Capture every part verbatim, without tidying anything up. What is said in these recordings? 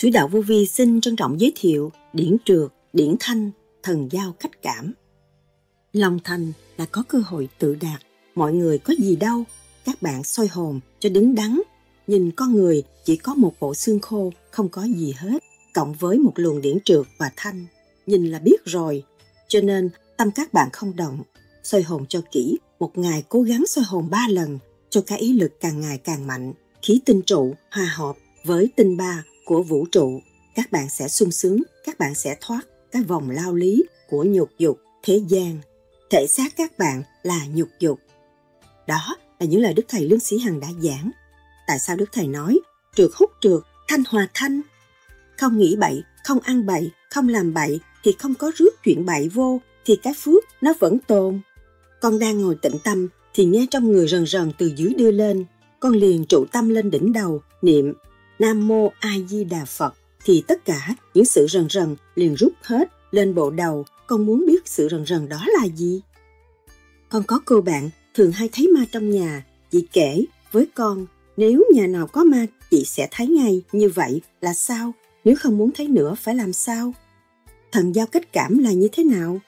Sứ đạo Vô Vi xin trân trọng giới thiệu Điển Trược, Điển Thanh, Thần giao cách cảm. Lòng thành là có cơ hội tự đạt, mọi người có gì đâu, các bạn soi hồn cho đứng đắn, nhìn con người chỉ có một bộ xương khô, không có gì hết, cộng với một luồng điển trược và thanh, nhìn là biết rồi, cho nên tâm các bạn không động, soi hồn cho kỹ, một ngày cố gắng soi hồn ba lần, cho cái ý lực càng ngày càng mạnh, khí tinh trụ hòa hợp với tinh ba của vũ trụ, các bạn sẽ sung sướng, các bạn sẽ thoát cái vòng lao lý của nhục dục thế gian. Thể xác các bạn là nhục dục. Đó là những lời Đức Thầy Lương Sĩ Hằng đã giảng. Tại sao Đức Thầy nói trượt hút trượt, thanh hòa thanh? Không nghĩ bậy, không ăn bậy, không làm bậy thì không có rước chuyện bậy vô, thì cái phước nó vẫn tồn. Con đang ngồi tịnh tâm thì nghe trong người rần rần từ dưới đưa lên. Con liền trụ tâm lên đỉnh đầu, niệm Nam Mô A Di Đà Phật thì tất cả những sự rần rần liền rút hết lên bộ đầu. Con muốn biết sự rần rần đó là gì? Con có cô bạn thường hay thấy ma trong nhà. Chị kể với con, nếu nhà nào có ma, chị sẽ thấy ngay. Như vậy là sao? Nếu không muốn thấy nữa phải làm sao? Thần giao cách cảm là như thế nào?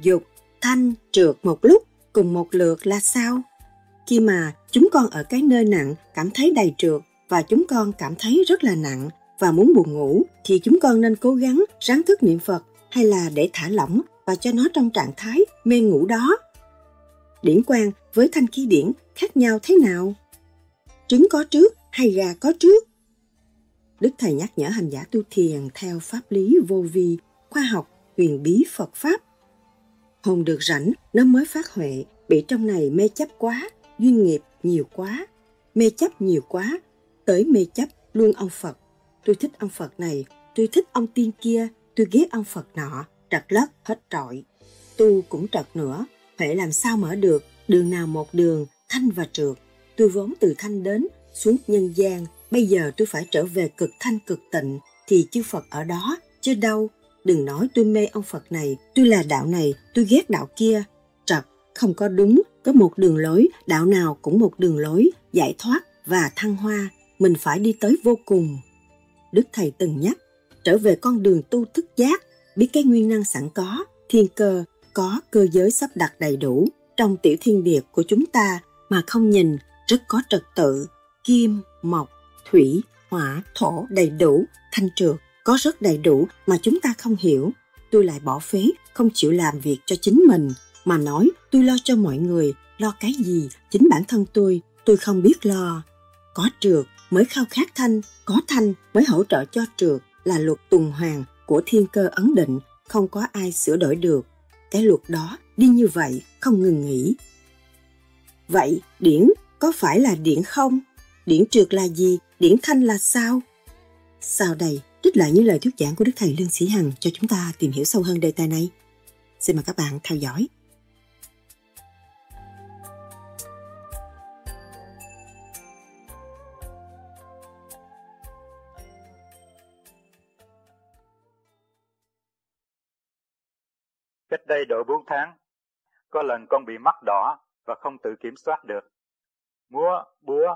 Dục, thanh, trượt một lúc, cùng một lượt là sao? Khi mà chúng con ở cái nơi nặng, cảm thấy đầy trượt, và chúng con cảm thấy rất là nặng, và muốn buồn ngủ, thì chúng con nên cố gắng ráng thức niệm Phật, hay là để thả lỏng và cho nó trong trạng thái mê ngủ đó. Điển quang với thanh khí điển khác nhau thế nào? Trứng có trước hay gà có trước? Đức Thầy nhắc nhở hành giả tu thiền theo pháp lý vô vi, khoa học, huyền bí Phật Pháp. Hồn được rảnh, nó mới phát huệ, bị trong này mê chấp quá, duyên nghiệp nhiều quá, mê chấp nhiều quá, tới mê chấp luôn ông Phật. Tôi thích ông Phật này, tôi thích ông tiên kia, tôi ghét ông Phật nọ, trật lất hết trọi. Tu cũng trật nữa, huệ làm sao mở được, đường nào một đường, thanh và trượt. Tôi vốn từ thanh đến, xuống nhân gian, bây giờ tôi phải trở về cực thanh cực tịnh, thì chư Phật ở đó, chứ đâu. Đừng nói tôi mê ông Phật này, tôi là đạo này, tôi ghét đạo kia. Trật, không có đúng, có một đường lối, đạo nào cũng một đường lối, giải thoát và thăng hoa, mình phải đi tới vô cùng. Đức Thầy từng nhắc, trở về con đường tu thức giác, biết cái nguyên năng sẵn có, thiên cơ, có cơ giới sắp đặt đầy đủ trong tiểu thiên địa của chúng ta mà không nhìn, rất có trật tự, kim, mộc, thủy, hỏa, thổ đầy đủ, thanh trược, có rất đầy đủ mà chúng ta không hiểu. Tôi lại bỏ phế, không chịu làm việc cho chính mình, mà nói tôi lo cho mọi người, lo cái gì, chính bản thân tôi, tôi không biết lo. Có trược mới khao khát thanh, có thanh mới hỗ trợ cho trược. Là luật tuần hoàn của thiên cơ ấn định, không có ai sửa đổi được. Cái luật đó đi như vậy, không ngừng nghỉ. Vậy, điển có phải là điển không? Điển trượt là gì? Điển thanh là sao? Sau đây, trích lại những lời thuyết giảng của Đức Thầy Lương Sĩ Hằng cho chúng ta tìm hiểu sâu hơn đề tài này. Xin mời các bạn theo dõi. Cách đây độ bốn tháng, có lần con bị mắt đỏ và không tự kiểm soát được. Múa, búa,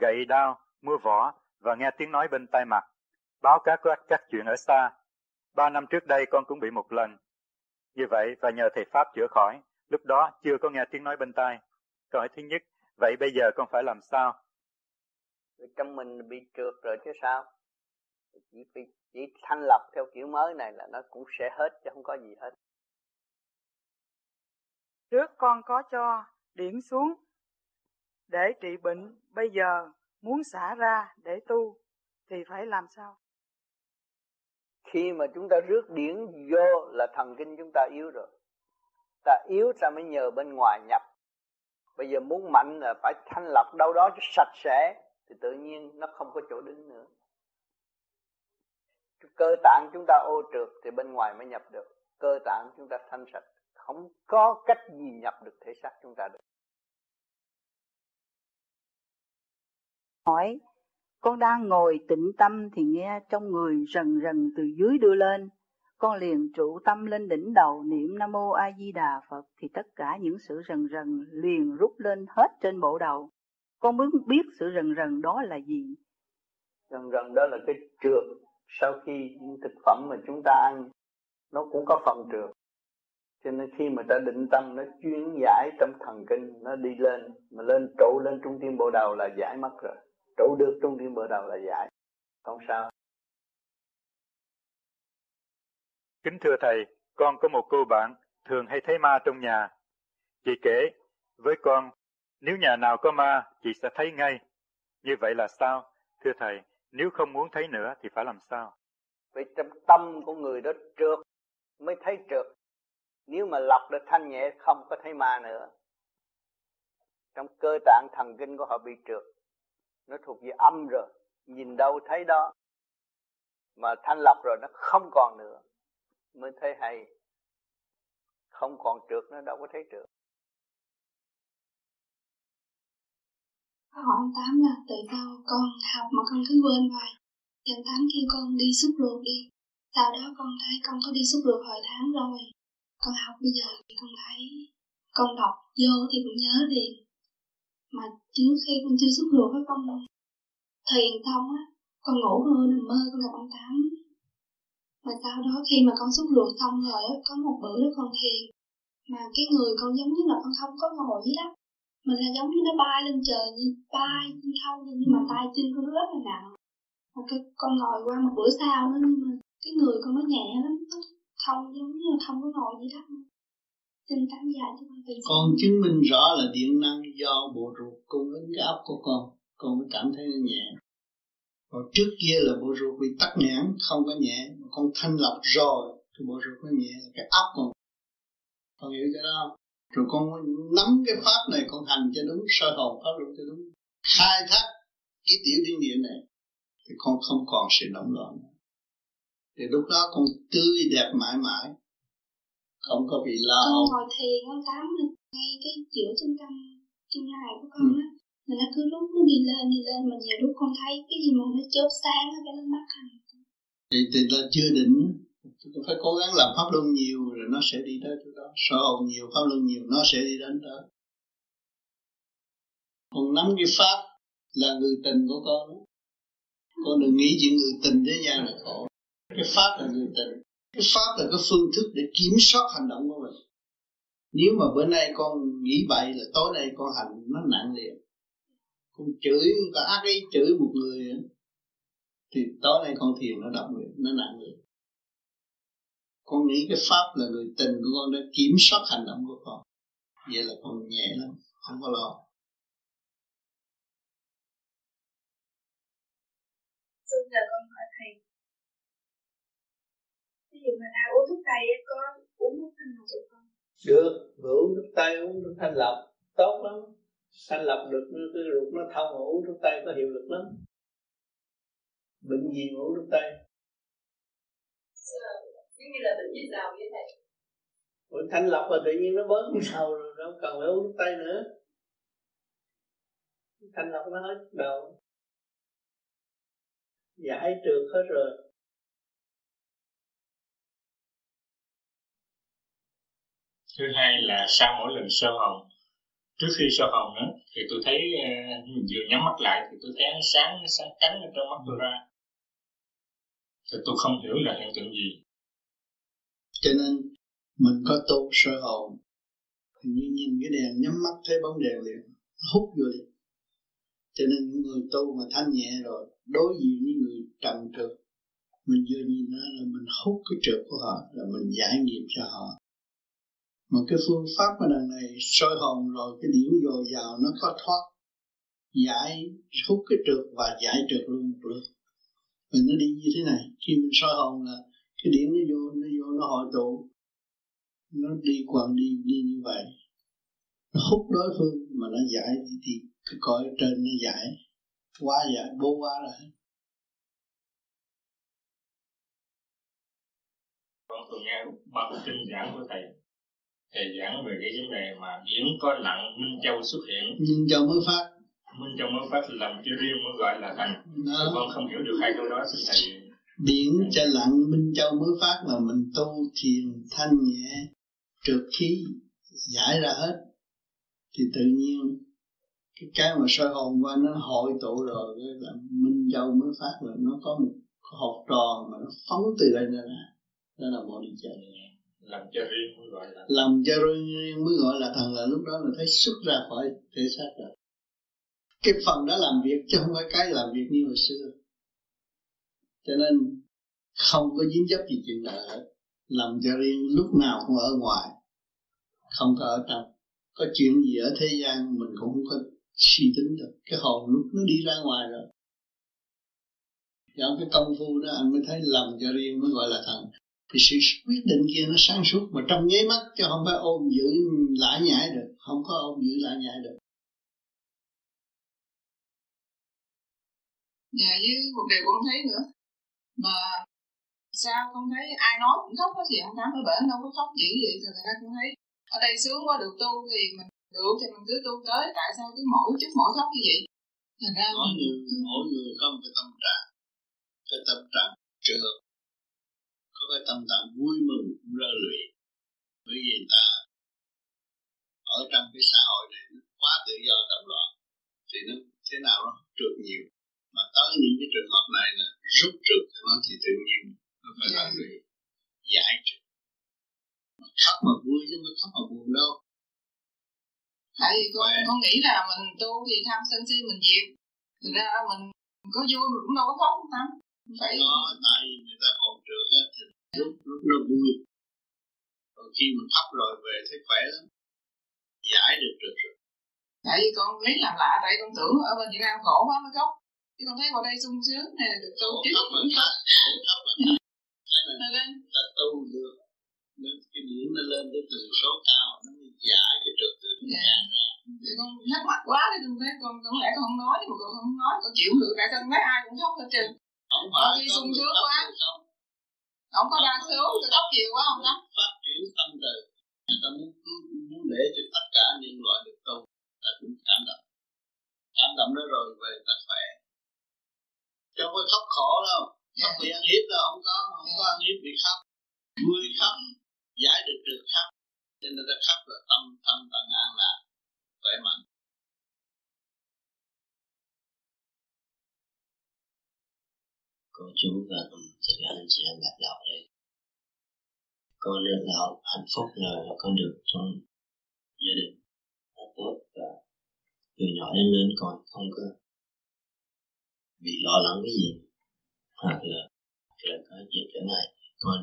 gậy đao, múa võ và nghe tiếng nói bên tai mặt, báo cáo các, các chuyện ở xa. Ba năm trước đây con cũng bị một lần. Như vậy và nhờ thầy Pháp chữa khỏi, lúc đó chưa có nghe tiếng nói bên tai. Câu hỏi thứ nhất, vậy bây giờ con phải làm sao? Trong mình bị trượt rồi chứ sao? Chỉ, chỉ thanh lọc theo kiểu mới này là nó cũng sẽ hết chứ không có gì hết. Trước con có cho điểm xuống để trị bệnh, bây giờ muốn xả ra để tu thì phải làm sao? Khi mà chúng ta rước điển vô là thần kinh chúng ta yếu rồi. Ta yếu ta mới nhờ bên ngoài nhập. Bây giờ muốn mạnh là phải thanh lọc đâu đó cho sạch sẽ, thì tự nhiên nó không có chỗ đứng nữa. Cơ tạng chúng ta ô trượt thì bên ngoài mới nhập được. Cơ tạng chúng ta thanh sạch, không có cách gì nhập được thể xác chúng ta được. Hỏi, con đang ngồi tĩnh tâm thì nghe trong người rần rần từ dưới đưa lên. Con liền trụ tâm lên đỉnh đầu niệm Nam Mô A Di Đà Phật thì tất cả những sự rần rần liền rút lên hết trên bộ đầu. Con muốn biết sự rần rần đó là gì? Rần rần đó là cái trượt sau khi những thực phẩm mà chúng ta ăn nó cũng có phần trượt, cho nên khi mà ta định tâm nó chuyển giải trong thần kinh, nó đi lên mà lên trụ lên trung thiên bộ đầu là giải mất rồi, trụ được trung thiên bộ đầu là giải không sao. Kính thưa thầy, con có một cô bạn thường hay thấy ma trong nhà. Chị kể với con, nếu nhà nào có ma chị sẽ thấy ngay. Như vậy là sao? Thưa thầy, nếu không muốn thấy nữa thì phải làm sao? Vậy trong tâm của người đó trượt mới thấy trượt. Nếu mà lọc được thanh nhẹ không có thấy ma nữa. Trong cơ tạng thần kinh của họ bị trượt, nó thuộc về âm rồi, nhìn đâu thấy đó. Mà thanh lọc rồi nó không còn nữa, mới thấy hay. Không còn trượt nó đâu có thấy trượt. Hỏi ông Tám là tại sao con học mà con cứ quên hoài. Thì ông Tám kêu con đi xúc ruột đi. Sau đó con thấy con có đi xúc ruột hồi tháng rồi. Con học bây giờ thì con thấy, con đọc vô thì cũng nhớ liền. Mà trước khi con chưa xúc ruột con thiền xong á, con ngủ mơ nằm mơ con gặp ông Tám. Mà sau đó khi mà con xúc ruột xong rồi á, có một bữa đó con thiền. Mà cái người con giống như là con không có ngồi gì đó. Mình là giống như nó bay lên trời, như bay trên không, nhưng mà tay chân con nó rất là nặng. Mà cái, con ngồi qua một bữa sau đó, nhưng mà cái người con nó nhẹ lắm, nó không giống như là không có ngồi gì đó. Xin Tám dạy cho con tìm. Con chứng minh rõ là điện năng do bộ ruột cung ứng cái óc của con, con mới cảm thấy nó nhẹ. Còn trước kia là bộ ruột bị tắc nghẽn, không có nhẹ, mà con thanh lọc rồi, thì bộ ruột nó nhẹ là cái óc con. Con hiểu cái đó không? Rồi con nắm cái pháp này, con hành cho đúng, soi hồn pháp luận cho đúng, khai thác cái tiểu điển điển này, thì con không còn sự động loạn. Thì lúc đó con tươi đẹp mãi mãi, không có bị lo. Con ngồi thiền con Tám mình ngay cái giữa trung tâm trung hài của con á, ừ. Mà nó cứ lúc nó đi lên đi lên, mà nhiều lúc con thấy cái gì mà nó chớp sáng ở cái mắt hành. Thì thì là chưa định. Chúng phải cố gắng làm pháp luân nhiều rồi nó sẽ đi tới chỗ đó. Soi hồn nhiều, pháp luân nhiều nó sẽ đi đến đó. Còn nắm cái pháp là người tình của con. Con đừng nghĩ chuyện người tình thế gian là khổ. Cái pháp là người tình. Cái pháp là cái phương thức để kiểm soát hành động của mình. Nếu mà bữa nay con nghĩ bậy là tối nay con hành nó nặng liền. Con chửi, con ác ý chửi một người thì tối nay con thiền nó động liền, nó nặng liền. Con nghĩ cái pháp là người tình của con đã kiểm soát hành động của con. Vậy là con nhẹ lắm, không có lo. Xin chào con hỏi thầy. Ví dụ mà ta uống thuốc tây có uống thuốc thanh lọc được không? Được, vừa uống thuốc tây uống thuốc thanh lọc, tốt lắm. Thanh lọc được cái ruột nó thông mà uống thuốc tây có hiệu lực lắm. Bệnh gì mà uống thuốc tây? Sợ. Giống như là bệnh gì giàu như thế. Bệnh thanh lọc là tự nhiên nó bớt đầu rồi, đâu cần phải uống tay nữa. Thanh lọc nó hết đầu, giải trượt hết rồi. Thứ hai là sau mỗi lần sơ hồn, trước khi sơ hồn đó, thì tôi thấy uh, vừa nhắm mắt lại thì tôi thấy ánh sáng sáng trắng ở trong mắt tôi ra. Thì tôi không hiểu là hiện tượng gì. Cho nên mình có tu soi hồn thì như nhìn cái đèn, nhắm mắt thấy bóng đèn liền, hút vô liền. Cho nên những người tu mà thanh nhẹ rồi đối diện với người trần trượt, mình vừa nhìn nó là mình hút cái trượt của họ, là mình giải nghiệp cho họ. Mà cái phương pháp của đằng này soi hồn rồi cái điển dồi dào nó có thoát, giải hút cái trượt và giải trượt luôn một lượt. Mình nó đi như thế này, khi mình soi hồn là cái điểm nó vô, nó vô, nó hội tụ. Nó đi quần đi, đi như vậy. Nó hút đối phương mà nó giải thì cái cõi trên nó giải. Quá giải, bố quá rồi. Con thường nghe bậc kinh giảng của thầy. Thầy giảng về cái vấn đề mà biển có lặng, Minh Châu xuất hiện. Minh Châu mới phát. Minh Châu mới phát làm chưa riêng mới gọi là thành. Đó. Con không hiểu được hai câu đó, xin thầy. Điển cho lặng, Minh Châu mới phát là mình tu thiền thanh nhẹ, trượt khí giải ra hết. Thì tự nhiên cái cái mà soi hồn qua nó hội tụ rồi, là Minh Châu mới phát là nó có một hột tròn mà nó phóng từ đây ra, đó là body charge. Làm cho riêng mới gọi là Làm cho riêng mới gọi là thần, là lúc đó mình thấy xuất ra khỏi thể xác rồi. Cái phần đã làm việc chứ không phải cái làm việc như hồi xưa. Cho nên không có dính dấp gì chuyện đời hết. Làm cho riêng lúc nào cũng ở ngoài, không có ở trong. Có chuyện gì ở thế gian mình cũng không có suy tính được. Cái hồn lúc nó đi ra ngoài rồi. Dạo cái công phu đó anh mới thấy làm cho riêng mới gọi là thần. Thì sự quyết định kia nó sáng suốt mà trong nháy mắt, chứ không phải ôm giữ lãi nhãi được. Không có ôm giữ lãi nhãi được. Dạ, với một điều con thấy nữa. Mà sao con thấy ai nói cũng khóc hết chị, không khám ở bển đâu có khóc dữ vậy. Thật ra con thấy ở đây sướng quá, được tu thì mình được thì mình cứ tu tới. Tại sao cứ mỗi chút mỗi khóc như vậy? Thật ra mỗi mình... người, mỗi người có một cái tâm trạng, cái tâm trạng trường, có cái tâm trạng vui mừng cũng rơi lụy. Bởi vì ta ở trong cái xã hội này nó quá tự do động loạn, thì nó thế nào nó trượt nhiều. Mà tới những cái trường hợp này là rút trượt cho nó thì tự nhiên nó phải làm gì giải trượt. Mà khóc mà vui chứ không khóc mà buồn đâu. Tại vì con, con nghĩ là mình tu thì tham sân si mình diệt. Thực ra mình có vui mình cũng đâu có khóc lắm. Phải... Đó, tại vì người ta còn trượt á, thì lúc, lúc nó vui. Còn khi mình khóc rồi về thấy khỏe lắm, giải được trượt rồi. Tại vì con lấy làm lạ, tại con tưởng ở bên Việt Nam khổ quá mới khóc. Chứ con thấy vào đây sung sướng nè, được tu chứ. Khóc vẫn khóc, khóc vẫn khóc. Cái này là tu được. Nên cái điểm nó lên tới từ số cao, nó giải cái trượt từ nó giải ra. Thì con thắc mắc quá đấy, con thấy con có lẽ con không nói, nhưng mà con không nói, con chịu được. Tại sao con thấy ai cũng khóc hết trơn. Không phải khi sung sướng quá. Không, không có đa số, tôi khóc nhiều quá không lắm. Phát triển tâm từ, người ta muốn, muốn để cho tất cả những loại được tu, ta cũng cảm động. Cảm động đó rồi về ta khỏe. Chứ không có khóc khổ đâu, khóc bị ăn hiếp đâu, không có, không có ăn hiếp bị khóc. Vui khóc, giải được được khóc. Cho nên ta khóc là tâm, tâm tận an là khỏe mạnh. Cô chú và tất cả anh chị em bạn đạo đây, con rất là hạnh phúc là con được trong gia đình rất tốt, và từ nhỏ đến lớn con không có bị lo lắng cái gì hoặc là là có chuyện trở ngại. Con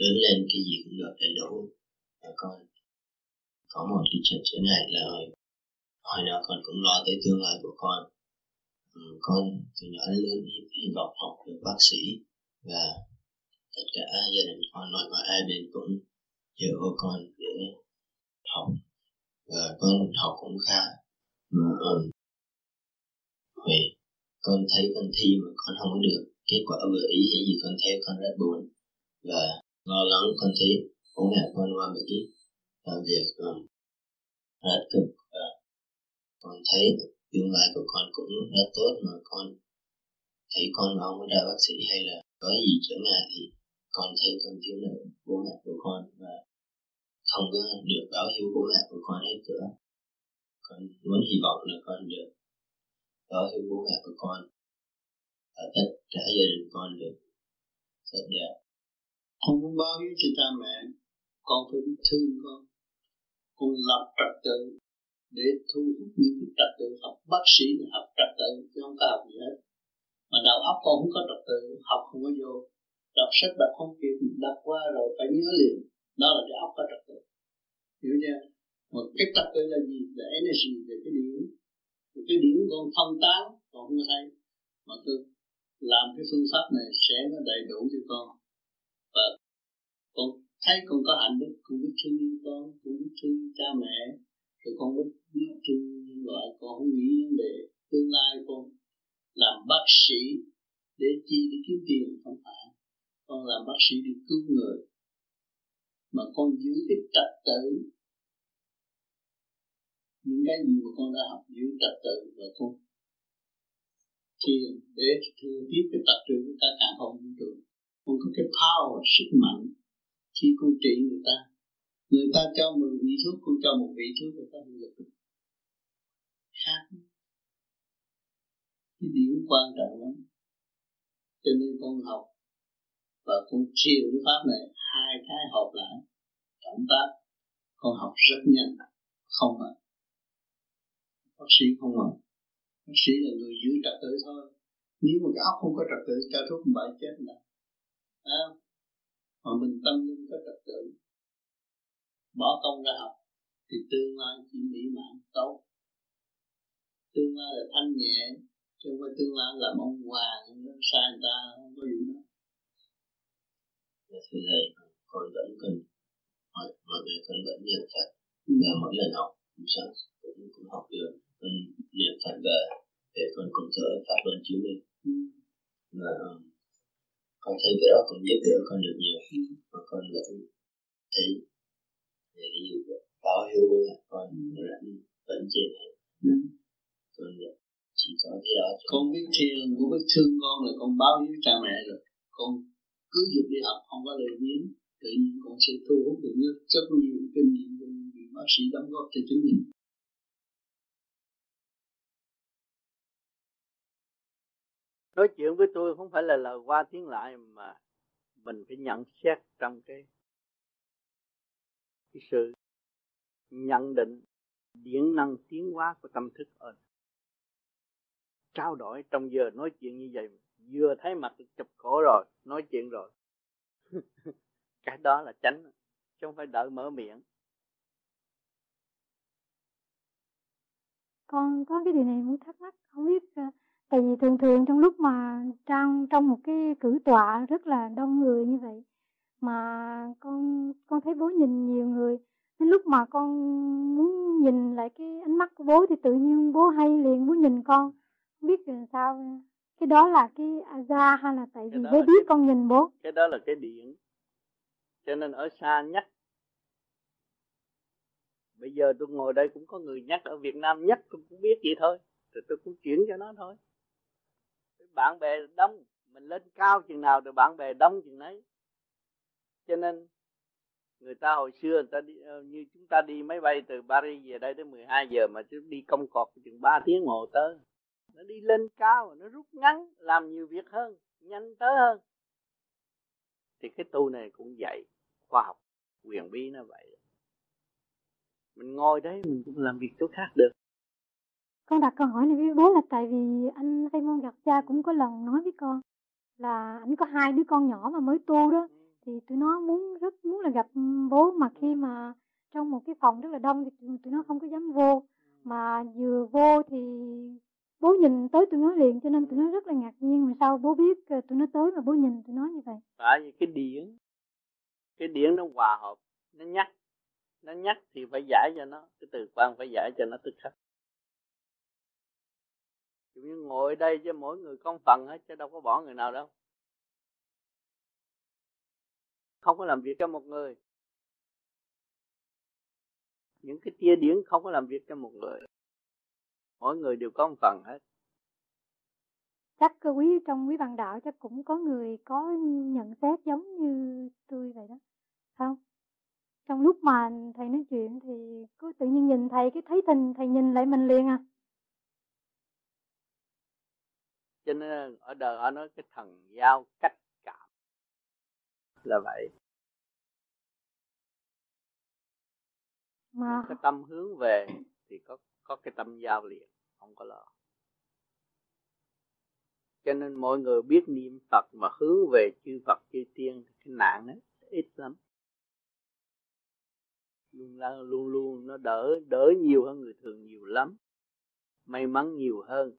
lớn lên cái gì cũng được đầy đủ, và con có một cái chuyện trở ngại là hồi, hồi nào con cũng lo tới tương lai của con. Con từ nhỏ đến lớn hy vọng học được bác sĩ, và tất cả gia đình con nội ngoại ai bên cũng dựa vào con để học, và con học cũng khá. Mà hồi con thấy con thi mà con không có được kết quả vừa ý hay gì, con thấy con rất buồn và lo lắng. Con thấy bố mẹ con qua Mỹ làm việc rất cực, và con thấy tương lai của con cũng rất tốt, mà con thấy con mà không có ra bác sĩ hay là có gì trở ngại thì con thấy con thiếu nợ bố mẹ của con và không có được báo hiếu bố mẹ của con hết cỡ. Con muốn hy vọng là con được báo hiếu bố mẹ của con và tất cả gia đình con được rất đẹp. Con muốn báo hiếu cho cha mẹ, con phải biết thương con, con lập trật tự để thu hút những cái trật tự. Học bác sĩ là học trật tự chứ không có học gì hết, mà đầu óc con không có trật tự, học không có vô. Đọc sách đọc không kịp, đọc qua rồi phải nhớ liền, đó là cái óc có trật tự, hiểu chưa? Một cái trật tự là gì? Là energy, là cái điểm. Một cái điểm con thông tán con không thấy, mà cứ làm cái phương pháp này sẽ nó đầy đủ cho con. Và con thấy con có hạnh đức, con biết thương con, con biết thương cha mẹ, rồi con biết thương nhân loại. Con không nghĩ vấn đề tương lai con làm bác sĩ để chi, để kiếm tiền, không phải. Con làm bác sĩ để cứu người, mà con giữ cái trật tự. Những cái gì mà con đã học giữ trật tự, và con thì để thừa tiếp cái trật tự của ta cả không vũ trụ. Con có cái power, sức mạnh khi con trị người ta. Người ta cho mười vị thuốc, con cho một vị thuốc, người ta không được khác. Cái điểm quan trọng lắm. Cho nên con học và con chiêu cái pháp này, hai cái hợp lại cảm tác, con học rất nhanh, không mệt. Bác sĩ không mệt, bác sĩ là người giữ trật tự thôi. Nếu mà cái óc không có trật tự, cho thuốc bại chết là à, mà mình tâm linh có trật tự, bỏ công ra học thì tương lai chỉ mỹ mãn tốt. Tương lai là thanh nhẹ, chứ không phải tương lai là ông hoàng, nó sai người ta, không có gì đó. Thưa thầy, con vẫn cần hỏi, mọi người con vẫn niệm Phật, và mỗi lần học cũng sáng cũng cũng học được, con niệm Phật về để con cùng thở Pháp Luân Chiếu Minh. Và con thấy cái đó cũng giúp đỡ con được nhiều, mà con vẫn thấy để cái gì đó báo hiếu là con vẫn vẫn trên hết. Con chỉ có cái đó. Con biết thiền của biết thương con là con báo hiếu cha mẹ rồi. Con cứ việc đi học không có lời miếng, tự nhiên con sẽ thu hút được nhất rất nhiều kinh nghiệm của những bác sĩ đóng góp cho chính mình. Nói chuyện với tôi không phải là lời qua tiếng lại, mà mình phải nhận xét trong cái, cái sự nhận định điển năng tiến hóa của tâm thức ơn. Trao đổi trong giờ nói chuyện như vậy, vừa thấy mặt chụp cổ rồi, nói chuyện rồi. Cái đó là tránh, chứ không phải đợi mở miệng. Con có cái điều này muốn thắc mắc, không biết. Tại vì thường thường trong lúc mà trong, trong một cái cử tọa rất là đông người như vậy, mà con con thấy bố nhìn nhiều người, đến lúc mà con muốn nhìn lại cái ánh mắt của bố thì tự nhiên bố hay liền bố nhìn con. Không biết làm sao, cái đó là cái ra hay là tại vì bố biết cái, con nhìn bố. Cái đó là cái điện, cho nên ở xa nhắc. Bây giờ tôi ngồi đây cũng có người nhắc, ở Việt Nam nhắc tôi cũng biết vậy thôi, rồi tôi cũng chuyển cho nó thôi. Bạn bè đông, mình lên cao chừng nào rồi bạn bè đông chừng nấy. Cho nên người ta hồi xưa người ta đi, như chúng ta đi máy bay từ Paris về đây tới mười hai giờ, mà chúng đi công cọt chừng ba tiếng ngồi tới. Nó đi lên cao, nó rút ngắn, làm nhiều việc hơn, nhanh tới hơn. Thì cái tu này cũng vậy, khoa học quyền bí nó vậy. Mình ngồi đấy mình cũng làm việc chỗ khác được. Con đặt câu hỏi này với bố là tại vì anh Tây Môn Gạt Cha cũng có lần nói với con là anh có hai đứa con nhỏ mà mới tu đó, thì tụi nó muốn rất muốn là gặp bố, mà khi mà trong một cái phòng rất là đông thì tụi nó không có dám vô, mà vừa vô thì bố nhìn tới tụi nó liền, cho nên tụi nó rất là ngạc nhiên. Mà sao bố biết tụi nó tới mà bố nhìn tụi nó như vậy? Tại vì cái điển, cái điển nó hòa hợp, nó nhắc, nó nhắc thì phải giải cho nó, cái từ quan phải giải cho nó tức khắc. Chúng như ngồi đây cho mỗi người con phần hết, chứ đâu có bỏ người nào đâu. Không có làm việc cho một người. Những cái tia điển không có làm việc cho một người. Mỗi người đều có một phần hết. Chắc cơ quý trong quý bạn đạo chắc cũng có người có nhận xét giống như tôi vậy đó. Không? Trong lúc mà thầy nói chuyện thì cứ tự nhiên nhìn thầy, cái thấy tình thầy nhìn lại mình liền à. Cho nên ở đời họ nói cái thần giao cách cảm là vậy. Mà cái tâm hướng về thì có có cái tâm giao liền, không có lo. Cho nên mọi người biết niệm Phật mà hướng về chư Phật chư Tiên thì cái nạn nó ít lắm. Luôn luôn luôn nó đỡ đỡ nhiều hơn người thường nhiều lắm. May mắn nhiều hơn.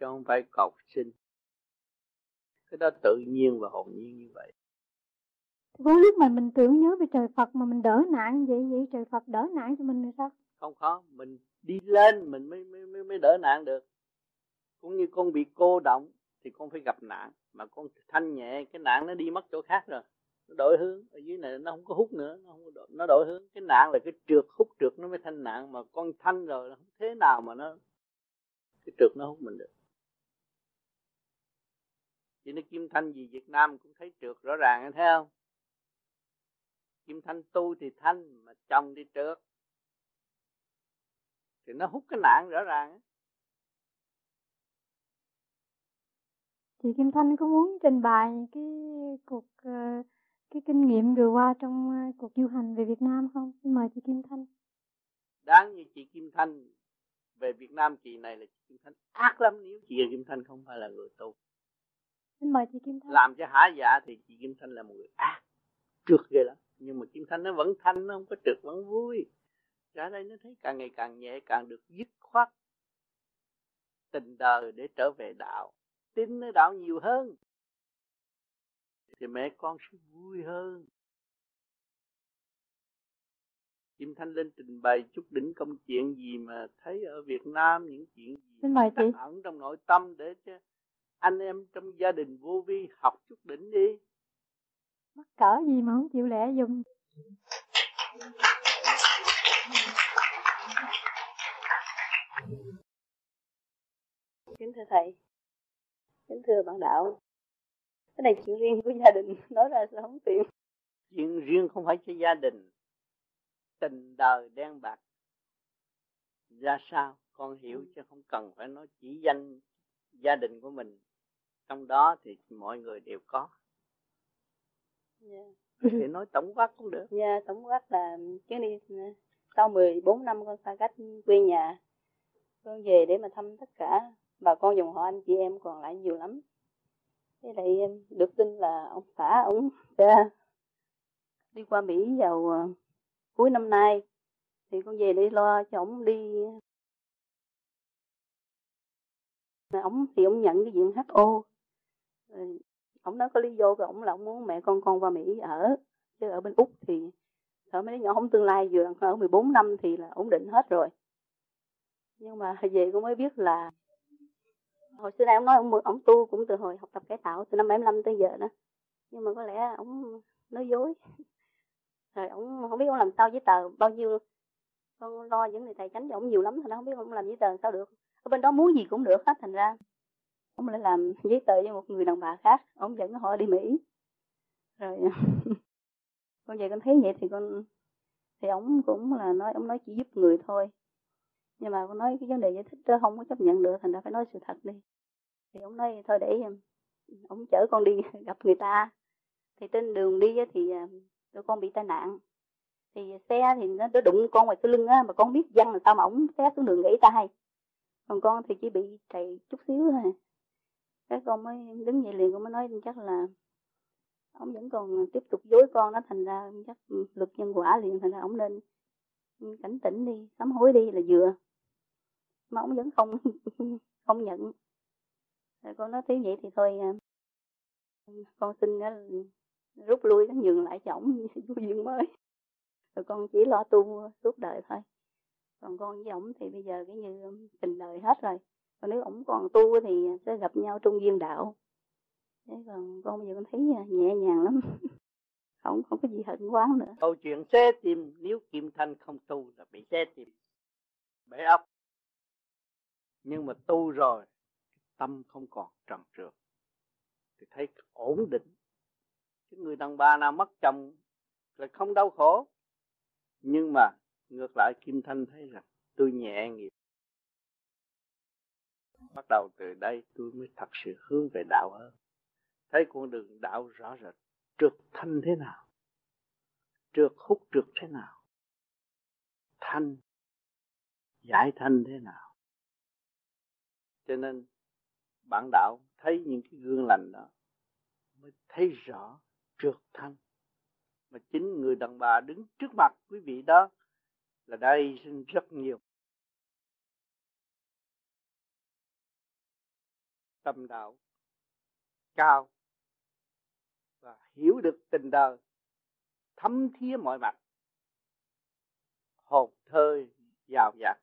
Chứ không phải cầu sinh. Cái đó tự nhiên và hồn nhiên như vậy. Với lúc mà mình tưởng nhớ về trời Phật mà mình đỡ nạn vậy, vậy trời Phật đỡ nạn cho mình là sao? Không khó, mình đi lên mình mới, mới, mới, mới đỡ nạn được. Cũng như con bị cô động thì con phải gặp nạn. Mà con thanh nhẹ, cái nạn nó đi mất chỗ khác rồi. Nó đổi hướng, ở dưới này nó không có hút nữa, nó, không đổi, nó đổi hướng. Cái nạn là cái trượt, hút trượt nó mới thanh nạn. Mà con thanh rồi, nó không thế nào mà nó cái trượt nó hút mình được. Chỉ nói Kim Thanh gì Việt Nam cũng thấy trượt rõ ràng, anh thấy không? Kim Thanh tu thì thanh, mà chồng đi trượt. Thì nó hút cái nạn rõ ràng. Chị Kim Thanh có muốn trình bày cái cuộc cái kinh nghiệm vừa qua trong cuộc du hành về Việt Nam không? Xin mời chị Kim Thanh. Đáng như chị Kim Thanh về Việt Nam, chị này là chị Kim Thanh ác lắm nếu chị Kim Thanh không phải là người tu. Xin mời chị Kim Thanh. Làm cho hả dạ thì chị Kim Thanh là một người ác, trượt ghê lắm. Nhưng mà Kim Thanh nó vẫn thanh, nó không có trượt, vẫn vui. Ra đây nó thấy càng ngày càng nhẹ, càng được dứt khoát tình đời để trở về đạo. Tin nó đạo nhiều hơn thì mẹ con sẽ vui hơn. Kim Thanh lên trình bày chút đỉnh công chuyện gì mà thấy ở Việt Nam, những chuyện gì tắc ẩn trong nội tâm để cho anh em trong gia đình vô vi học chút đỉnh đi. Mắc cỡ gì mà không chịu lẽ dùng. Kính thưa thầy, kính thưa bạn đạo, cái này chuyện riêng của gia đình, nói ra sao không tiện. Chuyện riêng không phải cho gia đình. Tình đời đen bạc ra sao con hiểu, chứ không cần phải nói chỉ danh gia đình của mình. Trong đó thì mọi người đều có. Yeah. Thì nói tổng quát cũng được. Yeah, tổng quát là chuyến đi sau mười bốn năm con xa cách quê nhà, con về để mà thăm tất cả bà con dòng họ anh chị em còn lại nhiều lắm. Thế lại em được tin là ông xã ông cha đi qua Mỹ vào cuối năm nay, thì con về để lo cho ổng đi. Ổng thì ổng nhận cái diện hát o. Ổng nói có lý do của ổng là ổng muốn mẹ con con qua Mỹ ở, chứ ở bên Úc thì sợ mấy đứa nhỏ không tương lai. Vừa ở mười bốn năm thì là ổn định hết rồi. Nhưng mà về con mới biết là hồi xưa nay ổng nói ổng, ổng tu cũng từ hồi học tập cải tạo từ năm bảy mươi lăm tới giờ đó. Nhưng mà có lẽ ổng nói dối. Rồi ổng không biết ổng làm sao giấy tờ bao nhiêu. Con lo những người tài chánh cho ổng nhiều lắm, thành ra không biết ổng làm giấy tờ sao được. Ở bên đó muốn gì cũng được hết, thành ra ổng lại làm giấy tờ cho một người đàn bà khác, ổng dẫn họ đi Mỹ. Rồi con về con thấy vậy thì con thì ổng cũng là nói ổng nói chỉ giúp người thôi. Nhưng mà con nói cái vấn đề giải thích đó không có chấp nhận được, thành ra phải nói sự thật đi. Thì ổng nói thôi để ổng chở con đi gặp người ta. Thì trên đường đi thì tụi con bị tai nạn, thì xe thì nó đụng con ngoài cái lưng á, mà con biết văng làm sao mà ổng té xuống đường gãy tay. Còn con thì chỉ bị trầy chút xíu thôi. Cái con mới đứng dậy liền, con mới nói chắc là ổng vẫn còn tiếp tục dối con đó, thành ra chắc luật nhân quả liền, thành ra ổng nên cảnh tỉnh đi, sám hối đi là vừa. Mà ổng vẫn không không nhận. Rồi con nói thế vậy thì thôi con xin đó, rút lui nó nhường lại cho ổng vô duyên mới. Rồi con chỉ lo tu suốt đời thôi. Còn con với ổng thì bây giờ cái như tình đời hết rồi. Còn nếu ổng còn tu thì sẽ gặp nhau trung duyên đạo. Thế còn con bây giờ con thấy nhẹ nhàng lắm. Không, không có gì hận quán nữa. Câu chuyện xe tìm, nếu Kim Thanh không tu là bị xe tìm, bể ốc. Nhưng mà tu rồi, tâm không còn trần trược, thì thấy ổn định. Cái người đàn bà nào mất chồng là không đau khổ. Nhưng mà ngược lại Kim Thanh thấy là tôi nhẹ nghiệp. Bắt đầu từ đây tôi mới thật sự hướng về đạo hơn. Thấy con đường đạo rõ rệt. Trượt thanh thế nào? Trượt hút trượt thế nào? Thanh. Giải thanh thế nào? Cho nên bạn đạo thấy những cái gương lành đó mới thấy rõ trượt thanh. Mà chính người đàn bà đứng trước mặt quý vị đó là đây rất nhiều. Tâm đạo cao và hiểu được tình đời, thấm thía mọi mặt, hồn thơ giàu dạt,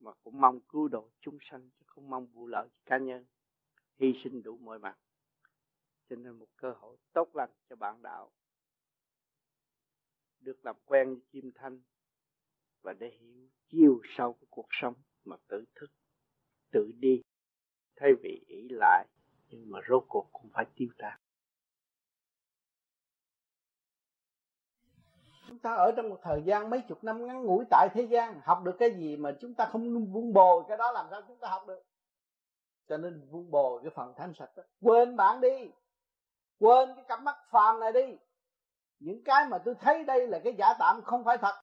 mà cũng mong cứu độ chúng sanh chứ không mong vụ lợi cá nhân, hy sinh đủ mọi mặt. Cho nên một cơ hội tốt lành cho bạn đạo được làm quen với Kim Thanh và để hiểu chiều sâu của cuộc sống mà tự thức, tự đi, thay vì ỷ lại, nhưng mà rốt cuộc cũng phải tiêu tan. Chúng ta ở trong một thời gian mấy chục năm ngắn ngủi tại thế gian, học được cái gì mà chúng ta không vun bồi, cái đó làm sao chúng ta học được? Cho nên vun bồi cái phần thanh sạch đó. Quên bạn đi, quên cái cặp mắt phàm này đi. Những cái mà tôi thấy đây là cái giả tạm không phải thật.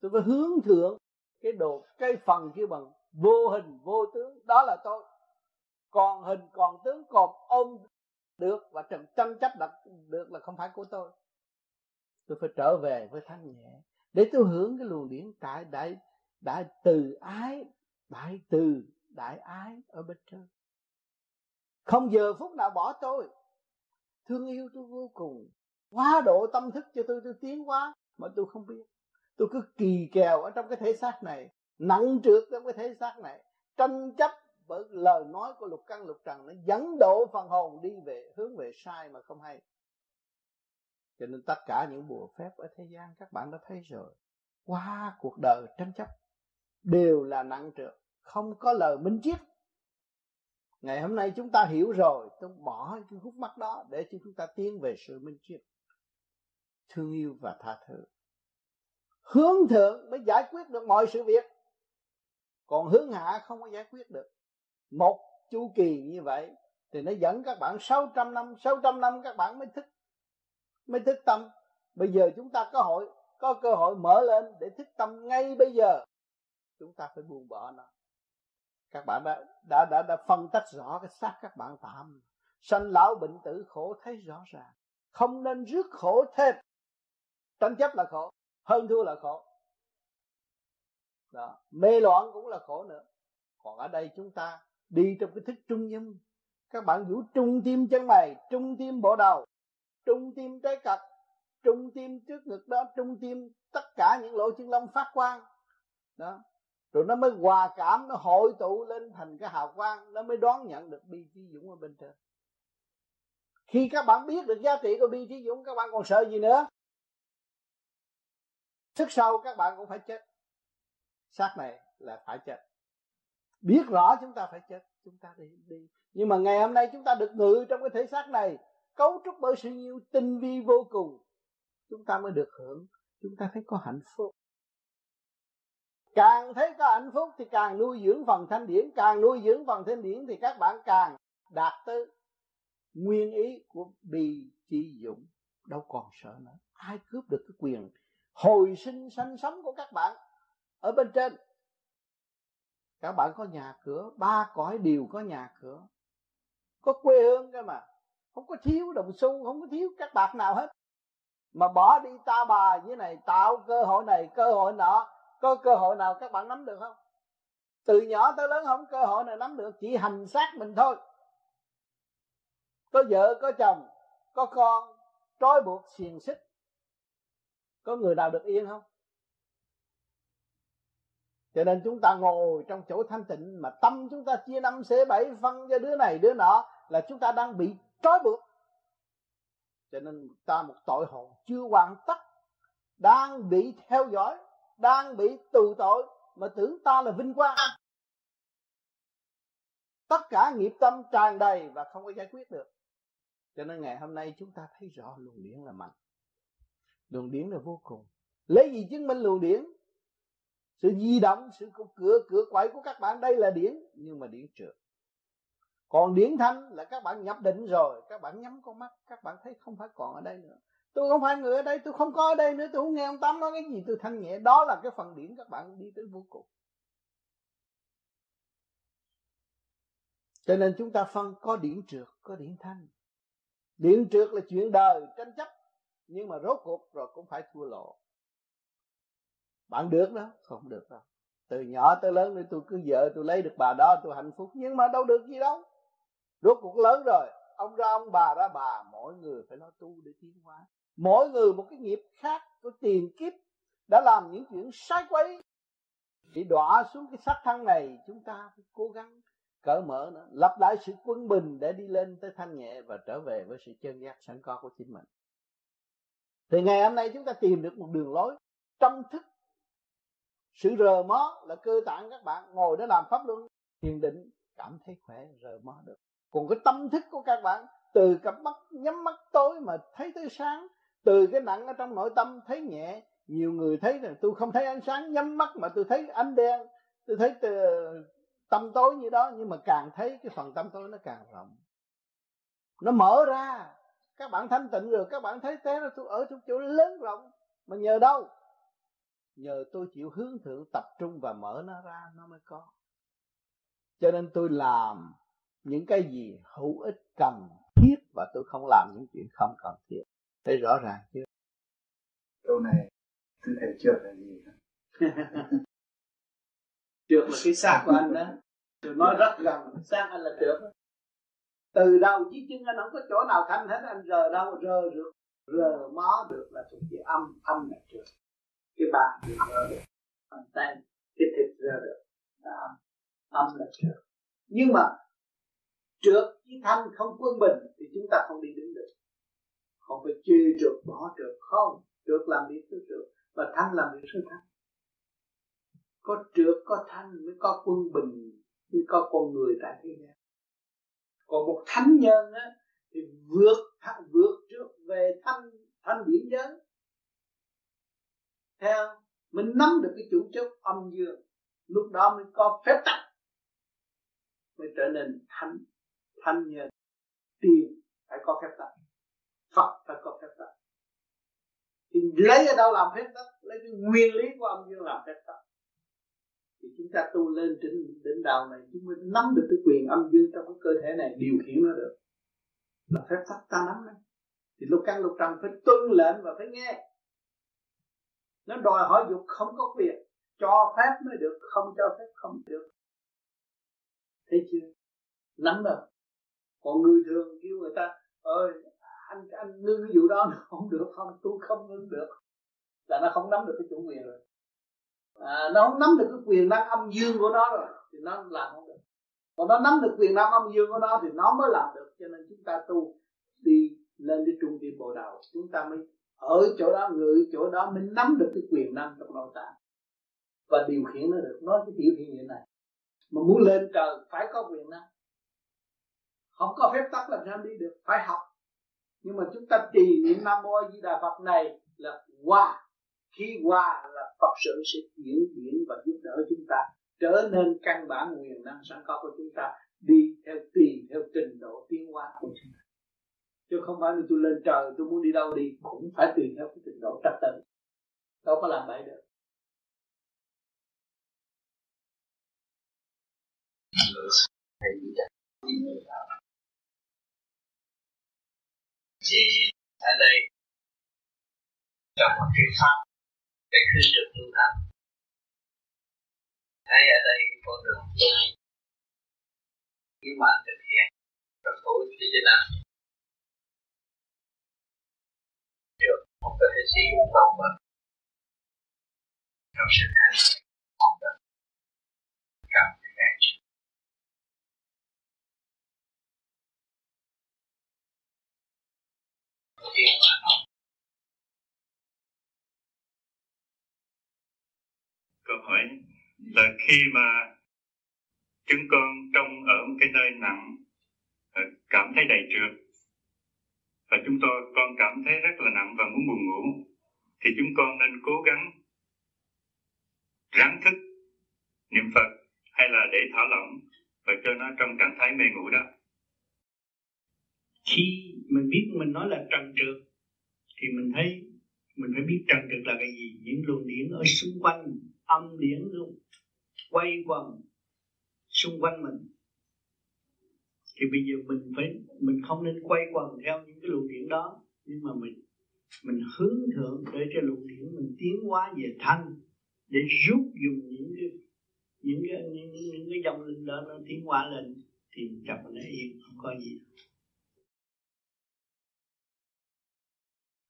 Tôi phải hướng thượng cái đồ, cái phần kia bằng vô hình vô tướng. Đó là tôi. Còn hình còn tướng còn ôm được và tranh chấp được là không phải của tôi. Tôi phải trở về với thanh nhẹ để tôi hưởng cái luồng điển tại đại, đại từ ái, đại từ đại ái ở bên trên. Không giờ phút nào bỏ tôi. Thương yêu tôi vô cùng, quá độ tâm thức cho tôi, tôi tiến hóa mà tôi không biết. Tôi cứ kỳ kèo ở trong cái thể xác này, nặng trược trong cái thể xác này, tranh chấp bởi lời nói của lục căn lục trần, nó dẫn độ phần hồn đi về hướng về sai mà không hay. Cho nên tất cả những bùa phép ở thế gian các bạn đã thấy rồi, qua cuộc đời tranh chấp đều là nặng trược, không có lời minh triết. Ngày hôm nay chúng ta hiểu rồi, tôi bỏ cái khúc mắc đó để cho chúng ta tiến về sự minh triết, thương yêu và tha thứ. Hướng thượng mới giải quyết được mọi sự việc, còn hướng hạ không có giải quyết được. Một chu kỳ như vậy thì nó dẫn các bạn sáu trăm năm, sáu trăm năm các bạn mới thức, mới thức tâm. Bây giờ chúng ta có hội, có cơ hội mở lên để thức tâm ngay bây giờ. Chúng ta phải buông bỏ nó. Các bạn đã, đã, đã, đã phân tách rõ cái xác các bạn tạm. Sanh lão bệnh tử khổ thấy rõ ràng. Không nên rước khổ thêm. Tranh chấp là khổ, hơn thua là khổ. Đó. Mê loạn cũng là khổ nữa. Còn ở đây chúng ta đi trong cái thức trung dung. Các bạn vũ trung tim chân mày, trung tim bộ đầu, trung tim trái cật, trung tim trước ngực đó, trung tim tất cả những lỗ chân lông phát quang. Đó. Rồi nó mới hòa cảm, nó hội tụ lên thành cái hào quang, nó mới đón nhận được bi trí dũng ở bên trên. Khi các bạn biết được giá trị của bi trí dũng, các bạn còn sợ gì nữa? Sức sau các bạn cũng phải chết. Xác này là phải chết. Biết rõ chúng ta phải chết, chúng ta đi đi. Nhưng mà ngày hôm nay chúng ta được ngự trong cái thể xác này, cấu trúc bởi sự nhiều tinh vi vô cùng, chúng ta mới được hưởng. Chúng ta thấy có hạnh phúc. Càng thấy có hạnh phúc thì càng nuôi dưỡng phần thanh điển. Càng nuôi dưỡng phần thanh điển thì các bạn càng đạt tới nguyên ý của bi trí dũng. Đâu còn sợ nữa. Ai cướp được cái quyền hồi sinh sanh sống của các bạn ở bên trên? Các bạn có nhà cửa, ba cõi đều có nhà cửa, có quê hương cơ mà. Không có thiếu đồng xu, không có thiếu các bạc nào hết. Mà bỏ đi ta bà như này, tạo cơ hội này, cơ hội nọ. Có cơ hội nào các bạn nắm được không? Từ nhỏ tới lớn không cơ hội nào nắm được, chỉ hành xác mình thôi. Có vợ, có chồng, có con, trói buộc, xiềng xích. Có người nào được yên không? Cho nên chúng ta ngồi trong chỗ thanh tịnh mà tâm chúng ta chia năm xẻ bảy phân cho đứa này đứa nọ là chúng ta đang bị trói buộc. Cho nên ta một tội hồn chưa hoàn tất, đang bị theo dõi, đang bị tù tội mà tưởng ta là vinh quang. Tất cả nghiệp tâm tràn đầy và không có giải quyết được. Cho nên ngày hôm nay chúng ta thấy rõ luồng điển là mạnh, luồng điển là vô cùng. Lấy gì chứng minh luồng điển? Sự di động, sự cửa cửa quậy của các bạn đây là điển, nhưng mà điển trược. Còn điển thanh là các bạn nhập định rồi, các bạn nhắm con mắt, các bạn thấy không phải còn ở đây nữa. Tôi không phải người ở đây, tôi không có ở đây nữa, tôi không nghe ông Tám nói cái gì, tôi thanh nhẹ. Đó là cái phần điển các bạn đi tới vô cùng. Cho nên chúng ta phân có điển trược, có điển thanh. Điển trược là chuyện đời, tranh chấp, nhưng mà rốt cuộc rồi cũng phải thua lộ. Bạn được đó, không được đâu. Từ nhỏ tới lớn nữa tôi cứ vợ tôi lấy được bà đó tôi hạnh phúc, nhưng mà đâu được gì đâu. Rốt cuộc lớn rồi, ông ra ông bà ra bà, mỗi người phải lo tu để tiến hóa. Mỗi người một cái nghiệp khác của tiền kiếp đã làm những chuyện sai quấy, bị đọa xuống cái xác thân này. Chúng ta phải cố gắng cởi mở nữa, lập lại sự quân bình để đi lên tới thanh nhẹ và trở về với sự chân giác sẵn có của chính mình. Thì ngày hôm nay chúng ta tìm được một đường lối trong thức. Sự rờ mó là cơ tạng các bạn, ngồi để làm pháp luân thiền định, cảm thấy khỏe, rờ mó được. Còn cái tâm thức của các bạn, từ cặp mắt nhắm mắt tối mà thấy tới sáng, từ cái nặng ở trong nội tâm thấy nhẹ. Nhiều người thấy là tôi không thấy ánh sáng, nhắm mắt mà tôi thấy ánh đen, tôi thấy tâm tối như đó, nhưng mà càng thấy cái phần tâm tối nó càng rộng, nó mở ra. Các bạn thanh tịnh rồi, các bạn thấy thế nó ở trong chỗ lớn rộng. Mà nhờ đâu? Nhờ tôi chịu hướng thượng, tập trung và mở nó ra nó mới có. Cho nên tôi làm những cái gì hữu ích cần thiết, và tôi không làm những chuyện không cần thiết. Thấy rõ ràng chưa? Câu này tôi thấy trượt là gì? Trượt là cái xác của anh đó. Tôi nói rất gần, xác anh là trượt. Từ đầu dưới chân anh không có chỗ nào thanh hết. Anh rờ đâu, rờ được, rờ mó được là thuộc về âm. Âm là trượt. Cái bàn thì rờ được, bàn tay, cái thịt rờ được đó. Âm là trượt. Nhưng mà trượt với thanh không quân bình thì chúng ta không đi đứng được. Không phải chê trượt, bỏ trượt, không. Trượt làm việc thứ trượt và thanh làm việc thứ thanh. Có trượt, có thanh mới có quân bình, mới có con người tại thế gian. Còn một thánh nhân á, thì vượt vượt trước về thanh, thanh điển giới. Theo mình nắm được cái chủ chốt âm dương, lúc đó mới có phép tắc, mới trở nên thánh, thanh nhân. Tiền phải có phép tắc, Phật phải có phép tắc. Thì lấy ở đâu làm phép tắc? Lấy cái nguyên lý của âm dương làm phép tắc. Thì chúng ta tu lên trên đỉnh đạo này, chúng mới nắm được cái quyền âm dương trong cái cơ thể này, điều khiển nó được. Là phép tắc ta nắm đấy. Thì lục căn lục trần phải tuân lệnh và phải nghe. Nó đòi hỏi dục không có quyền, cho phép mới được, không cho phép không được. Thấy chưa? Nắm được. Còn người thường kêu người ta, ơi anh anh ngưng cái vụ đó nó không được, không tôi không ngưng được, là nó không nắm được cái chủ quyền rồi. À, nó không nắm được cái quyền năng âm dương của nó rồi thì nó làm không được. Còn nó nắm được quyền năng âm dương của nó thì nó mới làm được. Cho nên chúng ta tu đi lên cái trung tâm bồ đào, chúng ta mới ở chỗ đó, ngự chỗ đó, mới nắm được cái quyền năng trong nội tạng và điều khiển nó được. Nói cái tiểu thiên nhiên này mà muốn lên trời phải có quyền năng, không có phép tắc làm sao đi được, phải học. Nhưng mà chúng ta trì niệm Nam Mô A Di Đà Phật này là hòa. Khi hòa là Phật sự sẽ diễn diễn và giúp đỡ chúng ta trở nên căn bản quyền năng sẵn có của chúng ta, đi theo tùy theo trình độ tiến hóa của chúng ta. Chứ không phải là tôi lên trời tôi muốn đi đâu đi cũng phải tùy theo cái trình độ trật tự, đâu có làm bậy được. Thì ở đây trong một cái pháp cái khuyên trực tu thân, thấy ở đây con đường tu nếu mà thực hiện rất hữu ích cho thế nào được, không có thể sử dụng lâu bền trong sự hành không được cảm thấy ngay. Câu hỏi là khi mà chúng con trong ở một cái nơi nặng cảm thấy đầy trượt và chúng tôi con cảm thấy rất là nặng và muốn buồn ngủ, thì chúng con nên cố gắng ráng thức niệm Phật hay là để thả lỏng và cho nó trong trạng thái mê ngủ đó? Khi mình biết mình nói là trần trượt thì mình thấy mình phải biết trần trượt là cái gì. Những luồng điển ở xung quanh, âm điển luôn quay vòng xung quanh mình, thì bây giờ mình phải mình không nên quay vòng theo những cái luồng điển đó, nhưng mà mình mình hướng thượng để cho luồng điển mình tiến hóa về thanh, để rút dùng những cái những cái những, những, những cái dòng linh đó nó tiến hóa lên thì mình chậm nó yên, không có gì.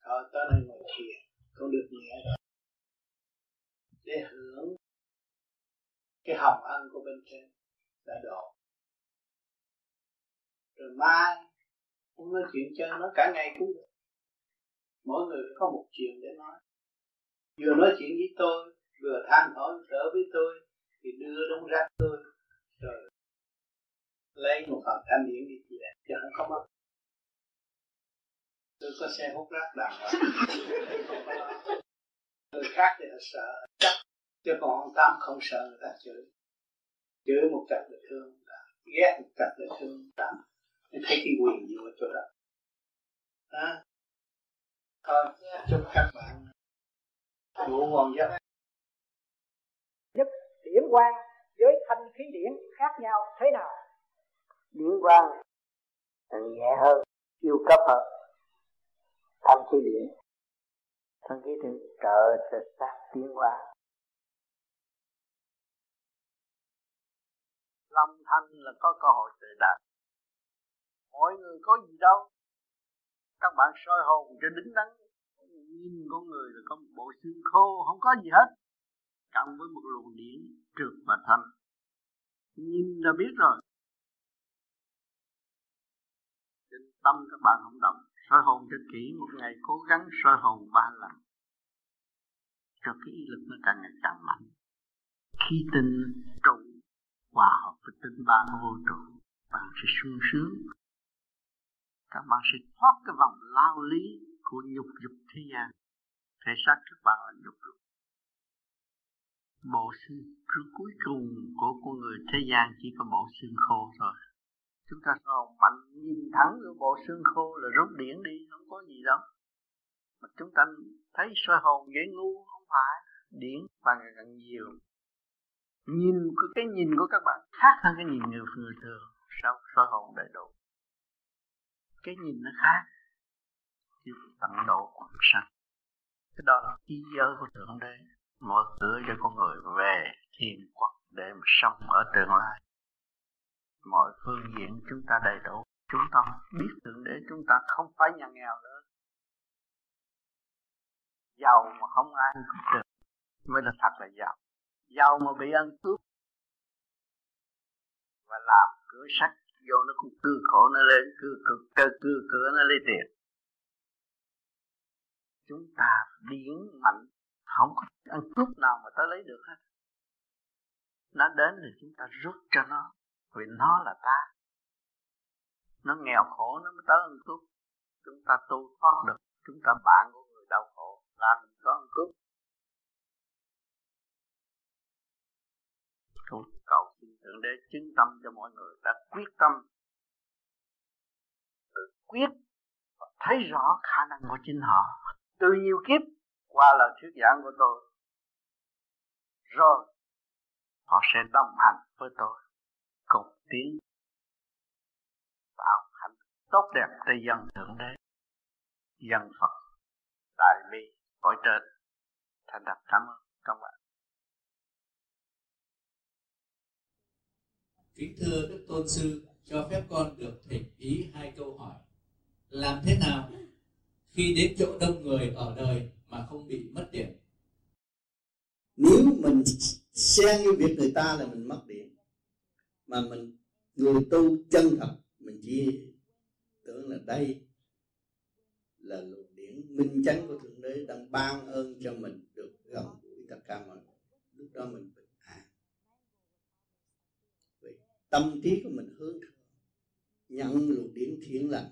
Ở tới đây ngồi thiền con được nhẹ rồi, để hưởng cái hồng ân của bên trên đã đổ. Rồi mai cũng nói chuyện cho nó cả ngày cũng được, mỗi người có một chuyện để nói. Vừa nói chuyện với tôi, vừa than thở trở với tôi, thì đưa đống rác tôi rồi lấy một phần thanh điển đi về chứ không có mất. Tôi có xe hút rác đàng hoàng. Người khác thì họ sợ chắc, chứ còn ông Tám không sợ người ta chửi. chớ một cặp người thương, ghét một cặp người thương, tạm thấy cái quyền gì ở chỗ đó. À, thôi, chúc các bạn ngủ ngon giấc. Nhất điển quang với thanh khí điển khác nhau thế nào? Điển quang là nhẹ hơn, siêu cấp hơn. Thanh khí điển, thanh khí điển trợ trực tác tiến hóa. Lâm thanh là có cơ hội tự đạt. Mọi người có gì đâu. Các bạn soi hồn cho đứng đắn, nhìn con người là có một bộ xương khô, không có gì hết, cộng với một luồng điển trược và thanh, nhìn là biết rồi. Trên tâm các bạn không động, soi hồn cho kỹ, một ngày cố gắng soi hồn ba lần, cho cái ý lực nó càng ngày càng mạnh. Khi tinh trụ hòa hợp với tinh ba của vô trụ, bạn sẽ sung sướng. Các bạn sẽ thoát cái vòng lao lý của nhục dục thế gian. Thể xác các bạn là nhục dục. Bộ xương cuối cùng của con người thế gian chỉ có bộ xương khô thôi. Chúng ta sao mạnh nhìn thẳng vào bộ xương khô là rút điển đi, không có gì đâu. Mà chúng ta thấy soi hồn dễ ngu, không phải. Điển càng ngày càng nhiều. Nhìn của cái nhìn của các bạn khác hơn cái nhìn người người thường. Sao soi hồn đầy đủ, cái nhìn nó khác, chịu tận độ quảng sanh. Cái đó là ý giới của Thượng Đế, mở cửa cho con người về thiên quốc để mà sống ở tương lai. Mọi phương diện chúng ta đầy đủ, chúng ta biết Thượng Đế, chúng ta không phải nhà nghèo nữa. Giàu mà không ai cướp được mới là thật là giàu. Giàu mà bị ăn cướp và làm cửa sắt vô nó cũng cưa khổ, nó lên cưa cực cơ cưa cửa nó lấy tiền. Chúng ta điển mạnh, không có ăn cướp nào mà ta lấy được hết. Nó đến thì chúng ta rút cho nó, vì nó là ta. Nó nghèo khổ nó mới tới ăn cướp. Chúng ta tu thoát được, chúng ta bạn của người đau khổ là mình có ăn cướp. Tôi cầu xin Thượng Đế chứng tâm cho mọi người đã quyết tâm, tự quyết và thấy rõ khả năng của chính họ. Từ nhiều kiếp qua lời thuyết giảng của tôi, rồi họ sẽ đồng hành với tôi, cùng tiến tạo hạnh tốt đẹp cho dân Thượng Đế, dân Phật, đại bi cõi trên. Thành thật cảm ơn các bạn. Kính thưa Đức Tôn Sư, cho phép con được thỉnh ý hai câu hỏi. Làm thế nào khi đến chỗ đông người ở đời mà không bị mất điểm? Nếu mình xen với việc người ta là mình mất điểm. Mà mình người tu chân thật, mình chỉ tưởng là đây là luồng điển minh chánh của Thượng Đế đang ban ơn cho mình được gần gũi tất cả mọi người. Lúc đó mình tâm trí của mình hướng nhận luồng điển thiện lành,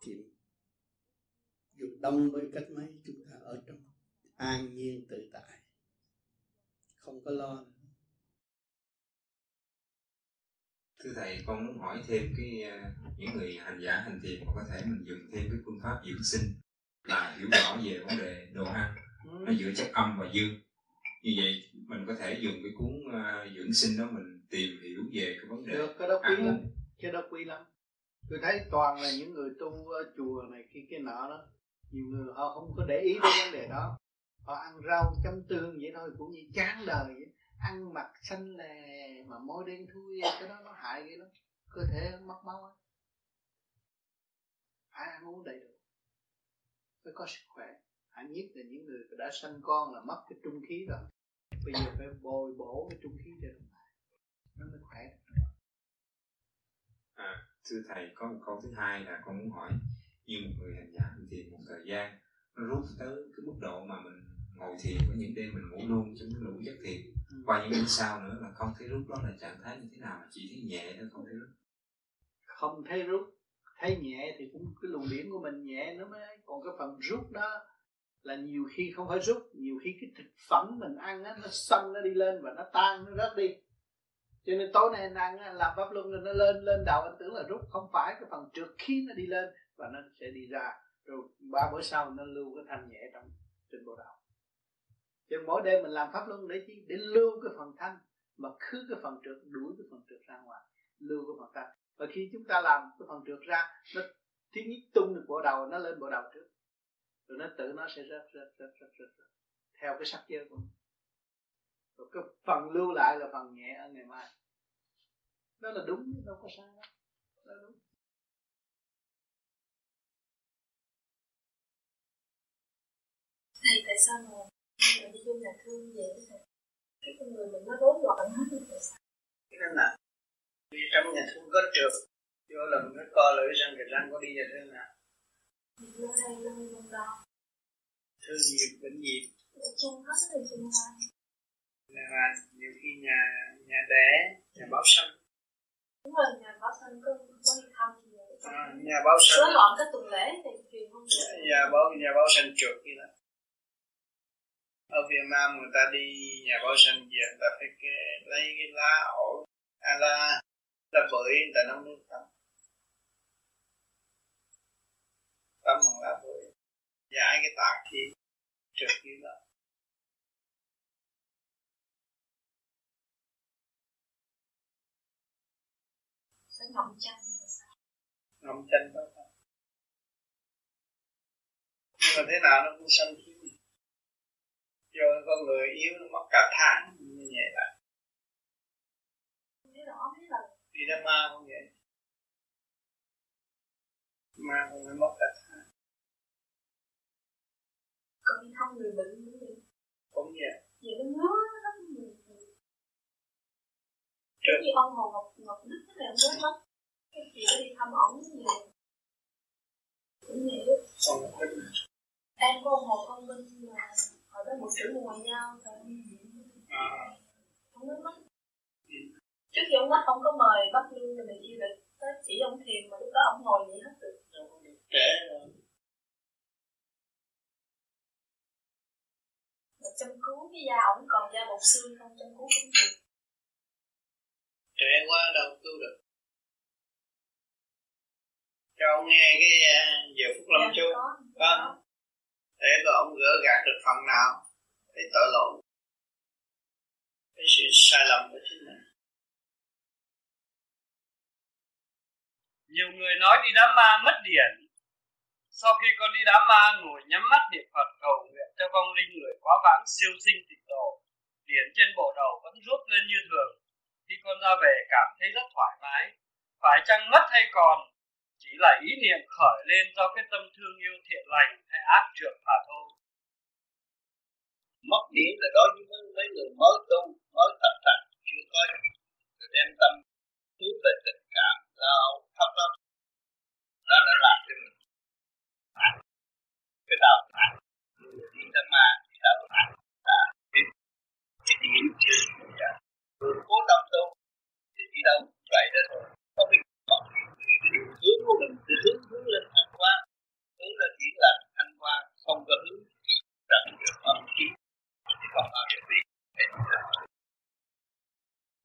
thì dù đông với cách mấy chúng ta ở trong an nhiên tự tại, không có lo nữa. Thưa thầy, con muốn hỏi thêm cái những người hành giả hành thiền có thể mình dùng thêm cái phương pháp dưỡng sinh là hiểu rõ về vấn đề đồ ăn, nó giữa chất âm và dương. Như vậy mình có thể dùng cái cuốn uh, dưỡng sinh đó mình tìm hiểu về cái vấn đề. Được, cái đó quý lắm, cái đó quý lắm. Tôi thấy toàn là những người tu uh, chùa này kia cái nọ đó. Nhiều người họ không có để ý đến vấn đề đó. Họ ăn rau chấm tương vậy thôi, cũng như chán đời vậy. Ăn mặc xanh nè, mà môi đen thui, cái đó nó hại vậy lắm. Cơ thể mất máu ấy. Phải ăn uống đầy đủ, phải có sức khỏe. Hẳn nhất là những người đã sanh con là mất cái trung khí rồi, bây giờ phải bồi bổ cái trung khí cho đồng lại, nó mới khỏe. À, thưa thầy, có một câu thứ hai là con muốn hỏi, như một người hành giả mình thiền một thời gian, nó rút tới cái mức độ mà mình ngồi thiền có những đêm mình ngủ luôn trong cái lũ giấc thiền, qua những đêm sau nữa là không thấy rút, đó là trạng thái như thế nào, chỉ thấy nhẹ thôi, không thấy rút. Không thấy rút, thấy nhẹ thì cũng cái luồng điển của mình nhẹ nó mới, còn cái phần rút đó là nhiều khi không phải rút, nhiều khi cái thực phẩm mình ăn á, nó xăng nó đi lên và nó tan nó rớt đi. Cho nên tối nay anh ăn làm pháp luân nó lên lên đầu anh tưởng là rút, không phải. Cái phần trượt khí nó đi lên và nó sẽ đi ra, rồi ba bữa sau nó lưu cái thanh nhẹ trong trên bộ đầu. Cho nên mỗi đêm mình làm pháp luân để chi? Để lưu cái phần thanh, mà cứ cái phần trượt đuổi cái phần trượt ra ngoài, lưu cái phần thanh. Và khi chúng ta làm cái phần trượt ra, nó thứ nhất tung được bộ đầu, nó lên bộ đầu trước, rồi nó tự nó sẽ rớt rớt rớt rớt rớt, rớt. Theo cái sắc giới của mình. Rồi cái phần lưu lại là phần nhẹ ở ngày mai. Đó là đúng, đâu có sai đó. Đó là đúng. Thầy, tại sao mà mình đi dung là thương vậy đó thầy? Cái con người mình nó rối loạn hết rồi tại sao? Thế nên là vì trong nhà thương có trượt, vô là mình mới co lưỡi răng, cái răng có đi nhà thương nào? Mình lơ đây lơ lông đau. Thương nhiều bệnh gì? Ở chân hết rồi chân hoài. Là nhiều khi nhà nhà đẻ, nhà báo sanh. Đúng rồi, nhà báo sanh có có đi thăm gì vậy? À, nhà báo sanh. Rối loạn cái tuần lễ thì truyền không được. Nhà báo nhà báo sanh trượt kia đó. Ở Việt Nam người ta đi nhà báo sanh về người ta phải cái, lấy cái lá ổi, à la, lá bưởi người ta nấu nước tắm, tắm bằng lá bưởi, giải cái tạc khí trượt khí đó. Sẽ ngậm chanh là sao? Ngậm chanh đó thôi. Nhưng mà thế nào nó cũng sanh khí. Rồi con người yếu nó mất cả tháng như vậy là thế đó, thế là đi ra ma không vậy, ma cũng phải mất cả tháng. Còn đi thăm người bệnh cũng vậy, cũng vậy, vậy nó ngứa lắm người bệnh. Như ông Hồ Ngọc Ngọc Đức thế này ngứa lắm, cái chị đã đi thăm ổng như vậy cũng vậy. Còn em có ông Hồ Công Minh là ở đó một chữ ngoài nhau thôi. À. Không biết mất. Trước khi ông mất ông có mời bác Lương rồi mình đi về tới chỉ ông thiền mà lúc đó ông ngồi vậy hết được. Trẻ rồi. Mà chăm cứu cái da ổng còn da bột xương không chăm cứu cũng được. Trẻ quá đâu cứu được. Cho ông nghe cái giờ Phúc Lâm dạ, chưa? Có. Có. Để có ông gỡ gạt được phần nào để tội lỗi cái sự sai lầm của chính mình. Nhiều người nói đi đám ma mất điển. Sau khi con đi đám ma ngồi nhắm mắt niệm Phật cầu nguyện cho vong linh người quá vãng siêu sinh tịnh độ, điển trên bộ đầu vẫn rút lên như thường. Khi con ra về cảm thấy rất thoải mái. Phải chăng mất hay còn chỉ là ý niệm khởi lên do cái tâm thương yêu thiện lành hay ác trược mà thôi? Mất điển là đối với mấy người mới tu, mới tập thành, chưa có rồi đem tâm hướng về tình cảm là ông thấp lắm. Đó đã làm cho mình thẳng, cái đầu thẳng, người đi ra ma, cái đầu thẳng là cái điển chưa được nhận. Người cố tâm tu thì đi đâu vậy đó thôi, không biết còn gì. Cái đường hướng của mình từ hướng hướng lên thanh hoa, hướng lên chỉ là thanh hoa, không có hướng ra được âm khí thì không bao giờ bị.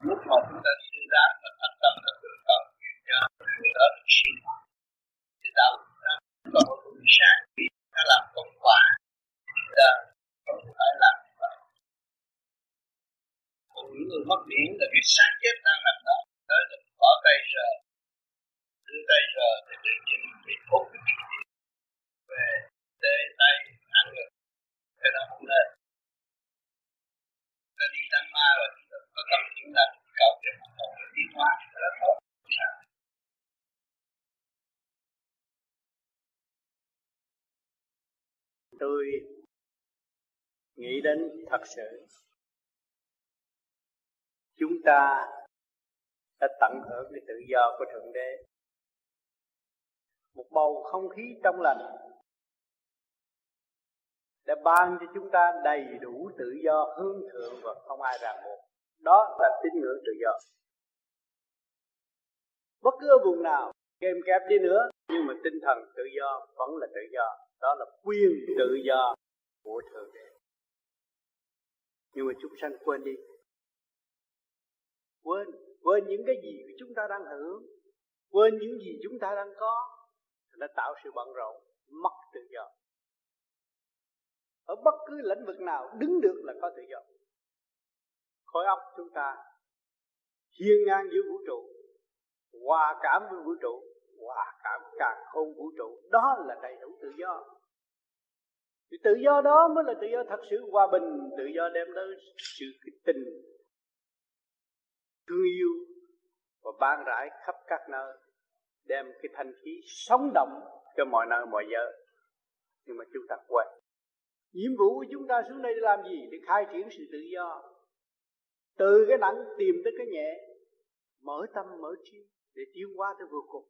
Lúc mà chúng ta đi ra và thật tâm thật sự cầu nguyện cho người đó được siêu thì đạo là còn có buổi sáng vì ta làm công quả thì ta không phải làm như vậy. Còn những người mất điển là cái xác chết đang nằm đó, tới được bỏ tay rờ. Đưa tay giờ thì tự nhiên bị hút về để tay ăn được cái đó không lên. Ta đi đám ma rồi thì có tâm chính là cầu được một con người tiến hóa thì là tốt. Tôi nghĩ đến thật sự chúng ta đã tận hưởng cái tự do của Thượng Đế. Một bầu không khí trong lành đã ban cho chúng ta đầy đủ tự do hướng thượng và không ai ràng buộc. Đó là tín ngưỡng tự do. Bất cứ vùng nào kèm kẹp đi nữa, nhưng mà tinh thần tự do vẫn là tự do. Đó là quyền tự do của Thượng Đế. Nhưng mà chúng sanh quên đi. Quên quên những cái gì chúng ta đang hưởng, quên những gì chúng ta đang có, nó tạo sự bận rộn, mất tự do. Ở bất cứ lĩnh vực nào đứng được là có tự do. Khối óc chúng ta hiên ngang giữa vũ trụ, hòa cảm với vũ trụ, hòa cảm càng khôn vũ trụ, đó là đầy đủ tự do. Thì tự do đó mới là tự do thật sự hòa bình. Tự do đem tới sự tình thương yêu và ban rãi khắp các nơi, đem cái thanh khí sống động cho mọi nơi mọi giờ. Nhưng mà chúng ta quên, nhiệm vụ của chúng ta xuống đây để làm gì? Để khai triển sự tự do, từ cái nặng tìm tới cái nhẹ, mở tâm mở trí để tiến qua tới vô cùng.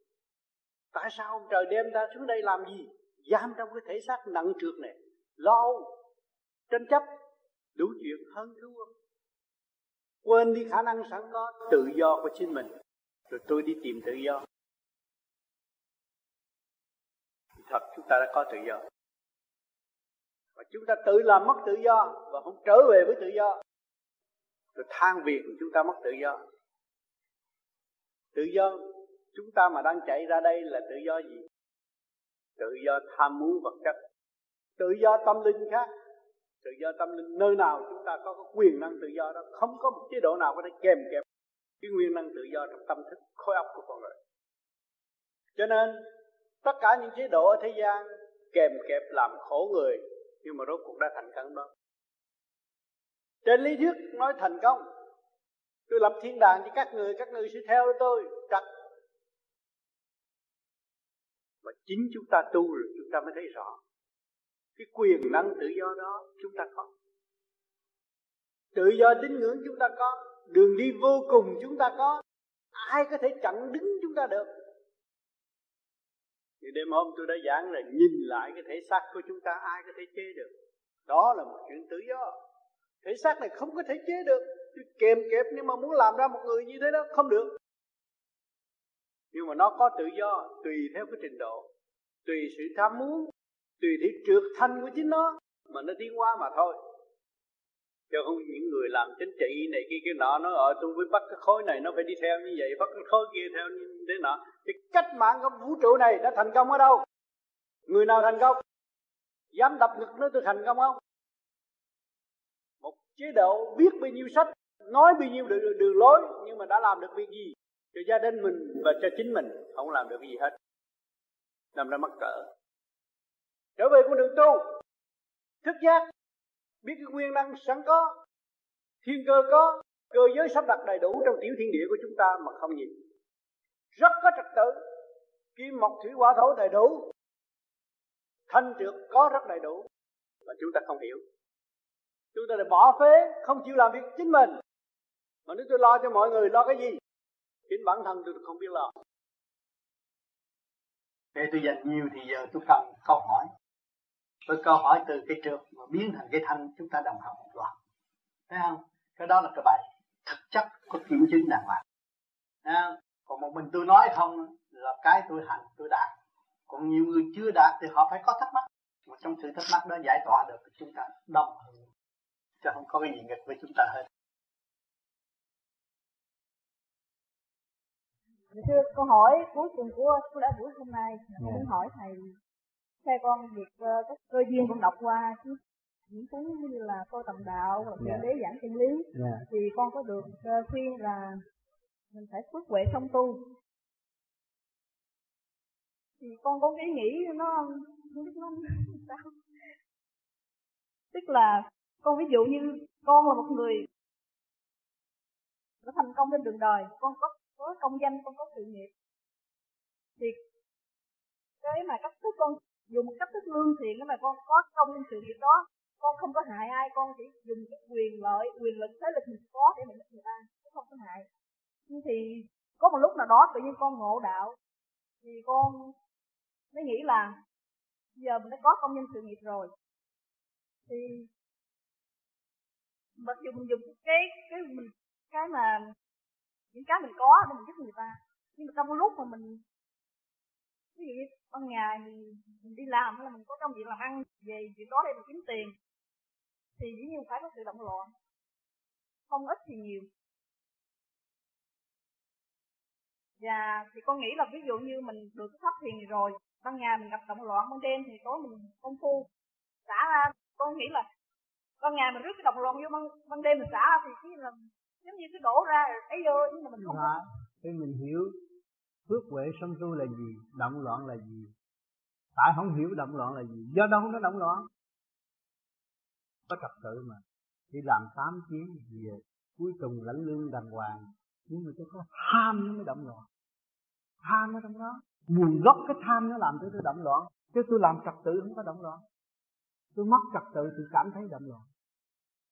Tại sao ông trời đem ta xuống đây làm gì? Giam trong cái thể xác nặng trược này, lo tranh chấp đủ chuyện hơn thua, quên đi khả năng sẵn có tự do của chính mình, rồi tôi đi tìm tự do. Thật chúng ta đã có tự do, và chúng ta tự làm mất tự do và không trở về với tự do, rồi than việc chúng ta mất tự do. Tự do chúng ta mà đang chạy ra đây là tự do gì? Tự do tham muốn vật chất, tự do tâm linh khác. Tự do tâm linh nơi nào chúng ta có quyền năng tự do đó, không có một chế độ nào có thể kèm kẹp cái quyền năng tự do trong tâm thức khối óc của con người. Cho nên tất cả những chế độ ở thế gian kèm kẹp làm khổ người, nhưng mà rốt cuộc đã thành công đó. Trên lý thuyết nói thành công, tôi lập thiên đàng cho các người, các người sẽ theo tôi trật. Mà chính chúng ta tu rồi chúng ta mới thấy rõ cái quyền năng tự do đó chúng ta có. Tự do tín ngưỡng chúng ta có, đường đi vô cùng chúng ta có, ai có thể chặn đứng chúng ta được. Thì đêm hôm tôi đã giảng là nhìn lại cái thể xác của chúng ta, ai có thể chế được. Đó là một chuyện tự do. Thể xác này không có thể chế được. Tôi kèm kẹp nhưng mà muốn làm ra một người như thế đó không được. Nhưng mà nó có tự do tùy theo cái trình độ, tùy sự tham muốn, tùy theo trượt thanh của chính nó mà nó tiến hóa mà thôi. Chứ không những người làm chính trị này kia kia nọ, nó ở tôi với bắt cái khối này nó phải đi theo như vậy, bắt cái khối kia theo như thế nọ. Thì cách mạng của vũ trụ này đã thành công ở đâu? Người nào thành công? Dám đập ngực nó tôi thành công không? Một chế độ biết bao nhiêu sách, nói bao nhiêu đường, đường lối, nhưng mà đã làm được việc gì cho gia đình mình và cho chính mình? Không làm được cái gì hết, nằm ra mắc cỡ. Trở về con đường tu, thức giác, biết cái nguyên năng sẵn có, thiên cơ có, cơ giới sắp đặt đầy đủ trong tiểu thiên địa của chúng ta mà không nhìn. Rất có trật tự, kim mộc thủy hỏa thổ đầy đủ, thanh trược có rất đầy đủ, mà chúng ta không hiểu. Chúng ta lại bỏ phế, không chịu làm việc chính mình. Mà nếu tôi lo cho mọi người, lo cái gì? Chính bản thân tôi không biết lo. Để tôi dành nhiều thì giờ tôi cần câu hỏi. Với câu hỏi từ cái trượt mà biến thành cái thanh, chúng ta đồng học một loạt. Thấy không? Cái đó là cái bài thực chất có kiểm chứng đàng hoàng. Thấy không? Còn một mình tôi nói không là cái tôi hành, tôi đạt. Còn nhiều người chưa đạt thì họ phải có thắc mắc. Mà trong sự thắc mắc đó giải tỏa được chúng ta đồng hưởng. Chứ không có cái gì nghịch với chúng ta hết. Thưa con hỏi cuối cùng của của đã buổi hôm nay, con muốn hỏi thầy, theo con việc uh, các cơ duyên con đọc qua chứ những cuốn như là Cô Tầm Đạo hoặc Đế Giảng Chân Lý, yeah. Thì con có được uh, khuyên là mình phải phước huệ song tu. Thì con có cái nghĩ nó không biết nó sao. Tức là con ví dụ như con là một người nó thành công trên đường đời, con có có công danh, con có sự nghiệp, thì cái mà cách thức con dùng một cách thức lương thiện đó mà con có công trong sự nghiệp đó, con không có hại ai, con chỉ dùng cái quyền lợi, quyền lực, thế lực mình có để mình giúp người ta, chứ không có hại. Nhưng thì có một lúc nào đó tự nhiên con ngộ đạo, thì con mới nghĩ là giờ mình đã có công danh sự nghiệp rồi, thì mặc dù mình dùng cái cái mình cái mà những cái mình có để mình giúp người ta, nhưng mà trong cái lúc mà mình ví dụ ban ngày mình, mình đi làm hay là mình có công việc làm ăn về chuyện đó để mình kiếm tiền, thì dĩ nhiên phải có sự động loạn, không ít thì nhiều. Và thì con nghĩ là ví dụ như mình được thấp thiền rồi, ban ngày mình gặp động loạn, ban đêm thì tối mình công phu xả ra. Con nghĩ là ban ngày mình rước cái động loạn vô, ban, ban đêm mình xả ra thì cái là giống như cái đổ ra ấy vô, nhưng mà mình không có. Thì mình hiểu phước huệ song tu là gì, động loạn là gì. Tại không hiểu động loạn là gì, do đâu nó động loạn. Có trật tự mà, đi làm tám tiếng về cuối cùng lãnh lương đàng hoàng, nhưng mà tôi có tham nó mới động loạn. Tham nó trong đó, nguồn gốc cái tham nó làm tôi tôi động loạn, chứ tôi làm trật tự không có động loạn. Tôi mất trật tự tôi cảm thấy động loạn.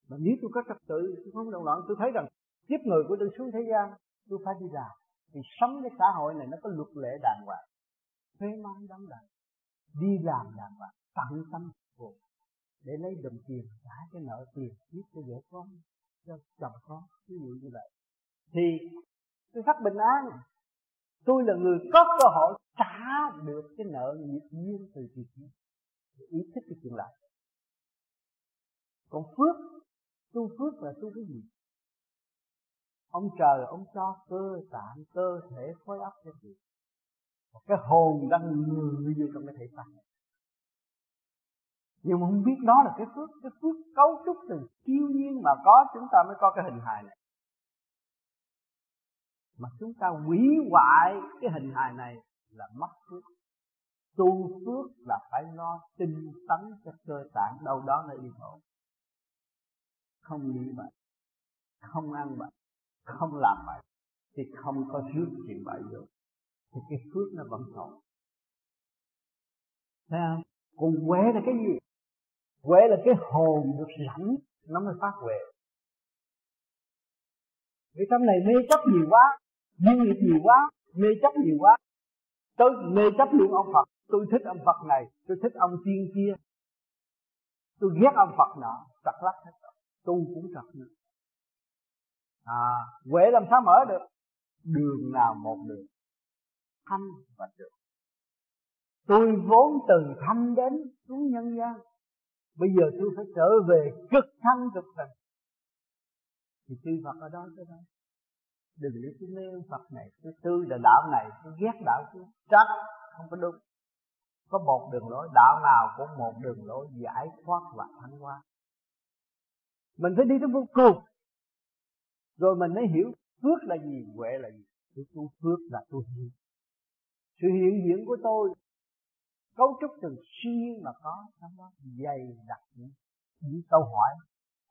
Mà nếu tôi có trật tự tôi không động loạn, tôi thấy rằng kiếp người của tôi xuống thế gian, tôi phải đi làm. Vì sống cái xã hội này nó có luật lệ đàng hoàng, thuế mang đóng đàng, đi làm đàng hoàng, tận tâm phục vụ để lấy đồng tiền trả cái nợ tiền giúp cho vợ con, cho chồng con, ví dụ như vậy. Thì tôi rất bình an, tôi là người có cơ hội trả được cái nợ nghiệp duyên từ việc này, ý thức cái chuyện lại. Còn phước, tu phước là tu cái gì? Ông trời ông cho cơ tạng, cơ thể, khối óc cho chị, cái hồn đang ngự vô trong cái thể xác này. Nhưng mà không biết đó là cái phước, cái phước cấu trúc từ siêu nhiên mà có, chúng ta mới có cái hình hài này. Mà chúng ta hủy hoại cái hình hài này là mất phước. Tu phước là phải lo tinh tấn cho cơ tạng đâu đó nó yên ổn, không nghĩ bậy, không ăn bậy, không làm bậy, thì không có rước chuyện bậy vô, thì cái phước nó vẫn còn. Thấy không? Còn huệ là cái gì? Huệ là cái hồn được rảnh nó mới phát huệ. Vì trong này mê chấp nhiều quá, duyên nghiệp nhiều quá, mê chấp nhiều quá. Tôi mê chấp luôn ông Phật, tôi thích ông Phật này, tôi thích ông tiên kia, tôi ghét ông Phật nọ, trật lắc hết rồi, tu cũng trật nữa. À, huệ làm sao mở được? Đường nào một đường, thanh và được. Tôi vốn từ thanh đến xuống nhân gian, bây giờ tôi phải trở về cực thanh cực tịnh. Thì tư Phật ở đó tới đó. Đừng để tôi mê Phật này, tôi tư là đạo này, tôi ghét đạo kia, chắc không có đúng. Có một đường lối, đạo nào cũng một đường lối giải thoát và thăng hoa. Mình phải đi tới vô cùng rồi mình mới hiểu phước là gì, huệ là gì. Tôi tu phước là tôi hiểu sự hiện diện của tôi cấu trúc từ siêu nhiên mà có, nó dày đặc những, những câu hỏi.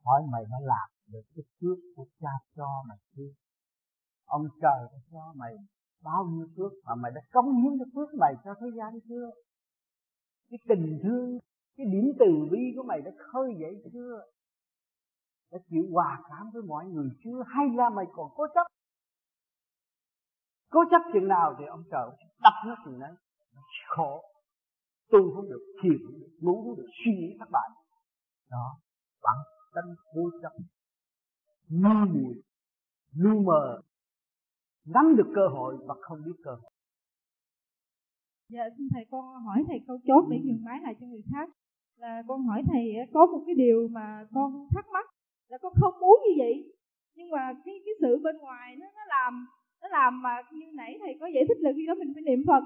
Hỏi mày đã làm được cái phước của cha cho mày chưa? Ông trời đã cho mày bao nhiêu phước mà mày đã cống hiến cái phước mày cho thế gian chưa? Cái tình thương, cái điểm từ bi của mày đã khơi dậy chưa? Đã chịu hòa cảm với mọi người chưa? Hay là mày còn cố chấp? Cố chấp chừng nào thì ông trời đập nó chừng đấy. Khổ, tu không được, thiền không được, ngủ không được, suy nghĩ các bạn. Đó, bản tính cố chấp, ngu muội, lu mờ, nắm được cơ hội và không biết cơ hội. Dạ, xin thầy, con hỏi thầy câu chốt để nhường máy lại cho người khác. Là con hỏi thầy có một cái điều mà con thắc mắc, là con không muốn như vậy, nhưng mà cái cái sự bên ngoài nó nó làm nó làm mà như nãy thầy có giải thích là khi đó mình phải niệm Phật,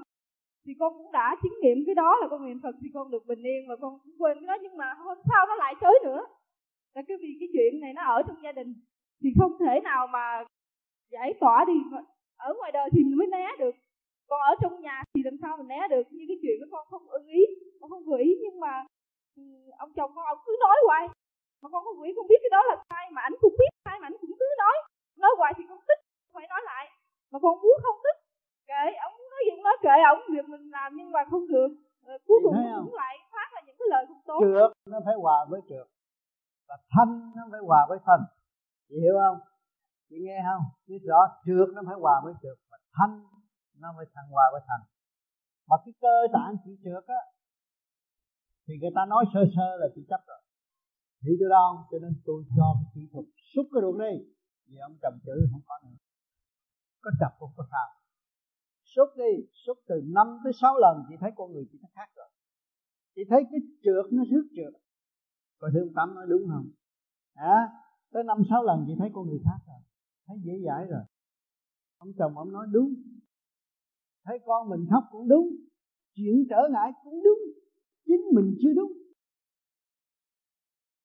thì con cũng đã chứng nghiệm cái đó là con niệm Phật thì con được bình yên, và con cũng quên cái đó. Nhưng mà hôm sau nó lại tới nữa, là cái vì cái chuyện này nó ở trong gia đình thì không thể nào mà giải tỏa đi, ở ngoài đời thì mình mới né được, còn ở trong nhà thì làm sao mình né được. Như cái chuyện đó con không ưng ý, con không vừa ý, nhưng mà ông chồng con ông cứ nói hoài mà con không nghĩ, con biết cái đó là sai mà ảnh cũng biết sai mà ảnh cũng cứ nói nói hoài thì con tức phải nói lại, mà con muốn không tức, kệ ông nói gì nói, kệ ông việc mình làm, nhưng mà không được. Rồi cuối cùng cũng lại phát ra những cái lời không tốt. Trược nó phải hòa với trược, và thanh nó phải hòa với thanh, chị hiểu không, chị nghe không? Biết rõ trược nó phải hòa với trược, và thanh nó phải thăng hòa với thanh. Mà cái cơ tạng chị trược á thì người ta nói sơ sơ là chị chấp rồi, thì tôi đâu, cho nên tôi cho cái kỹ thuật xúc cái ruột đi, vì ông trầm chữ không có nữa, có trập không có sao. Xúc đi, xúc từ năm tới sáu lần, chị thấy con người chị nó khác rồi, chị thấy cái trượt nó rước trượt. Còn thương Tâm nói đúng không? À, tới năm sáu lần chị thấy con người khác rồi, thấy dễ dãi rồi. Ông chồng ông nói đúng, thấy con mình khóc cũng đúng, chuyện trở ngại cũng đúng, chính mình chưa đúng,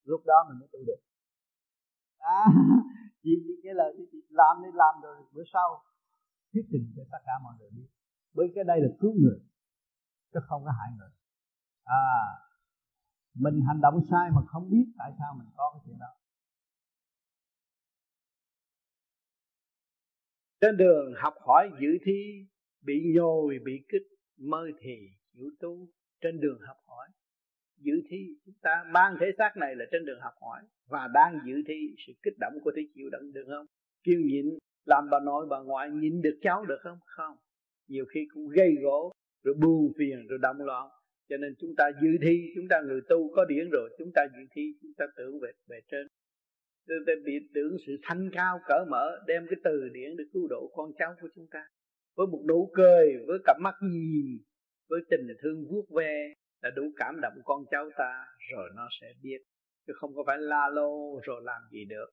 lúc đó mình mới tu được. À, chị chị cái lời chị làm đi, làm rồi bữa sau thuyết trình cho tất cả mọi người biết, bởi cái đây là cứu người chứ không có hại người. À, mình hành động sai mà không biết tại sao mình có cái chuyện đó. Trên đường học hỏi dự thi, bị nhồi, bị kích, mơ thì chịu tu. Trên đường học hỏi dự thi, chúng ta mang thể xác này là trên đường học hỏi và đang dự thi. Sự kích động của thể chịu đựng được không? Kiêu nhịn, làm bà nội bà ngoại nhịn được cháu được không? Không, nhiều khi cũng gây gỗ, rồi buồn phiền, rồi động loạn. Cho nên chúng ta dự thi, chúng ta người tu có điển rồi, chúng ta dự thi, chúng ta tưởng về, về trên. Chúng ta bị tưởng sự thanh cao cỡ mở, đem cái từ điển để cứu độ con cháu của chúng ta. Với một nụ cười, với cặp mắt nhìn, với tình thương vuốt ve là đủ cảm động con cháu ta, rồi nó sẽ biết. Chứ không có phải la lô rồi làm gì được.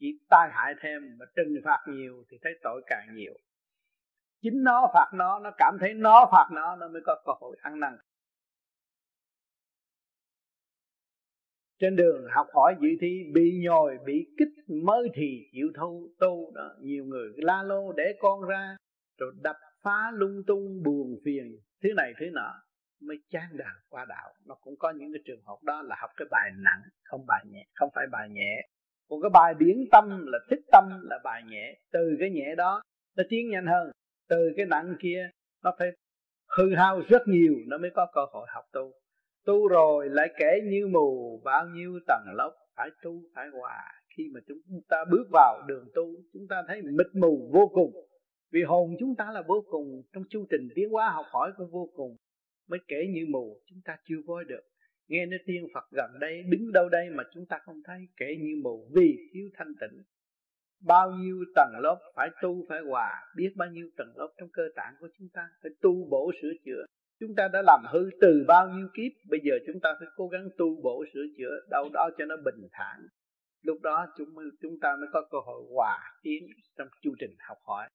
Chỉ tai hại thêm mà trừng phạt nhiều thì thấy tội càng nhiều. Chính nó phạt nó, nó cảm thấy nó phạt nó, nó mới có cơ hội ăn năn. Trên đường học hỏi dự thi, bị nhồi, bị kích, mới thì chịu thu tu đó. Nhiều người la lô để con ra, rồi đập phá lung tung, buồn phiền, thứ này thứ nọ, mới chán đời qua đạo. Nó cũng có những cái trường hợp đó là học cái bài nặng, không bài nhẹ, không phải bài nhẹ. Còn cái bài điển tâm là thích tâm là bài nhẹ. Từ cái nhẹ đó, nó tiến nhanh hơn. Từ cái nặng kia, nó phải hư hao rất nhiều, nó mới có cơ hội học tu. Tu rồi lại kể như mù, bao nhiêu tầng lớp, phải tu, phải hòa. Khi mà chúng ta bước vào đường tu, chúng ta thấy mịt mù vô cùng. Vì hồn chúng ta là vô cùng, trong chu trình tiến hóa học hỏi của vô cùng. Mới kể như mù, chúng ta chưa voi được. Nghe nói tiên Phật gần đây, đứng đâu đây mà chúng ta không thấy, kể như mù vì thiếu thanh tịnh. Bao nhiêu tầng lớp phải tu, phải hòa, biết bao nhiêu tầng lớp trong cơ tạng của chúng ta, phải tu bổ sửa chữa. Chúng ta đã làm hư từ bao nhiêu kiếp, bây giờ chúng ta phải cố gắng tu bổ sửa chữa, đâu đó cho nó bình thản. Lúc đó chúng, chúng ta mới có cơ hội hòa tiến trong chu trình học hỏi.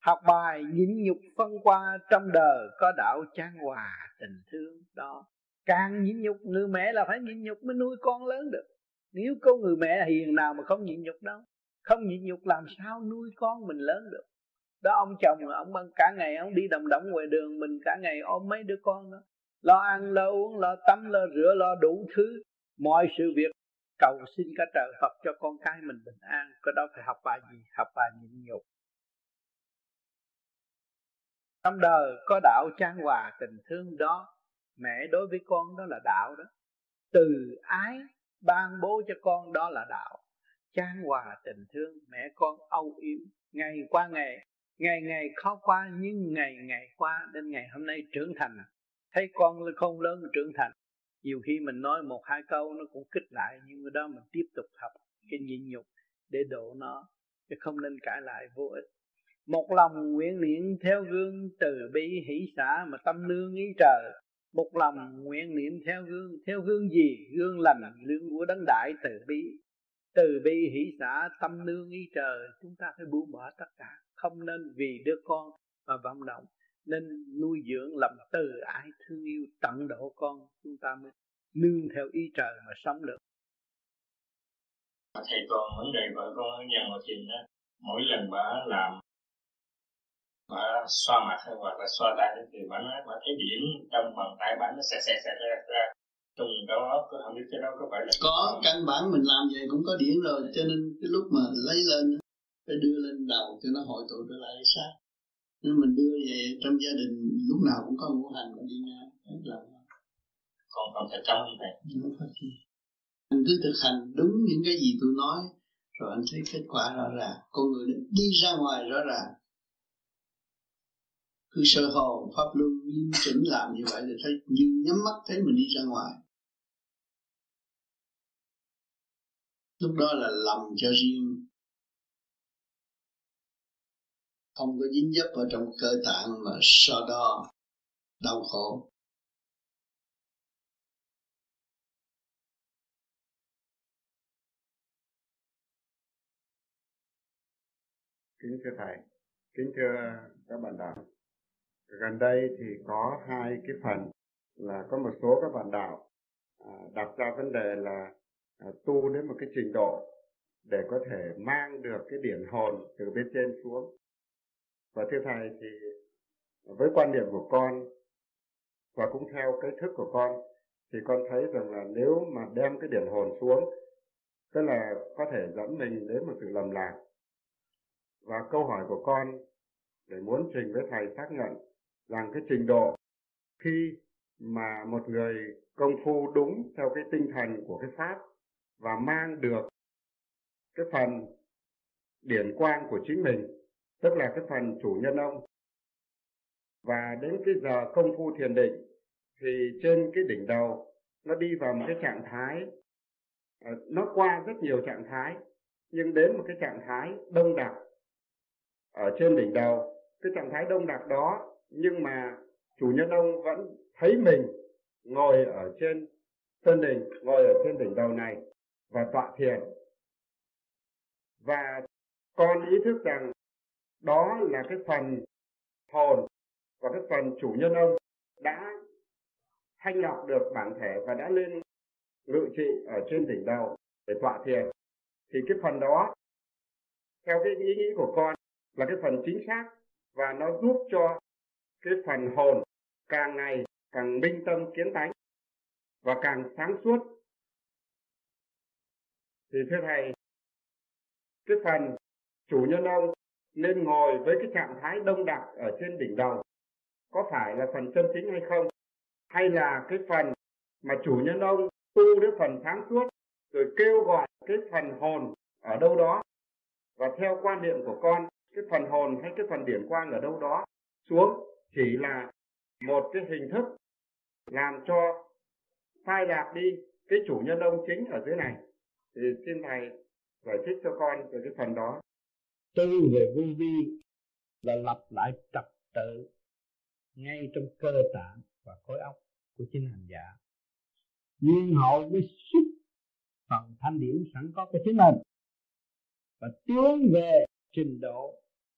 Học bài nhịn nhục phân qua, trong đời có đạo chan hòa tình thương đó. Càng nhịn nhục, người mẹ là phải nhịn nhục mới nuôi con lớn được. Nếu có người mẹ hiền nào mà không nhịn nhục đâu, không nhịn nhục làm sao nuôi con mình lớn được. Đó, ông chồng ông cả ngày ông đi đồng đọng ngoài đường, mình cả ngày ôm mấy đứa con đó, lo ăn lo uống, lo tắm lo rửa, lo đủ thứ mọi sự việc, cầu xin cả trời Phật cho con cái mình bình an. Có đó phải học bài gì? Học bài nhịn nhục. Trong đời có đạo chan hòa tình thương đó, mẹ đối với con đó là đạo đó, từ ái ban bố cho con đó là đạo chan hòa tình thương. Mẹ con âu yếm ngày qua ngày, ngày ngày khó qua, nhưng ngày ngày qua đến ngày hôm nay trưởng thành, thấy con không lớn trưởng thành. Nhiều khi mình nói một hai câu nó cũng kích lại, nhưng cái đó mình tiếp tục học cái nhịn nhục để độ nó, chứ không nên cãi lại vô ích. Một lòng nguyện niệm theo gương từ bi hỷ xả mà tâm lương ý trời. Một lòng nguyện niệm theo gương, theo gương gì? Gương lành, lương của đấng đại từ bi. Từ bi hỷ xả tâm nương ý trời, chúng ta phải buông bỏ tất cả, không nên vì đứa con mà vận động, nên nuôi dưỡng lòng từ ái thương yêu tận độ con, chúng ta mới nương theo ý trời mà sống được. Thầy, còn vấn đề vợ con ở nhà ngoại tình á, mỗi lần bà làm, bà xoa mặt hay hoặc là xoa tay thì bà nói bà thấy điểm trong bàn tay bà nó sẹt sẹt sẹt ra. Đó, không biết cái đó có phải là có căn bản mình làm vậy cũng có điển rồi, cho nên cái lúc mà lấy lên phải đưa lên đầu cho nó hội tụ trở lại sát. Nếu mình đưa vậy trong gia đình lúc nào cũng có ngũ hành mà đi ngang hết lần. Còn còn phải trong như vậy. Anh cứ thực hành đúng những cái gì tôi nói rồi anh thấy kết quả rõ ràng. Con người đi ra ngoài rõ ràng. Cứ sơ hồ pháp luân nghiêm chỉnh làm như vậy thì thấy như nhắm mắt thấy mình đi ra ngoài. Lúc đó là lầm cho riêng, không có dính dấp ở trong cơ tạng mà so đo đau khổ. Kính thưa Thầy, kính thưa các bạn đạo, Gần đây thì có hai cái phần là có một số các bạn đạo à, đặt ra vấn đề là à, tu đến một cái trình độ để có thể mang được cái điển hồn từ bên trên xuống. Và thưa Thầy thì với quan điểm của con và cũng theo cái thức của con thì con thấy rằng là nếu mà đem cái điển hồn xuống, tức là có thể dẫn mình đến một sự lầm lạc. Và câu hỏi của con để muốn trình với Thầy xác nhận rằng cái trình độ khi mà một người công phu đúng theo cái tinh thần của cái Pháp và mang được cái phần điển quang của chính mình, tức là cái phần chủ nhân ông, và đến cái giờ công phu thiền định thì trên cái đỉnh đầu nó đi vào một cái trạng thái, nó qua rất nhiều trạng thái, nhưng đến một cái trạng thái đông đặc ở trên đỉnh đầu. Cái trạng thái đông đặc đó, nhưng mà chủ nhân ông vẫn thấy mình ngồi ở trên sơn đỉnh, ngồi ở trên đỉnh đầu này và tọa thiền. Và con ý thức rằng đó là cái phần hồn và cái phần chủ nhân ông đã thanh lọc được bản thể và đã lên ngự trị ở trên đỉnh đầu để tọa thiền. Thì cái phần đó, theo cái ý nghĩ của con, là cái phần chính xác, và nó giúp cho cái phần hồn càng ngày càng minh tâm kiến tánh và càng sáng suốt. Thì thưa Thầy, cái phần chủ nhân ông nên ngồi với cái trạng thái đông đặc ở trên đỉnh đầu có phải là phần chân chính hay không? Hay là cái phần mà chủ nhân ông tu đến phần sáng suốt rồi kêu gọi cái phần hồn ở đâu đó, và theo quan niệm của con, cái phần hồn hay cái phần điển quang ở đâu đó xuống chỉ là một cái hình thức làm cho sai lạc đi cái chủ nhân ông chính ở dưới này. Thì xin Thầy giải thích cho con về cái phần đó. Tư về vô vi là lập lại trật tự ngay trong cơ tạng và khối óc của chính hành giả. Nhiên hậu mới xuất phần thanh điển sẵn có của chính mình và tiến về trình độ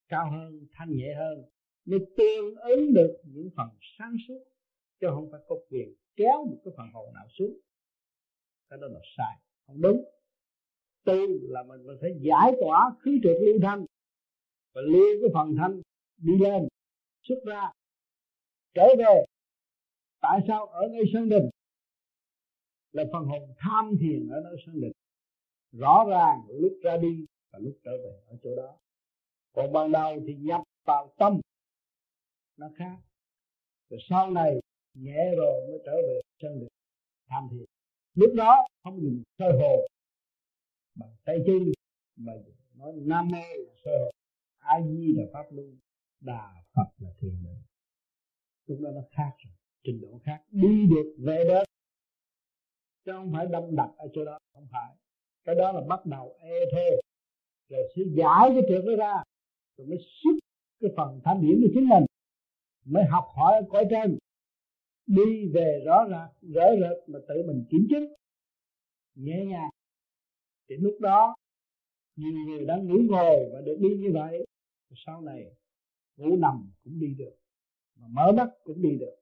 cao hơn, thanh nhẹ hơn, mới tương ứng được những phần sáng suốt, chứ không phải có quyền kéo một cái phần hồn nào xuống. Cái đó là sai, không đúng. Tư là mình phải giải tỏa khí trượt lưu thanh và lưu cái phần thanh đi lên, xuất ra, trở về. Tại sao ở nơi Sơn Đình là phần hồn tham thiền ở nơi Sơn Đình rõ ràng lúc ra đi và lúc trở về ở chỗ đó. Còn ban đầu thì nhập vào tâm nó khác, rồi sau này nhẹ rồi mới trở về Sơn Đình tham thiền. Lúc đó không dùng sơ hồ bằng tay chân mà nói Nam Mô là sơ hồ, A Di là Pháp Luân, Đà Phật là thiền định. Lúc đó nó khác rồi, trình độ khác, đi được về đó, chứ không phải đâm đặt ở chỗ đó, không phải. Cái đó là bắt đầu ê thê, rồi sẽ giải cái trượt nó ra, rồi mới xuất cái phần thanh điển của chính mình, mới học hỏi ở cõi trên, đi về rõ ràng, rõ rệt mà tự mình kiểm chứng, nhẹ nhàng. Thì lúc đó nhiều người đã ngủ ngồi và được đi như vậy, sau này ngủ nằm cũng đi được, mà mở mắt cũng đi được.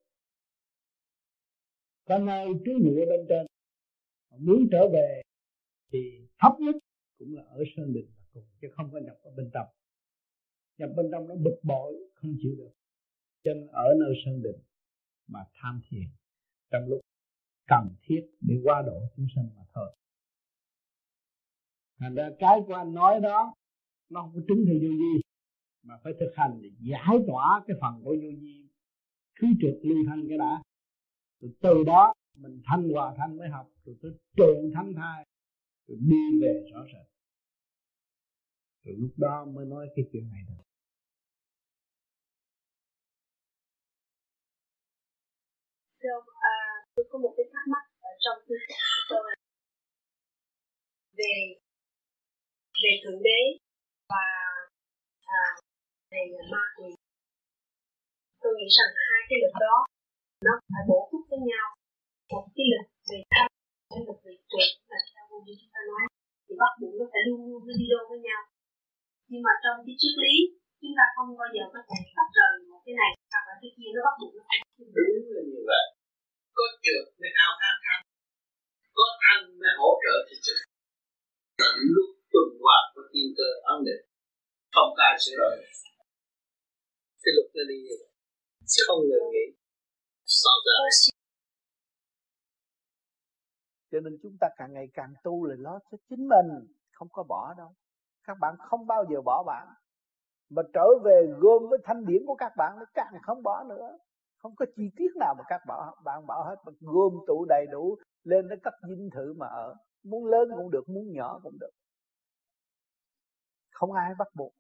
Có nơi trú ngụ bên trên, muốn trở về thì thấp nhất cũng là ở Sơn Đình là cùng, chứ không có nhập ở bên trong. Nhập bên trong nó bực bội, không chịu được. Cho nên ở nơi Sơn Đình mà tham thiền trong lúc cần thiết để qua độ chúng sanh mà thôi. Thành ra cái của anh nói đó nó không có trứng theo vô vi, mà phải thực hành để giải tỏa cái phần của vô vi, khí trượt lưu thanh cái đã. Rồi từ đó mình thanh hòa thanh mới học, rồi tới trụ thánh thai, rồi đi về rõ rệt. Rồi lúc đó mới nói cái chuyện này được. Thưa ông, à, tôi có một cái thắc mắc ở trong tư tưởng của tôi về về thượng đế và à, về ma quỷ. Tôi nghĩ rằng hai cái lực đó nó phải bổ túc với nhau. Một cái lực về tham, cái lực về trượt là theo như chúng ta nói thì bắt buộc nó phải luôn luôn đi đôi với nhau. Nhưng mà trong cái triết lý chúng ta không bao giờ có thể tách rời một cái này Hoặc là cái kia nó bắt buộc nó phải đúng là như vậy. Có trượt mới ao khát thanh, có thanh mới hỗ trợ thì trượt. Tận lúc tuần hoàn của thiên cơ ấn định, không ai sửa đổi. Cái luật nó đi như vậy, sẽ không ngừng nghỉ. Sao ra? Cho nên chúng ta càng ngày càng tu là lo cho chính mình, không có bỏ đâu. Các bạn không bao giờ bỏ bạn, mà trở về gom với thanh điển của các bạn nó càng không bỏ nữa. Không có chi tiết nào mà các bạn, bạn bỏ hết, mà gom tụ đầy đủ lên nó cấp dinh thự mà ở. Muốn lớn cũng được, muốn nhỏ cũng được. Không ai bắt buộc,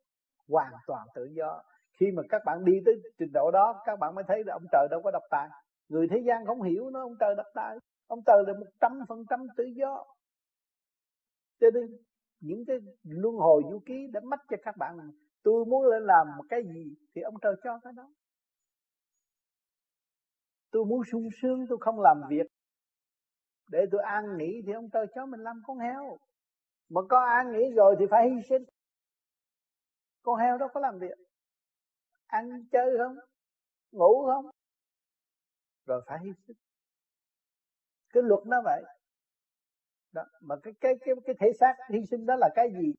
hoàn toàn tự do. Khi mà các bạn đi tới trình độ đó, các bạn mới thấy là ông trời đâu có độc tài. Người thế gian không hiểu nó, ông trời độc tài. Ông trời là một trăm phần trăm tự do. Cho nên những cái luân hồi vũ ký đã mách cho các bạn là tôi muốn lên làm một cái gì thì ông trời cho cái đó. Tôi muốn sung sướng, tôi không làm việc để tôi an nghỉ thì ông trời cho mình làm con heo. Mà có an nghỉ rồi thì phải hy sinh. Con heo đâu có làm việc, ăn chơi không, ngủ không, rồi phải hy sinh. Cái luật nó vậy đó. Mà cái, cái, cái, cái thể xác hy sinh đó là cái gì?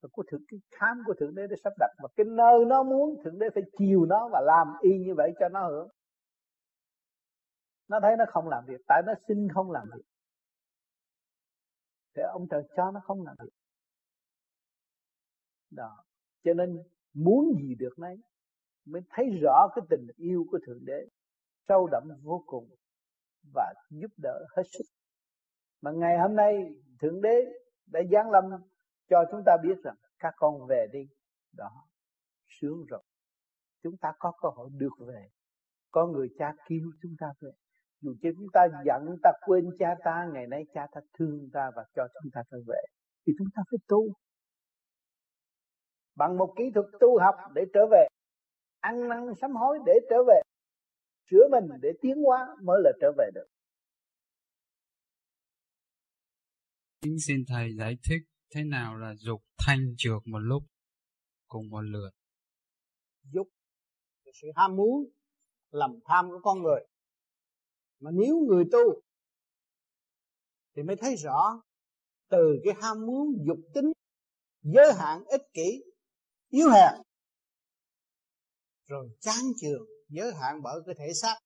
Là của thượng, cái khám của Thượng Đế để sắp đặt. Mà cái nơi nó muốn Thượng Đế phải chiều nó và làm y như vậy cho nó hưởng. Nó thấy nó không làm việc, tại nó xin không làm việc, để ông trời cho nó không làm việc đó. Cho nên muốn gì được nấy. Mới thấy rõ cái tình yêu của Thượng Đế sâu đậm vô cùng và giúp đỡ hết sức. Mà ngày hôm nay Thượng Đế đã giáng lâm cho chúng ta biết rằng các con về đi. Đó, sướng rồi. Chúng ta có cơ hội được về. Có người cha kêu chúng ta về. Dù cho chúng ta giận, ta quên cha ta, ngày nay cha ta thương ta và cho chúng ta trở về. Thì chúng ta phải tu bằng một kỹ thuật tu học để trở về. Ăn năn sám hối để trở về. Sửa mình để tiến hóa mới là trở về được. Kính xin Thầy giải thích thế nào là dục thanh trược một lúc cùng một lượt. Dục là sự ham muốn, lòng tham của con người. Mà nếu người tu thì mới thấy rõ từ cái ham muốn dục tính, giới hạn, ích kỷ, yếu hèn, rồi chán chường, giới hạn bởi cái thể xác.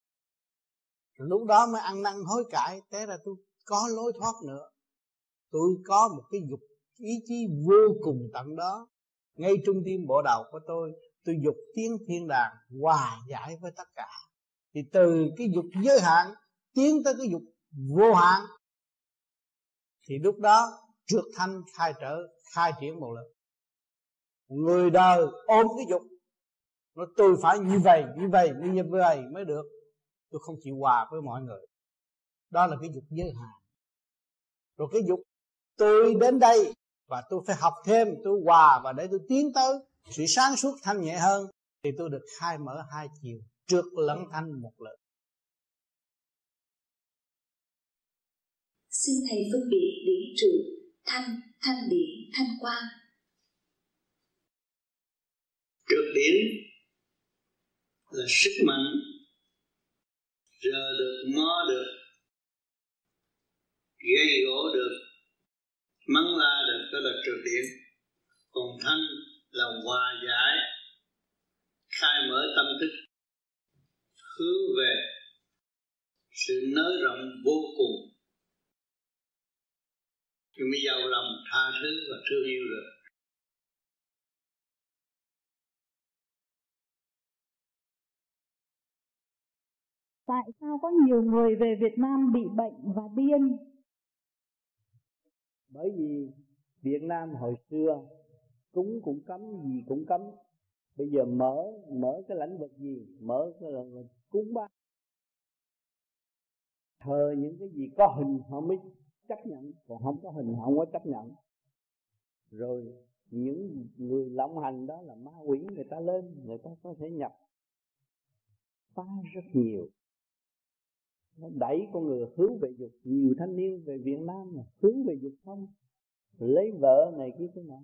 Rồi lúc đó mới ăn năn hối cải. Thế là tôi có lối thoát nữa. Tôi có một cái dục ý chí vô cùng tận đó. Ngay trung tim bộ đầu của tôi, tôi dục tiến thiên đàng, hòa giải với tất cả. Thì từ cái dục giới hạn tiến tới cái dục vô hạn, thì lúc đó trượt thanh khai trở, khai triển một lần. Người đời ôm cái dục, nó tôi phải như vậy, như vậy, như vậy mới được. Tôi không chịu hòa với mọi người. Đó là cái dục giới hạn. Rồi cái dục tôi đến đây và tôi phải học thêm, tôi hòa và để tôi tiến tới sự sáng suốt thanh nhẹ hơn, thì tôi được khai mở hai chiều, trượt lẫn thanh một lần. Xin Thầy phân biệt điển trược, thanh, thanh điển, thanh quang. Trượt điển là sức mạnh, rờ được, mó được, gây gỗ được, mắng la được, đó là trượt điển. Còn thanh là hòa giải, khai mở tâm thức, hướng về sự nới rộng vô cùng. Chúng mới giàu lòng tha thứ và thương yêu được. Tại sao có nhiều người về Việt Nam bị bệnh và điên? Bởi vì Việt Nam hồi xưa cúng cũng cấm, gì cũng cấm. Bây giờ mở mở cái lãnh vực gì, mở cái lãnh vực cúng bái, thờ những cái gì có hình họ mới chấp nhận, còn không có hình họ không có chấp nhận. Rồi những người lộng hành đó là ma quỷ, người ta lên, người ta có thể nhập phá rất nhiều. Nó đẩy con người hướng về dục. Nhiều thanh niên về Việt Nam là hướng về dục không, lấy vợ này kia cái nào,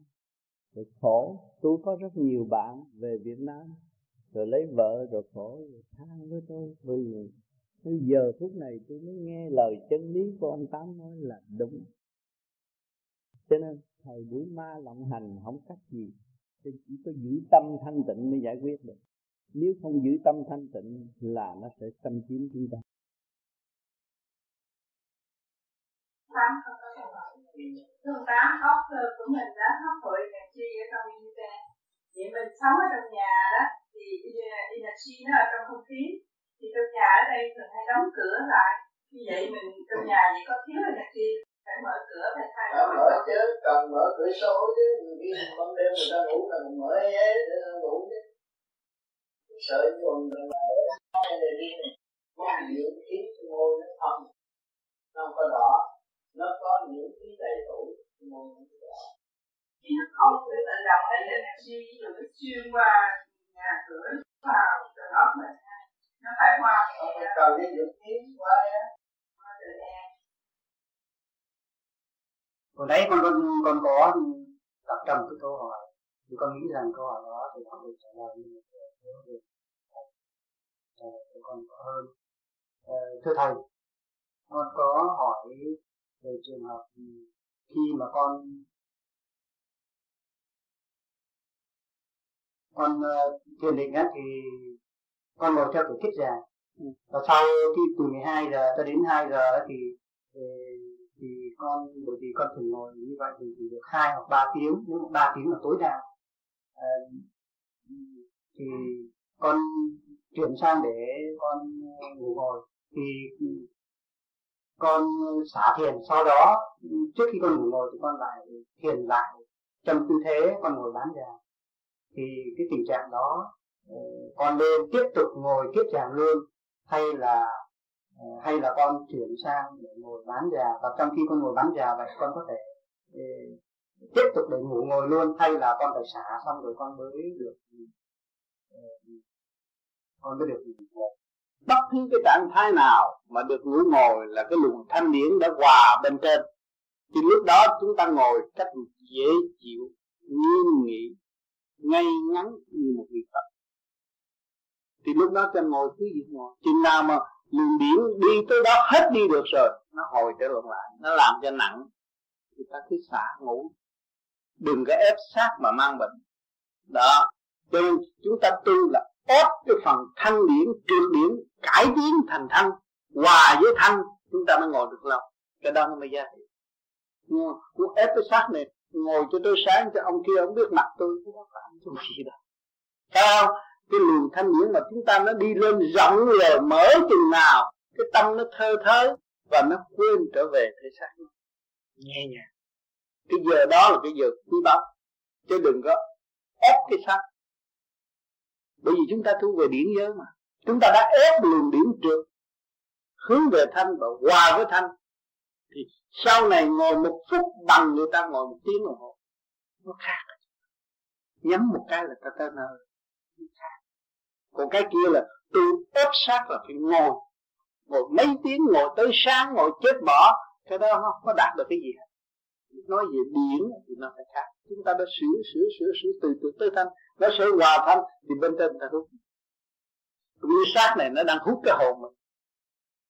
rồi khổ. Tôi có rất nhiều bạn về Việt Nam rồi lấy vợ rồi khổ, rồi than với tôi. Vì bây giờ phút này tôi mới nghe lời chân lý của ông Tám nói là đúng. Cho nên thời buổi ma lộng hành không cách gì, thì chỉ có giữ tâm thanh tịnh mới giải quyết được. Nếu không giữ tâm thanh tịnh là nó sẽ xâm chiếm chúng ta. Tám, con có câu hỏi. Thương Tám, óc của mình đã hấp bụi energy ở trong như thế. Vậy mình sống ở trong nhà đó thì energy nó ở trong không khí. Thì trong nhà ở đây thường hay đóng cửa lại. Như vậy mình trong nhà chỉ có thiếu energy, phải mở cửa phải thay đổi. Mở chứ, cần mở cửa sổ chứ. Người kia ban đêm người ta ngủ là mình mở hé để nó ngủ chứ. Sợi quần rồi mà để này đi này. Có những khí ngôi nó thâm, nó có đỏ, nó có những khí đầy đủ ngôi nó có đỏ. Khi nó không tự tận đồng đấy là nó xuyên, rồi nó xuyên qua nhà cửa vào rồi đó mình hay. Nó phải qua cái gì đó. Cần cái dưỡng khí qua á, qua từ em. Còn đấy con con, con có đặt trầm cái câu hỏi. Thì con nghĩ rằng câu hỏi đó thì con được trả lời như thế. Còn hơn. Thưa thầy, con có hỏi về trường hợp khi mà con con thiền định á thì con ngồi theo kiểu kiết già, và sau khi từ mười hai giờ cho đến hai giờ thì thì con bởi vì con thường ngồi như vậy thì chỉ được hai hoặc ba tiếng, nếu ba tiếng là tối đa, thì con chuyển sang để con ngủ ngồi thì con xả thiền. Sau đó trước khi con ngủ ngồi thì con lại thiền lại trong tư thế con ngồi bán già, thì cái tình trạng đó con nên tiếp tục ngồi kiết già luôn hay là hay là con chuyển sang để ngồi bán già, và trong khi con ngồi bán già vậy con có thể tiếp tục để ngủ ngồi luôn, hay là con phải xả xong rồi con mới được con mới được ngủ ngồi. Bất cứ cái trạng thái nào mà được ngủ ngồi là cái luồng thanh điển đã hòa bên trên, thì lúc đó chúng ta ngồi cách dễ chịu, nghiêm nghị, ngay ngắn như một vị Phật. Thì lúc đó ta ngồi cứ việc ngồi, chừng nào mà luồng điển đi tới đó hết đi được rồi, nó hồi trở lại, nó làm cho nặng, thì ta cứ xả ngủ, đừng có ép sát mà mang bệnh. Đó, cho nên chúng ta tu là ép cái phần thanh điển, trường điển, cải tiến thành thanh, hòa với thanh, chúng ta mới ngồi được lâu. Cái đó nó mới ra hiệu. Cũng ép cái xác này, ngồi cho tôi sáng, cho ông kia ông biết mặt tôi, cái đó là không gì đâu. Thấy không? Cái luồng thanh điển mà chúng ta nó đi lên rộng lờ mở chừng nào, cái tâm nó thơ thới và nó quên trở về thể xác. Nhẹ nhàng. Cái giờ đó là cái giờ quý báu, chứ đừng có ép cái xác. Bởi vì chúng ta thu về điển giới mà, chúng ta đã ép luồng điển trược hướng về thanh và hòa với thanh, thì sau này ngồi một phút bằng người ta ngồi một tiếng đồng hồ, nó khác. Nhắm một cái là ta ta nơi, còn cái kia là tôi ép sát là phải ngồi, ngồi mấy tiếng, ngồi tới sáng, ngồi chết bỏ, cái đó nó không có đạt được cái gì hết. Nói về điển thì nó phải khác. Chúng ta đã sửa sửa sửa sửa từ từ tới thanh, nó sẽ hòa thanh thì bên trên ta hút. Cái xác này nó đang hút cái hồn mình,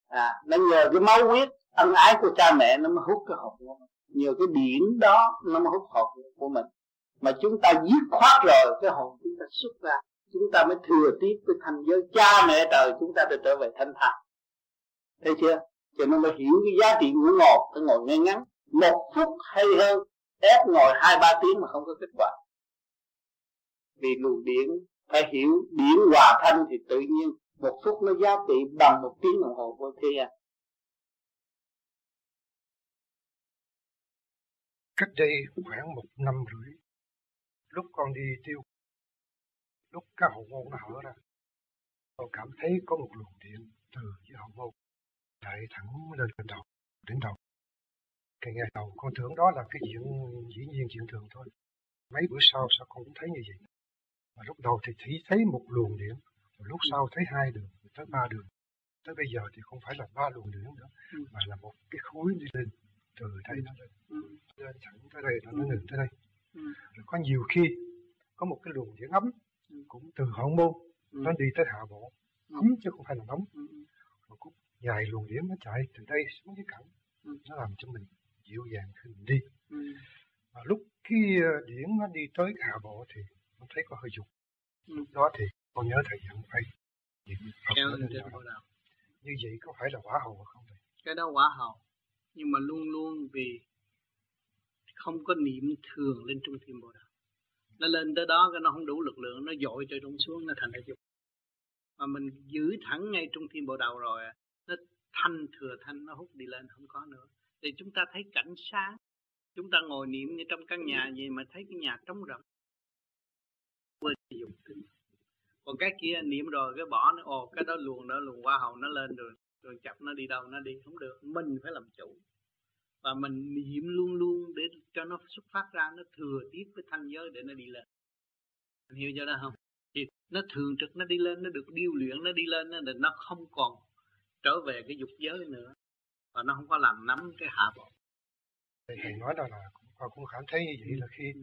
à, nó nhờ cái máu huyết ân ái của cha mẹ nó mới hút cái hồn của mình, nhờ cái điển đó nó mới hút hồn của mình. Mà chúng ta giết khoát rồi cái hồn chúng ta xuất ra, chúng ta mới thừa tiếp cái thành giới cha mẹ trời, chúng ta được trở về thanh thản. Thấy chưa? Cho nên mới hiểu cái giá trị ngủ ngồi, phải ngồi ngay ngắn. Một phút hay hơn, ép ngồi hai ba tiếng mà không có kết quả. Vì luồng điển phải hiểu điển hòa thanh thì tự nhiên một phút nó giá trị bằng một tiếng đồng hồ vô thiên. Cách đây khoảng một năm rưỡi, lúc con đi tiêu, lúc cái hậu môn nó hở ra, con cảm thấy có một luồng điện từ dưới hậu môn chạy thẳng lên đỉnh đầu, đỉnh đầu. Cái ngày đầu con tưởng đó là cái chuyện dĩ nhiên, chuyện thường thôi. Mấy bữa sau sao con cũng thấy như vậy. Mà lúc đầu thì chỉ thấy một luồng điện, rồi lúc sau thấy hai đường, tới ba đường. Tới bây giờ thì không phải là ba luồng điện nữa, ừ. mà là một cái khối đi lên từ đây nó lên, ừ. lên thẳng tới đây, nó ngừng tới đây. Ừ. Rồi có nhiều khi có một cái luồng điện ấm, ừ. cũng từ hậu môn ừ. nó đi tới hạ bộ, ấm ừ. chứ không phải là nóng. Ừ. Rồi cũng dài luồng điểm nó chạy từ đây xuống cái cẳng, ừ. nó làm cho mình dịu dàng khi mình đi. Ừ. Và lúc cái điển nó đi tới hạ bộ thì con thấy có hơi dục. Ừ. Lúc đó thì con nhớ thầy dặn phải điểm Phật. Như vậy có phải là quả hầu không thầy? Cái đó quả hầu, nhưng mà luôn luôn vì không có niệm thường lên Trung Thiên Bồ Đào, nó lên tới đó cái nó không đủ lực lượng, nó dội cho trung xuống, nó thành ra dục. Mà mình giữ thẳng ngay Trung Thiên Bồ Đào rồi, nó thanh thừa thanh, nó hút đi lên không có nữa. Thì chúng ta thấy cảnh sáng, chúng ta ngồi niệm như trong căn nhà gì mà thấy cái nhà trống rỗng, quên dục tính. Còn cái kia niệm rồi cái bỏ nó, ồ cái đó luồn đó luồn qua hầu nó lên rồi, rồi chập nó đi đâu nó đi không được, mình phải làm chủ. Và mình niệm luôn luôn để cho nó xuất phát ra, nó thừa tiếp với thanh giới để nó đi lên. Anh hiểu cho đó không? Thì nó thường trực nó đi lên, nó được điêu luyện, nó đi lên, nó, nó không còn trở về cái dục giới nữa. Và nó không có làm nắm cái hạ bộ. Thầy nói đó là, con cũng cảm thấy như vậy là khi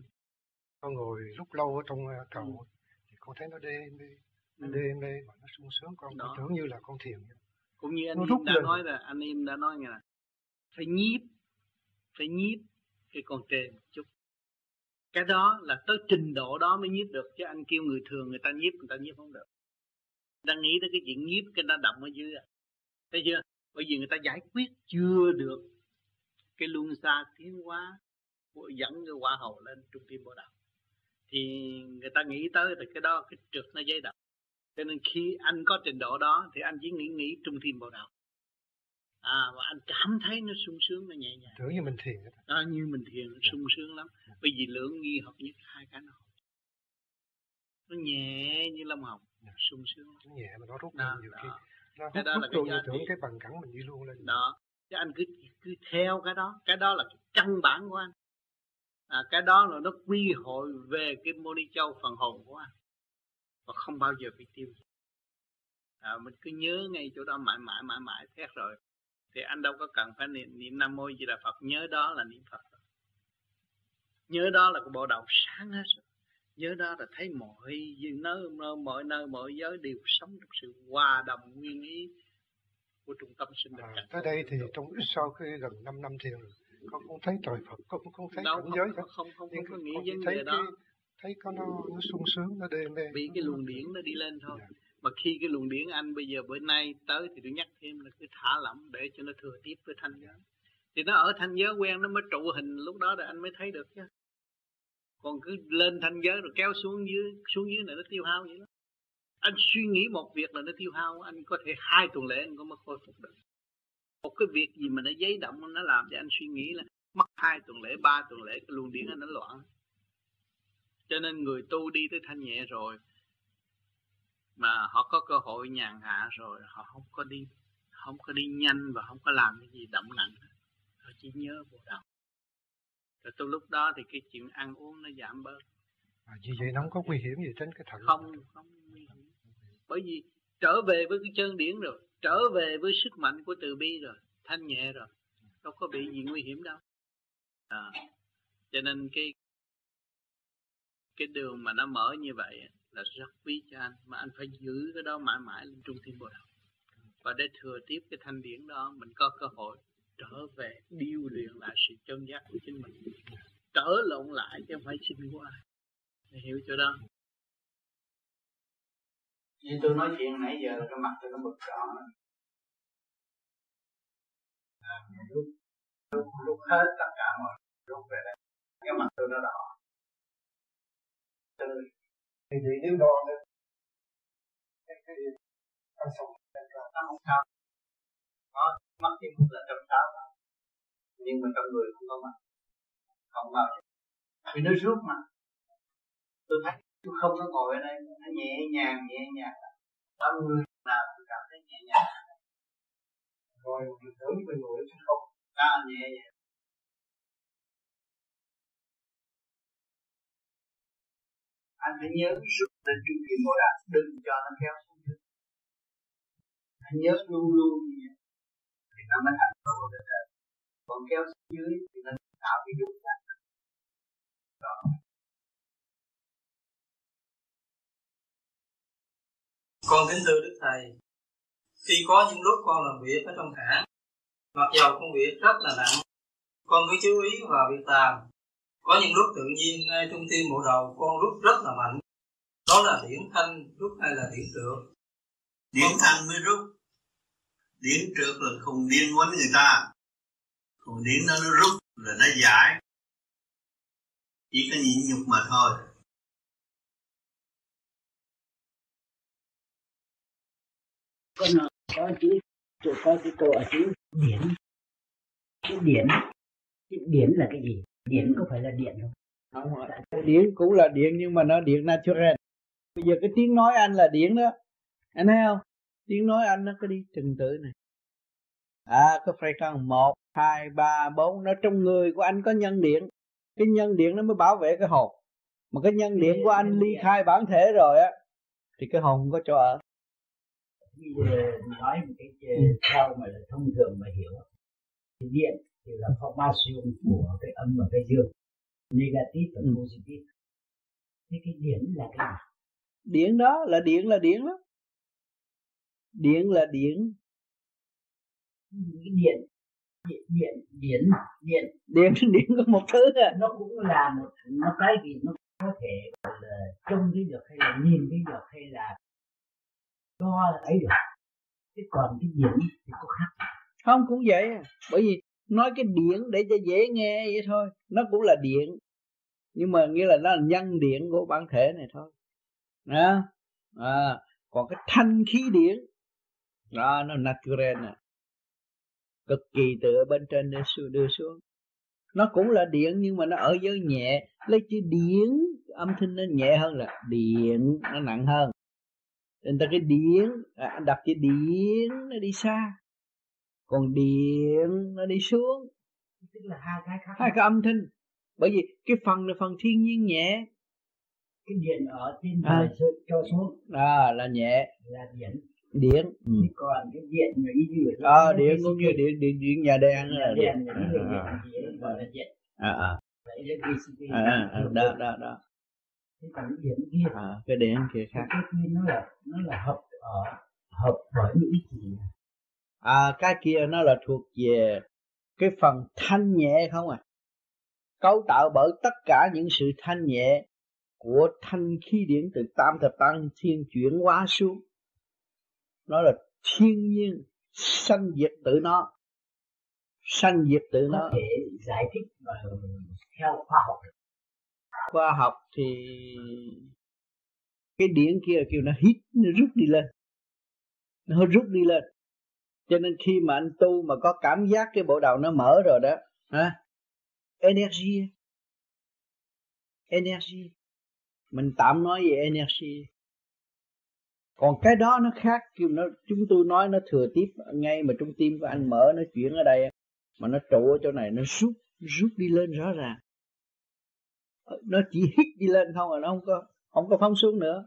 con ngồi lúc lâu ở trong cầu, thì con thấy nó đêm đi, nó đêm đi, mà nó sung sướng, con tưởng như là con thiền. Cũng như anh em đã nói rồi, anh em đã nói nghe là phải nhiếp, phải nhiếp cái con trề một chút. Cái đó là tới trình độ đó mới nhiếp được, chứ anh kêu người thường người ta nhiếp, người ta nhiếp không được. Đang nghĩ tới cái chuyện nhiếp cái nó động ở dưới, thấy chưa? Bởi vì người ta giải quyết chưa được cái luân xa tiến hóa dẫn cái quả hầu lên Trung Tim Bồ Đạo, thì người ta nghĩ tới thì cái đó cái trượt nó dây động. Cho nên khi anh có trình độ đó thì anh chỉ nghĩ nghĩ Trung Tim Bồ Đạo. À, và anh cảm thấy nó sung sướng, nó nhẹ nhàng. Tưởng như mình thiền đó. À, như mình thiền, nó sung sướng lắm. Bởi vì lượng nghi hợp nhất hai cái nó hợp. Nó nhẹ như lâm hồng, sung sướng lắm. Nó nhẹ mà nó rút lên nhiều khi. Nó cái rút luôn, tưởng cái bằng cẳng mình đi luôn lên. Đó, chứ anh cứ, cứ theo cái đó. Cái đó là cái căn bản của anh. À, cái đó là nó quy hội về cái mô ni châu phần hồn của anh. Và không bao giờ bị tiêu. À, mình cứ nhớ ngay chỗ đó mãi mãi mãi mãi thét rồi. Thì anh đâu có cần phải niệm, niệm Nam Mô A Di Đà Phật, nhớ đó là niệm Phật. Nhớ đó là cái bộ đầu sáng hết rồi. Nhớ đó là thấy mọi nơi, mọi nơi, mọi giới đều sống trong sự hòa đồng nguyên ý của trung tâm sinh lực. À, tới đây thì trong sau khi gần năm năm thiền, con cũng thấy trời Phật, con cũng thấy đâu, cảnh không, giới. Không, không, không, không có nghĩ vấn đề đó. Cái, thấy có nó, nó sung sướng, nó đêm đêm. Bị cái luồng điển nó đi lên thôi. Yeah. Mà khi cái luồng điển anh bây giờ bữa nay tới thì tôi nhắc thêm là cứ thả lỏng để cho nó thừa tiếp với thanh giới. Thì nó ở thanh giới quen nó mới trụ hình, lúc đó là anh mới thấy được chứ. Còn cứ lên thanh giới rồi kéo xuống dưới, xuống dưới này nó tiêu hao vậy đó. Anh suy nghĩ một việc là nó tiêu hao, anh có thể hai tuần lễ anh có mới khôi phục được. Một cái việc gì mà nó giấy động nó làm thì anh suy nghĩ là mất hai tuần lễ, ba tuần lễ cái luồng điển anh nó loạn. Cho nên người tu đi tới thanh nhẹ rồi, mà họ có cơ hội nhàn hạ rồi, họ không có đi, không có đi nhanh và không có làm cái gì động nặng, họ chỉ nhớ bộ đầu. Rồi từ lúc đó thì cái chuyện ăn uống nó giảm bớt. À, vì vậy nó không có nguy hiểm gì trên cái thận. Không, không nguy hiểm. Bởi vì trở về với cái chân điển rồi, trở về với sức mạnh của từ bi rồi, thanh nhẹ rồi, đâu có bị gì nguy hiểm đâu. À, cho nên cái cái đường mà nó mở như vậy là rất quý cho anh, mà anh phải giữ cái đó mãi mãi lên Trung Thiên Bồ Đạo. Và để thừa tiếp cái thanh điển đó, mình có cơ hội trở về điêu luyện lại sự chân giác của chính mình, trở lộn lại chứ không phải xin của ai. Mày hiểu chưa đó? Vì tôi nói chuyện nãy giờ là cái mặt tôi nó bực rõ. À, lúc, lúc, lúc hết tất cả mọi lúc về đây, cái mặt tôi nó đỏ. Tôi thì bị điếu đo nữa, cái cái ăn sống là nó không sao, nó mắt thì cũng là trầm táo, nhưng mà trong người không có mặt, không bao giờ, vì nó rút mà, tôi thấy tôi không có ngồi ở đây, nó nhẹ nhàng nhẹ nhàng, bao người nào tôi cảm thấy nhẹ nhàng, ngồi mình tưởng mình ngồi trên không, ta nhẹ nhàng. Anh phải nhớ suốt lên Trung Thiên Bồ Đào, đừng cho nó kéo xuống dưới. Anh nhớ luôn luôn như vậy, thì nó mới thành công được đấy. Còn kéo xuống dưới thì nó tạo cái dục ra. Đó. Con kính thưa Đức Thầy, khi có những lúc con làm việc ở trong hãng, mặc dầu công việc rất là nặng, con cứ chú ý vào việc làm. Có những lúc tự nhiên ngay trung tim bộ đầu con rút rất là mạnh, đó là điển thanh rút hay là điển trược? Điển thanh mới rút, điển trược là khùng điên quánh người ta. Còn điển nó nó rút là nó giải, chỉ có nhịn nhục mà thôi. Con có chữ, tôi có cái câu ở chữ điển. Chữ điển, chữ điển là cái gì? Điển có phải là điện không? Không ạ. Điển cũng là điện nhưng mà nó điện natural. Bây giờ cái tiếng nói anh là điển đó. Anh thấy không? Tiếng nói anh nó có đi trừng tự này. À, có phải không? Một, hai, ba, bốn. Nó trong người của anh có nhân điện. Cái nhân điện nó mới bảo vệ cái hồn. Mà cái nhân điện của anh ly khai bản thể rồi á, thì cái hồn không có chỗ ở. Nói một cái theo mà là thông thường mà hiểu. Điện thì là formation của cái âm và cái dương, negative và positive. Thế cái điển là cái nào? Điển đó là điển là điển đó. Điển là điển. Cái điển, điện, điện, điển, điện, điện, điện có một thứ à. Nó cũng là một, nó cái gì nó có thể là trông cái được hay là nhìn cái được hay là đo ấy được. Thế còn cái điển thì có khác không? Cũng vậy, bởi vì nói cái điển để cho dễ nghe vậy thôi. Nó cũng là điện, nhưng mà nghĩa là nó là nhân điện của bản thể này thôi đó. À, còn cái thanh khí điển đó, nó natural nè, cực kỳ từ ở bên trên để đưa xuống. Nó cũng là điện nhưng mà nó ở giới nhẹ. Lấy chữ điển âm thanh nó nhẹ hơn là điện, nó nặng hơn. Nên ta cái điển, anh đặt chữ điển nó đi xa, còn điện nó đi xuống. Tức là hai cái khác. Hai cái âm thanh. Bởi vì cái phần là phần thiên nhiên nhẹ. Cái điện ở trên trời à, cho xuống. À, là nhẹ. Là điện. Điện. Ừ. Thế còn cái điện mà ý như là à, điện cũng như điện, điện, điện nhà đen. Nhà đen là điện. Gọi là điện. À à. Vậy là điện. À à, đó, đó, đó. Thế còn cái điện kia. À, cái điện kia khác. Cái kia nó là, nó là hợp ở, hợp bởi những cái gì. À, cái kia nó là thuộc về cái phần thanh nhẹ không à, cấu tạo bởi tất cả những sự thanh nhẹ của thanh khí điển từ tam thập tăng thiên chuyển hóa xuống. Nó là thiên nhiên sanh diệt tự nó, sanh diệt tự nó. Có thể giải thích theo khoa học. Khoa học thì cái điển kia kêu nó hít, nó rút đi lên, nó rút đi lên. Cho nên khi mà anh tu mà có cảm giác cái bộ đầu nó mở rồi đó, hả? Energy, energy, mình tạm nói về energy. Còn cái đó nó khác, kiểu nó chúng tôi nói nó thừa tiếp ngay mà trung tim của anh mở, nó chuyển ở đây, mà nó trụ ở chỗ này, nó rút, rút đi lên rõ ràng. Nó chỉ hít đi lên thôi mà nó không có, không có phóng xuống nữa.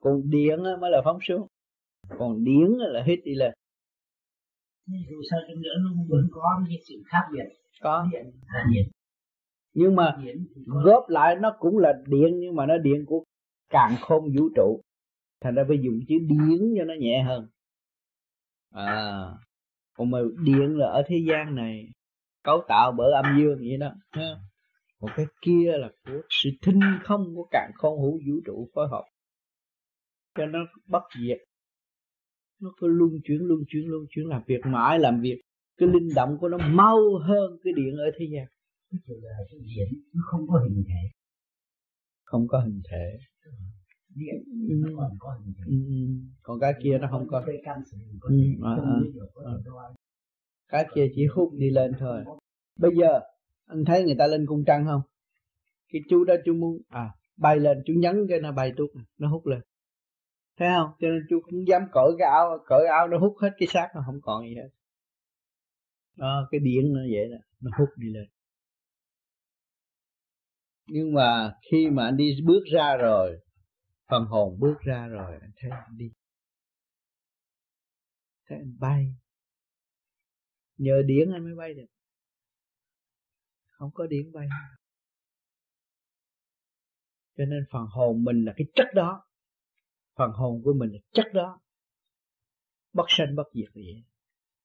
Còn điện mới là phóng xuống, còn điển là hít đi lên. Dù sao cái nữa nó vẫn có cái sự khác biệt. Có điện là điện, nhưng mà điện góp lại nó cũng là điện, nhưng mà nó điện của càn khôn vũ trụ. Thành ra phải dùng chữ điển cho nó nhẹ hơn. À, còn mà điện là ở thế gian này, cấu tạo bởi âm dương vậy đó. Còn cái kia là của sự thinh không của càn khôn hữu vũ trụ phối hợp, cho nó bất diệt. Nó cứ luân chuyển, luân chuyển, luân chuyển, làm việc mãi, làm việc. Cái linh động của nó mau hơn cái điện ở thế gian. Cái chuyện là cái điện nó không có hình thể. Không có hình thể. Điện nó còn có hình thể. Ừ. Còn cái kia nó không có. Cái kia chỉ hút đi lên thôi. Bây giờ anh thấy người ta lên cung trăng không? Cái chú đó chú muốn à, bay lên, chú nhấn cái nó bay tuốt, nó hút lên. Thấy không? Cho nên chú không dám cởi cái áo, cởi áo nó hút hết cái xác, nó không còn gì hết. Đó, cái điện nó vậy đó, nó hút đi lên. Nhưng mà khi mà anh đi bước ra rồi, phần hồn bước ra rồi, anh thấy anh đi, thấy anh bay. Nhờ điện anh mới bay được. Không có điện bay. Cho nên phần hồn mình là cái chất đó. phần hồn của mình chắc đó, bất sanh bất diệt vậy,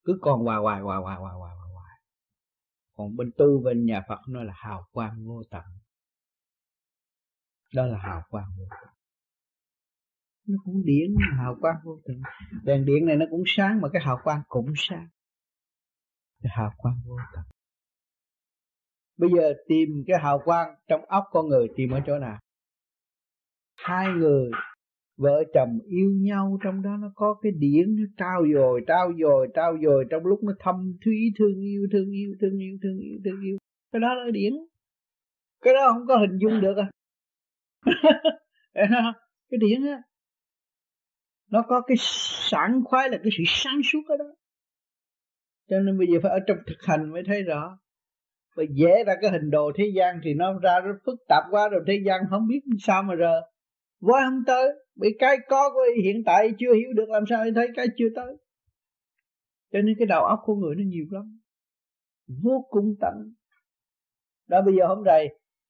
cứ còn hoài hoài hoài hoài hoài hoài hoài. Còn bên tu bên nhà Phật nó là hào quang vô tận, đó là hào quang vô tận. Nó cũng điển, hào quang vô tận. Đèn điện này nó cũng sáng mà cái hào quang cũng sáng, cái hào quang vô tận. Bây giờ tìm cái hào quang trong óc con người, tìm ở chỗ nào? Hai người vợ chồng yêu nhau, trong đó nó có cái điển, nó trao dồi trao dồi trao dồi, trong lúc nó thâm thúy thương yêu thương yêu thương yêu thương yêu thương yêu, cái đó là điển. Cái đó không có hình dung được à. Cái điển á, nó có cái sảng khoái là cái sự sáng suốt ở đó. Cho nên bây giờ phải ở trong thực hành mới thấy rõ. Và vẽ ra cái hình đồ thế gian thì nó ra rất phức tạp quá rồi, thế gian không biết sao mà rờ với không tới. Bởi cái có của hiện tại chưa hiểu được, làm sao thấy cái chưa tới. Cho nên cái đầu óc của người nó nhiều lắm, vô cùng tận. Đó bây giờ hôm nay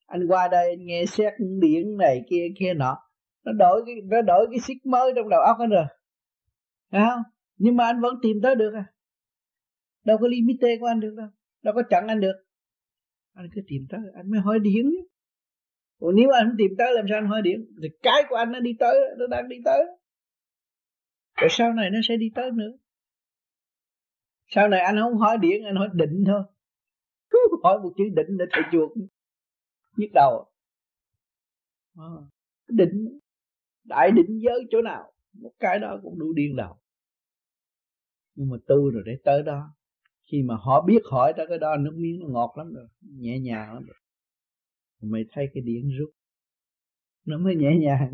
anh qua đây anh nghe xét điển này kia kia nọ, nó đổi cái, nó đổi cái xích mới trong đầu óc anh rồi, thấy không? Nhưng mà anh vẫn tìm tới được à? Đâu có limite của anh được đâu, đâu có chặn anh được. Anh cứ tìm tới, anh mới hỏi điển. Còn nếu anh không tìm tới làm sao anh hỏi điển? Thì cái của anh nó đi tới, nó đang đi tới. Rồi sau này nó sẽ đi tới nữa. Sau này anh không hỏi điển, anh hỏi định thôi. Hỏi một chữ định để thầy chuột nhức đầu. À, định, đại định giới chỗ nào? Một cái đó cũng đủ điên đầu. Nhưng mà tu rồi để tới đó. Khi mà họ biết hỏi tới cái đó, nước miếng nó ngọt lắm rồi, nhẹ nhàng lắm rồi. Mày thấy cái điển rút, nó mới nhẹ nhàng.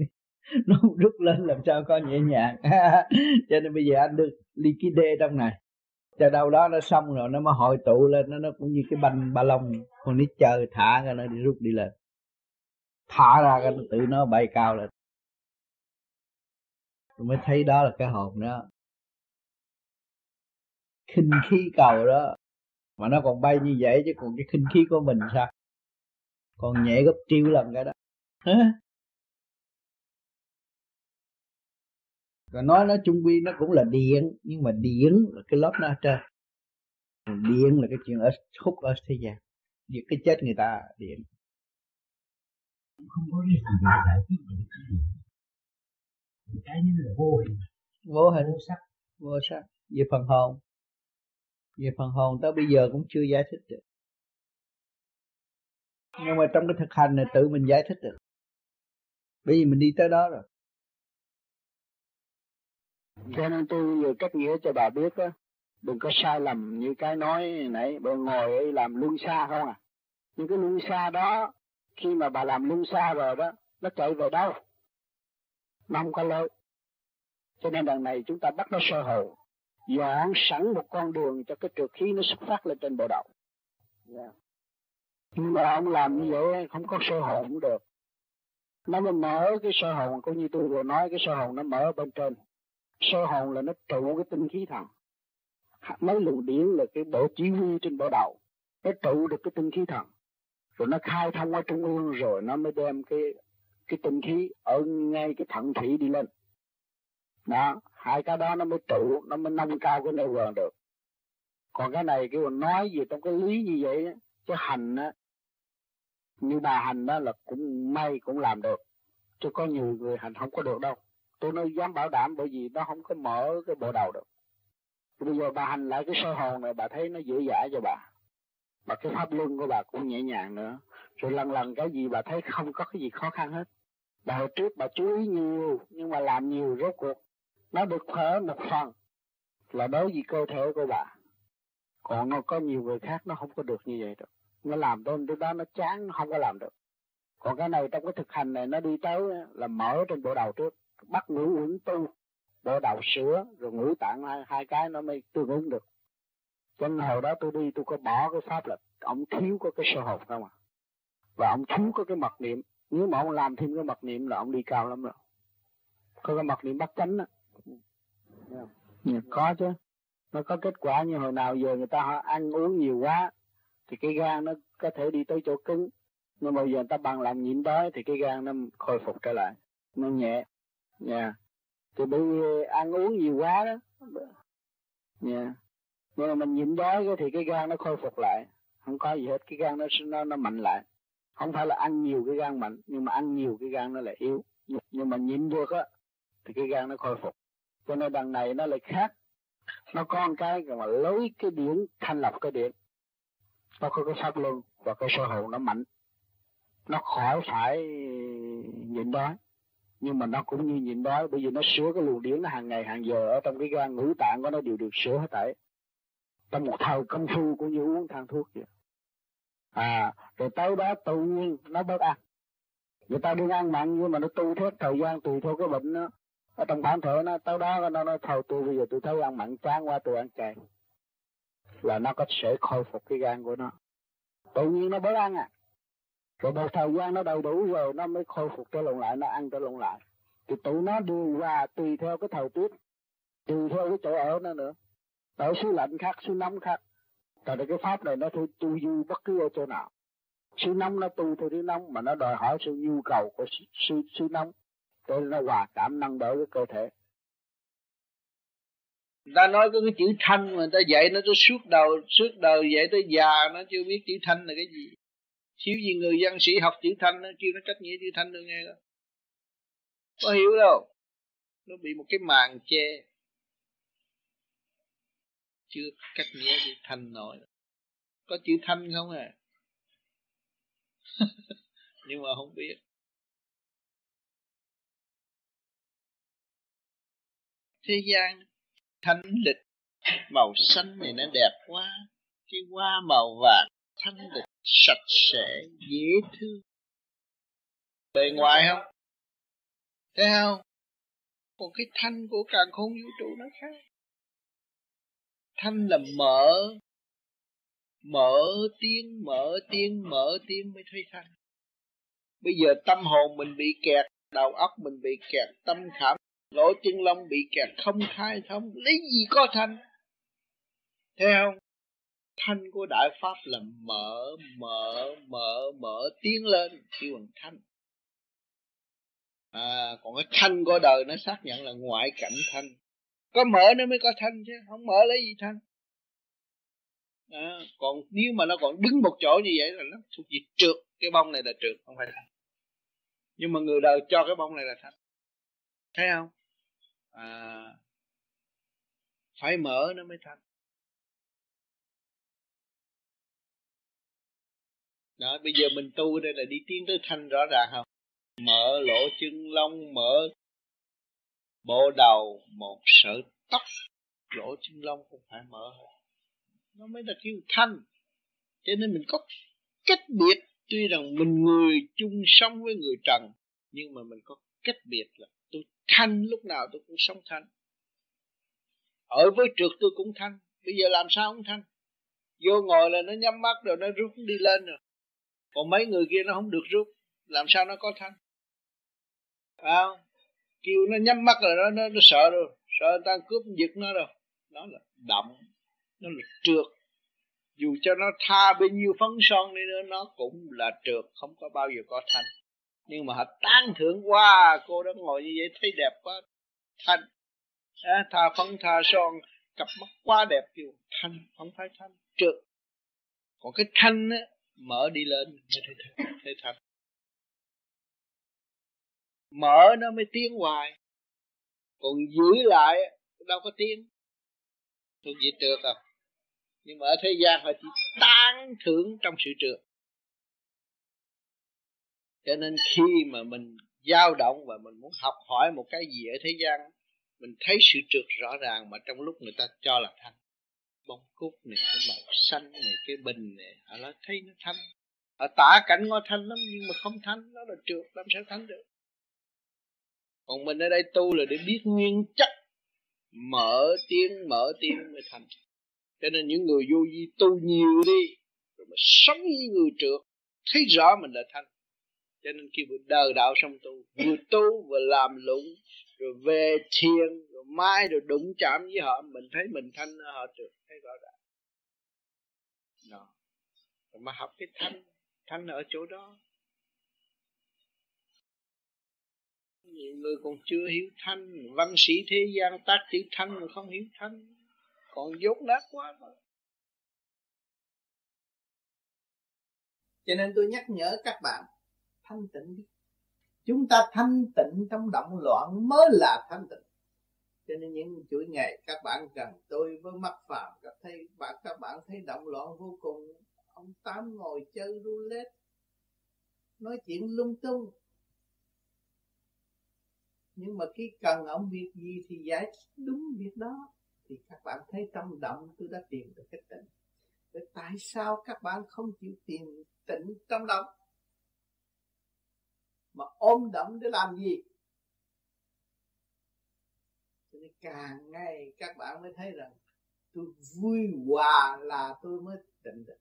Nó không rút lên làm sao có nhẹ nhàng. Cho nên bây giờ anh được ly ký đê trong này, cho đâu đó nó xong rồi, nó mới hội tụ lên. Nó, nó cũng như cái banh ba lông, con nít chơi thả ra nó đi rút đi lên, thả ra cái tự nó bay cao lên. Tôi mới thấy đó là cái hồn đó, khinh khí cầu đó. Mà nó còn bay như vậy, chứ còn cái khinh khí của mình sao? Còn nhẹ gấp triệu lần cái đó. Hả? Rồi nói nó chung quy nó cũng là điện, nhưng mà điện là cái lớp nó ở trên. Điện là cái chuyện ở hút ở thế gian, giết cái chết người ta điện. Không có gì để giải thích được cái gì. Cái này là vô hình, vô hình, vô sắc, vô sắc. Về phần hồn, về phần hồn tới bây giờ cũng chưa giải thích được. Nhưng mà trong cái thực hành này tự mình giải thích được, bởi vì mình đi tới đó rồi. Cho nên tôi vừa cách nghĩa cho bà biết á, đừng có sai lầm như cái nói nãy. Bà ngồi ấy làm luân xa không à? Nhưng cái luân xa đó, khi mà bà làm luân xa rồi đó, nó chạy về đâu? Nó không có lâu. Cho nên đằng này chúng ta bắt nó sơ hở, dọn sẵn một con đường cho cái trược khí nó xuất phát lên trên bộ đầu. Yeah. Nhưng mà ông làm như vậy không có sơ hồn cũng được. Nó mới mở cái sơ hồn, cũng như tôi vừa nói, cái sơ hồn nó mở bên trên. Sơ hồn là nó trụ cái tinh khí thần. Mấy luồng điển là cái bộ chỉ huy trên bộ đầu, nó trụ được cái tinh khí thần. Rồi nó khai thông ở trung ương rồi nó mới đem cái, cái tinh khí ở ngay cái thận thủy đi lên. Đó, hai cái đó nó mới trụ, nó mới nâng cao cái nơi vườn được. Còn cái này kêu nói gì trong cái lý như vậy á, chứ hành á, như bà hành đó là cũng may cũng làm được. Chứ có nhiều người hành không có được đâu. Tôi nói dám bảo đảm, bởi vì nó không có mở cái bộ đầu được. Bây giờ bà hành lại cái sơ hồn này, bà thấy nó dễ dãi cho bà. Mà cái pháp luân của bà cũng nhẹ nhàng nữa. Rồi lần lần cái gì bà thấy không có cái gì khó khăn hết. Bà hồi trước bà chú ý nhiều, nhưng mà làm nhiều rốt cuộc nó được thở một phần là đối với cơ thể của bà. Còn nó có nhiều người khác nó không có được như vậy được. Nó làm đến lúc đó nó chán, nó không có làm được. Còn cái này trong cái thực hành này nó đi tới là mở trên bộ đầu trước, bắt ngũ uẩn tu, bộ đầu sữa rồi ngũ tạng, hai, hai cái nó mới tương ứng được. Cho nên hồi đó tôi đi tôi có bỏ cái pháp là ông thiếu có cái sơ hồn không à, và ông thiếu có cái mật niệm. Nếu mà ông làm thêm cái mật niệm là ông đi cao lắm rồi. Có cái mật niệm bắt chánh á. Yeah. Yeah. Có chứ. Nó có kết quả như hồi nào giờ người ta ăn uống nhiều quá thì cái gan nó có thể đi tới chỗ cứng. Nhưng mà giờ người ta bằng lòng nhịn đói thì cái gan nó khôi phục trở lại, nó nhẹ. Yeah. thì bị ăn uống nhiều quá đó nha. Yeah. Nhưng mà mình nhịn đói thì cái gan nó khôi phục lại, không có gì hết, cái gan nó nó nó mạnh lại. Không phải là ăn nhiều cái gan mạnh, nhưng mà ăn nhiều cái gan nó lại yếu. Nhưng mà nhịn được á thì cái gan nó khôi phục. Cho nên đằng này nó lại khác, nó có một cái mà lấy cái điển thanh lọc cái điển, nó có cái pháp luân và cái sơ hồn nó mạnh, nó khỏi phải nhịn đói. Nhưng mà nó cũng như nhịn đói, bởi vì nó sửa cái luồng điển nó hàng ngày hàng giờ, ở trong cái gan ngũ tạng của nó đều được sửa hết thảy. Trong một thời công phu cũng như uống thang thuốc vậy. À, rồi tới đó tự nhiên nó bớt ăn. Người ta đi ăn mặn nhưng mà nó tu hết thời gian tùy theo cái bệnh nó. Ở trong bản thể nó tới đó nó nó thầu tôi bây giờ tôi thấy ăn mặn chán qua tôi ăn chay. Là nó có thể khôi phục cái gan của nó. Tự nhiên nó bớt ăn à. Rồi một thời gian nó đầy đủ rồi nó mới khôi phục trở lại, nó ăn trở lại. Thì tụi nó đưa qua tùy theo cái thời tiết, tùy theo cái chỗ ở nó nữa. Ở xứ lạnh khác, xứ nóng khác. Tại vì cái pháp này nó thôi tu du bất cứ ở chỗ nào. Xứ nóng nó tu theo thứ nóng, mà nó đòi hỏi sự nhu cầu của xứ nóng. Cho nên nó hòa cảm năng đỡ với cơ thể. Người ta nói cái chữ thanh mà người ta dạy nó tới suốt đầu, suốt đời dạy tới già nó chưa biết chữ thanh là cái gì. Xíu gì người dân sĩ học chữ thanh nó kêu nó trách nghĩa chữ thanh được nghe đâu. Có hiểu đâu. Nó bị một cái màn che, chưa cách nghĩa chữ thanh nổi. Có chữ thanh không à? Nhưng mà không biết. Thế gian thanh lịch màu xanh này nó đẹp quá, cái hoa màu vàng thanh lịch sạch sẽ dễ thương. Bề ngoài không? Thấy không? Còn cái thanh của càn khôn vũ trụ nó khác. Thanh là mở, mở tiếng, mở tiếng, mở tiếng mới thấy thanh. Bây giờ tâm hồn mình bị kẹt, đầu óc mình bị kẹt, tâm khảm, lỗ chân lông bị kẹt, không khai thông, lấy gì có thanh. Thấy không? Thanh của Đại Pháp là mở, mở, mở, mở tiếng lên, kêu bằng thanh. À, còn cái thanh của đời nó xác nhận là ngoại cảnh thanh. Có mở nó mới có thanh chứ, không mở lấy gì thanh à. Còn nếu mà nó còn đứng một chỗ như vậy là nó thuộc về trượt. Cái bông này là trượt, không phải thanh. Nhưng mà người đời cho cái bông này là thanh. Thấy không? À, phải mở nó mới thanh. Đó, bây giờ mình tu đây là đi tiến tới thanh rõ ràng không? Mở lỗ chân lông, mở bộ đầu, một sợi tóc, lỗ chân lông cũng phải mở hết. Nó mới là kêu thanh. Cho nên mình có cách biệt, tuy rằng mình người chung sống với người trần, nhưng mà mình có cách biệt là tôi thanh, lúc nào tôi cũng sống thanh. Ở với trượt tôi cũng thanh, bây giờ làm sao không thanh? Vô ngồi là nó nhắm mắt rồi nó rút đi lên rồi. Còn mấy người kia nó không được rút, làm sao nó có thanh? Phải không? Kêu nó nhắm mắt rồi nó, nó, nó sợ rồi, sợ người ta cướp giật nó rồi. Nó là đậm, nó là trượt. Dù cho nó tha bao nhiêu phấn son đi nữa, nó cũng là trượt, không có bao giờ có thanh. Nhưng mà họ tán thưởng quá, wow, cô đó ngồi như vậy thấy đẹp quá, thanh. À, tha phấn, tha son, cặp mắt quá đẹp, kêu thanh, không phải thanh, trượt. Còn cái thanh á, mở đi lên, mới thấy thanh, thấy thanh. Mở nó mới tiến hoài. Còn giữ lại đâu có tiến. Thuộc về trượt không? Nhưng mà ở thế gian họ chỉ tán thưởng trong sự trượt. Cho nên khi mà mình dao động và mình muốn học hỏi một cái gì ở thế gian, mình thấy sự trượt rõ ràng mà trong lúc người ta cho là thanh. Bông cúc này, cái màu xanh này, cái bình này, họ nói thấy nó thanh. Họ tả cảnh nó thanh lắm nhưng mà không thanh, nó là trượt, làm sao thanh được. Còn mình ở đây tu là để biết nguyên chất. Mở tiếng, mở tiếng mới thành. Cho nên những người vô vi tu nhiều đi, rồi mà sống với người trượt, thấy rõ mình là thanh. Cho nên khi vừa đời đạo xong tu, vừa tu vừa làm lụng, rồi về thiền, rồi mai rồi đụng chạm với họ, mình thấy mình thanh, họ trượt, thấy rõ ràng. Đó. Rồi mà học cái thanh, thanh ở chỗ đó. người còn chưa hiểu thanh. Văn sĩ thế gian tác chữ thanh mà không hiểu thanh, còn dốt nát quá rồi. Cho nên tôi nhắc nhở các bạn thanh tịnh đi. Chúng ta thanh tịnh trong động loạn mới là thanh tịnh. Cho nên những chuỗi ngày các bạn gần tôi với mắt phàm, các thấy bạn các bạn thấy động loạn vô cùng. Ông Tám ngồi chơi roulette, nói chuyện lung tung. Nhưng mà khi cần ông việc gì thì giải đúng việc đó. Thì các bạn thấy trong động tôi đã tìm được cái tịnh. Vậy tại sao các bạn không chịu tìm tịnh trong động? Mà ôm động để làm gì? Cho nên càng ngày các bạn mới thấy rằng tôi vui hòa là tôi mới tịnh được.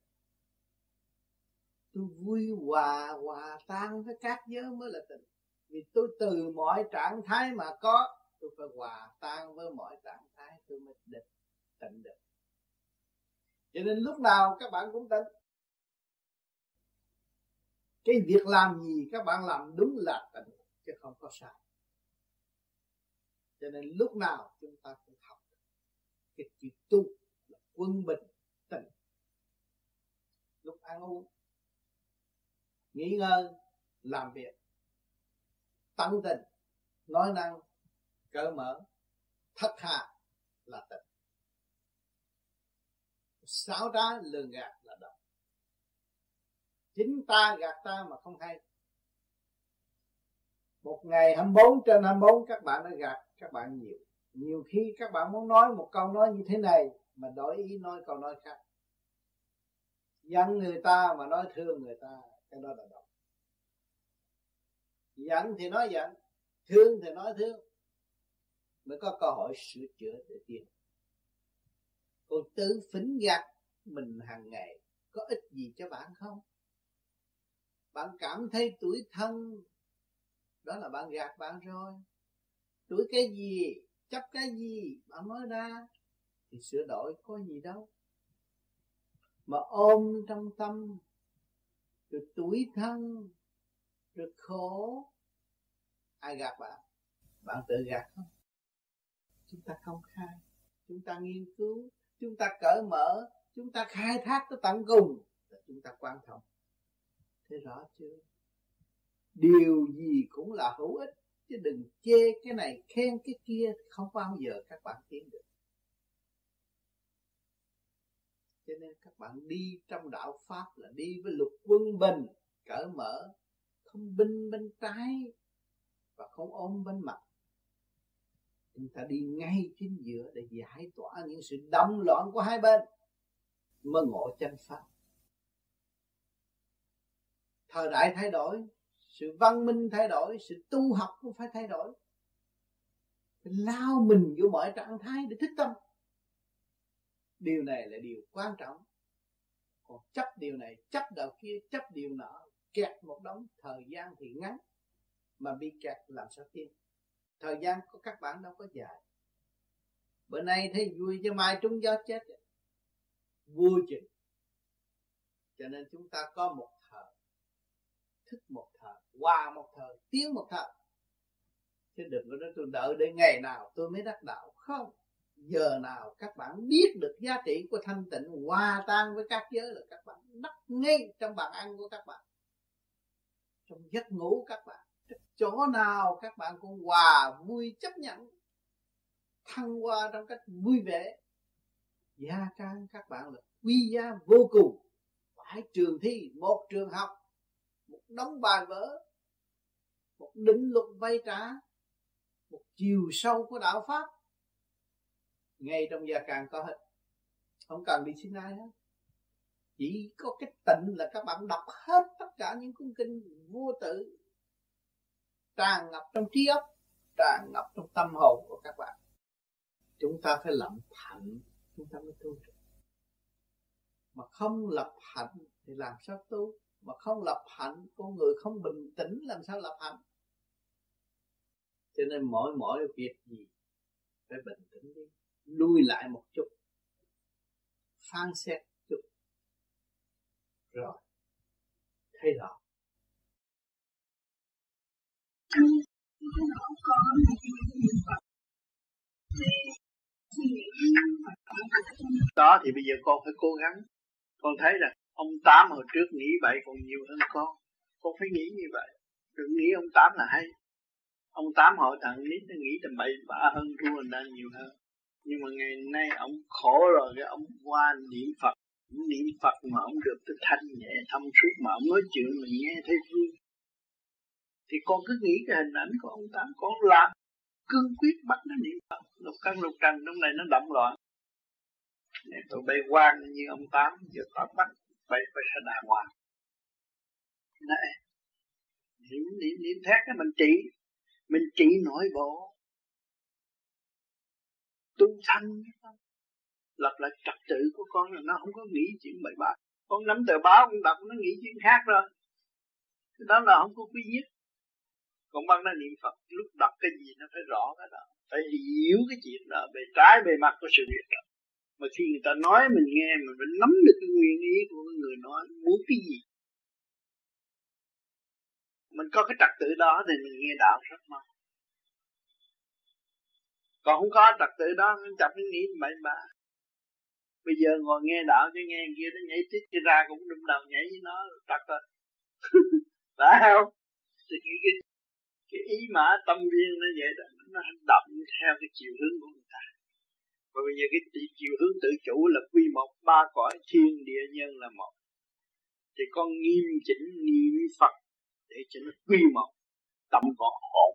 Tôi vui hòa, hòa tan với các giới mới là tịnh. Vì tôi từ mọi trạng thái mà có, tôi phải hòa tan với mọi trạng thái tôi mới định tịnh được. Cho nên lúc nào các bạn cũng tịnh. Cái việc làm gì các bạn làm đúng là tịnh, chứ không có sai. Cho nên lúc nào chúng ta cũng học cái chữ tu là quân bình tịnh. Lúc ăn uống, nghỉ ngơi, làm việc tận tình, nói năng cởi mở, thật thà là tịnh. Xảo trá lừa gạt là động. Chính ta gạt ta mà không hay. Một ngày hai mươi bốn trên hai mươi bốn các bạn đã gạt các bạn nhiều. Nhiều khi các bạn muốn nói một câu nói như thế này mà đổi ý nói câu nói khác. Giận người ta mà nói thương người ta, cái đó là động. Giận thì nói giận, thương thì nói thương, mới có cơ hội sửa chữa để tiến. Còn tự phỉnh gạt mình hàng ngày có ích gì cho bạn không? Bạn cảm thấy tủi thân, đó là bạn gạt bạn rồi. Tủi cái gì, chấp cái gì, bạn nói ra thì sửa đổi có gì đâu. Mà ôm trong tâm rồi tủi thân, rồi khổ, ai gạt bạn? Bạn tự gạt không? Chúng ta không khai, chúng ta nghiên cứu, chúng ta cởi mở, chúng ta khai thác tới tận cùng, chúng ta quan trọng. Thế rõ chưa? Điều gì cũng là hữu ích, chứ đừng chê cái này khen cái kia, không bao giờ các bạn tiến được. Cho nên các bạn đi trong đạo Pháp là đi với luật quân bình, cởi mở, không binh bên trái và không ôm bên mặt. Chúng ta đi ngay chính giữa để giải tỏa những sự động loạn của hai bên, mới ngộ chân Pháp. Thời đại thay đổi, sự văn minh thay đổi, sự tu học cũng phải thay đổi. Phải lao mình vô mọi trạng thái để thức tâm. Điều này là điều quan trọng. Còn chấp điều này, chấp đạo kia, chấp điều nọ, kẹt một đống. Thời gian thì ngắn, mà bị kẹt làm sao tiên? Thời gian của các bạn đâu có dài. Bữa nay thấy vui chứ mai trúng gió chết, vô chừng. Cho nên chúng ta có một thời, thức một thời, hòa một thời, tiến một thời. Chứ đừng có nói tôi đợi đến ngày nào tôi mới đắc đạo. Không, giờ nào các bạn biết được giá trị của thanh tịnh, hòa tan với các giới là các bạn đắc ngay trong bàn ăn của các bạn, trong giấc ngủ các bạn. Chỗ nào các bạn cũng hòa vui chấp nhận, thăng hoa trong cách vui vẻ. Gia trang các bạn là quý giá vô cùng. Phải trường thi, một trường học, một đống bài vở, một định luật vay trả, một chiều sâu của đạo Pháp. Ngay trong gia càng có hết, không cần đi xin ai hết. Chỉ có cái tịnh là các bạn đọc hết tất cả những cuốn kinh vô tự, tràn ngập trong trí óc, tràn ngập trong tâm hồn của các bạn. Chúng ta phải lập hạnh, chúng ta mới tu được. Mà không lập hạnh thì làm sao tu? Mà không lập hạnh, con người không bình tĩnh làm sao lập hạnh? Cho nên mỗi mỗi việc gì phải bình tĩnh đi, lui lại một chút, phán xét chút, rồi thấy rõ. cái đó con là cái niệm Phật. Thì khi niệm Phật đó thì bây giờ con phải cố gắng. Con thấy là ông Tám hồi trước nghĩ bậy còn nhiều hơn con. Con phải nghĩ như vậy. Đừng nghĩ ông Tám là hay. Ông Tám hồi thằng nít nó nghĩ tầm bậy bạ hơn thua người ta nhiều hơn. Nhưng mà ngày nay ông khổ rồi, cái ông qua niệm Phật. Ông niệm Phật mà ông được cái thanh nhẹ thông suốt mà ông nói chuyện mình nghe thấy vui. Thì con cứ nghĩ cái hình ảnh của ông Tám, con làm cương quyết bắt nó niệm Phật. Lục căn lục trần trong này nó động loạn. Tụi bay quan như ông Tám, giờ tao bắt bay phải ra đàng hoàng. Này, niệm niệm niệm thét cái mình trị, mình trị nội bộ, tu thân lập lại trật tự của con là nó không có nghĩ chuyện bậy bạ. Con nắm tờ báo con đọc nó nghĩ chuyện khác rồi. Cái đó là không có quý nhất. Còn bằng nó niệm Phật lúc đọc cái gì nó phải rõ cái đó, phải hiểu cái chuyện đó, bề trái bề mặt của sự việc đó. Mà khi người ta nói mình nghe, mình phải nắm được cái nguyên ý của người nói muốn cái gì. Mình có cái trật tự đó thì mình nghe đạo rất mau. Còn không có trật tự đó, mình chậm cái nghĩ bậy bạ. Bây giờ ngồi nghe đạo cho nghe kia nó nhảy tít kia ra cũng đụng đầu nhảy với nó trật rồi. Phải không? Thì cái, cái, cái ý mà tâm viên nó vậy đó, nó hành động theo cái chiều hướng của người ta. Và bây giờ cái chiều hướng tự chủ là quy một ba cõi thiên địa nhân là một. Thì con nghiêm chỉnh niệm Phật để cho nó quy một, tâm con ổn.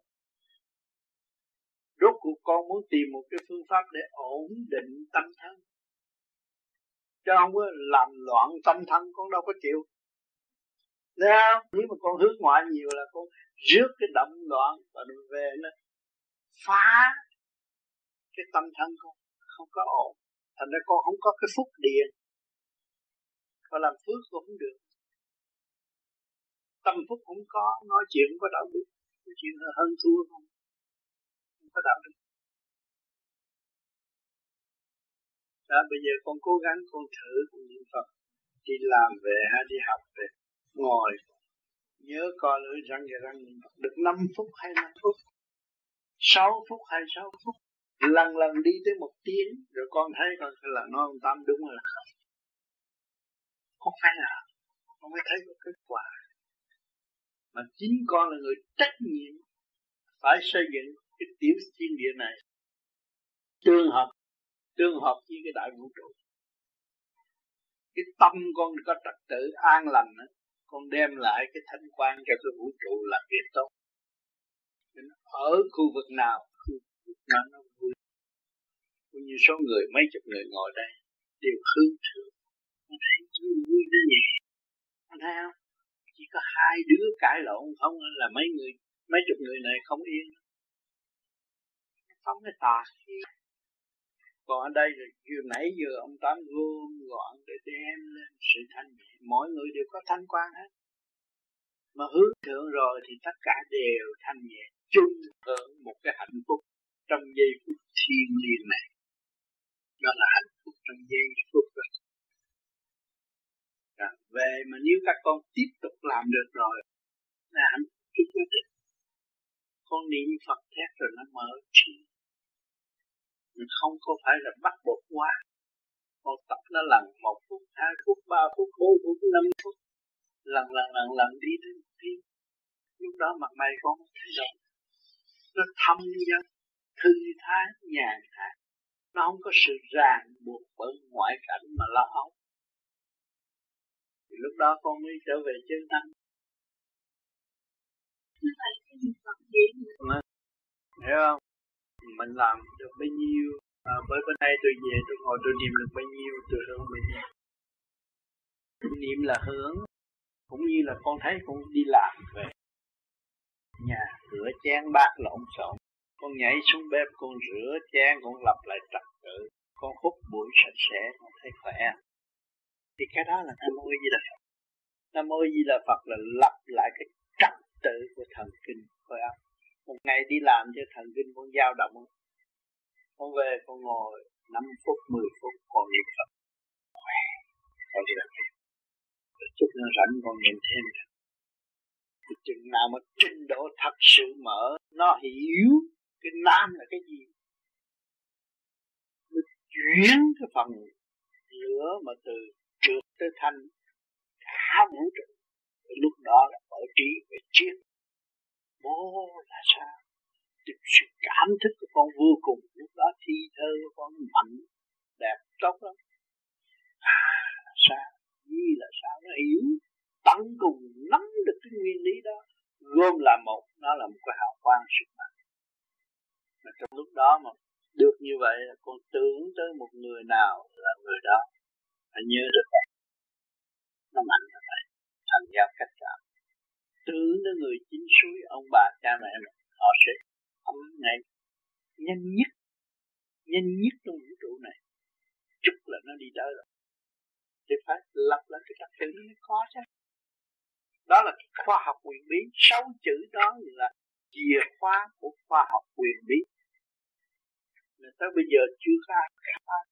Rốt cuộc con muốn tìm một cái phương pháp để ổn định tâm thân. Chứ không có làm loạn tâm thân con đâu có chịu. Thấy không? Nếu mà con hướng ngoại nhiều là con rước cái động loạn và về nó phá cái tâm thân con. Không có ổn. Thành ra con không có cái phúc điền. Con làm phước cũng không được. Tâm phúc cũng có. Nói chuyện có đạo đức. Nói chuyện hơn thua không. Không có đạo đức. Đó bây giờ con cố gắng. Con thử con niệm Phật. Đi làm về hay đi học về. Ngồi. Nhớ coi lưỡi răng và răng niệm Phật. Được năm phút hay năm phút. sáu phút hay sáu phút. Lần lần đi tới một tiếng. Rồi con thấy con là nói ông Tám đúng rồi là không. Không phải là con mới thấy được kết quả. Mà chính con là người trách nhiệm. Phải xây dựng cái tiểu thiên địa này. Tương hợp. Tương hợp với cái đại vũ trụ. Cái tâm con có trật tự an lành đó. Con đem lại cái thanh quan cho cái vũ trụ là việc tốt. Ở khu vực nào nó nó vui. Cũng như số người mấy chục người ngồi đây đều hướng thượng. Anh thấy vui vui nó nhẹ. Anh thấy không? Chỉ có hai đứa cãi lộn không là mấy người mấy chục người này không yên. Không cái tà khí. Còn ở đây là vừa nãy giờ ông Tám gom gọn để đem lên sự thanh nhẹ. Mỗi người đều có thanh quan hết. Mà hướng thượng rồi thì tất cả đều thanh nhẹ chung hưởng một cái hạnh phúc. Trong giây phút thiêng liêng này. Đó là hạnh phúc trong giây phút rồi. Đã về mà nếu các con tiếp tục làm được rồi. Là hạnh phúc trước nhất định. Con niệm Phật thét rồi nó mở trí. Mình không có phải là bắt buộc quá. Con tập nó lần một phút, hai phút, ba phút, bốn phút, năm phút. Lần lần lần lần đi đến một tiếng. Lúc đó mặt mày con không thấy đâu. Nó thâm như vậy. Thư thái, nhàn hạ. Nó không có sự ràng buộc bởi ngoại cảnh mà lo âu. Thì lúc đó con mới trở về chân tâm. Hiểu không? Mình làm được bao nhiêu à, với bên đây tôi về tôi ngồi tôi niệm được bao nhiêu. Tôi hưởng bao nhiêu. Niệm là hưởng. Cũng như là con thấy con đi làm về. Nhà cửa chén bát lộn xộn. Con nhảy xuống bếp, con rửa chén, con lập lại trật tự, con hút bụi sạch sẽ, con thấy khỏe. Thì cái đó là Nam Mô A Di Đà Phật. Nam Mô A Di Đà Phật là lập lại cái trật tự của thần kinh, phải không? Một ngày đi làm cho thần kinh con dao động, con về con ngồi năm phút, mười phút, con niệm Phật. Khỏe, con đi làm việc. Rồi chút nữa rảnh con niệm thêm. Chừng nào mà trình độ thật sự mở nó hiểu cái nam là cái gì, nó chuyển cái phần lửa mà từ trượt tới thanh cả vũ trụ. Lúc đó là ở trí về triết vô là sao, được sự cảm thức của con vô cùng. Lúc đó thi thơ của con mạnh đẹp tốt lắm. À là sao, như là sao, nó hiểu tận cùng, nắm được cái nguyên lý đó gồm là một, nó là một cái hào quang sức mạnh. Mà trong lúc đó mà được như vậy là con tưởng tới một người nào là người đó, phải nhớ được em, nó mạnh như vậy. Thần giao cách cảm, tưởng tới người chính suối ông bà cha mẹ mình, họ sẽ ấm ngay nhanh nhất, nhanh nhất trong vũ trụ này, chút là nó đi tới rồi. Thì phải lập lại cái cách xử lý nó có chứ. Đó là cái khoa học quyền bí, sáu chữ đó là chìa khóa của khoa học quyền bí. Mà tới bây giờ chưa có ai khai.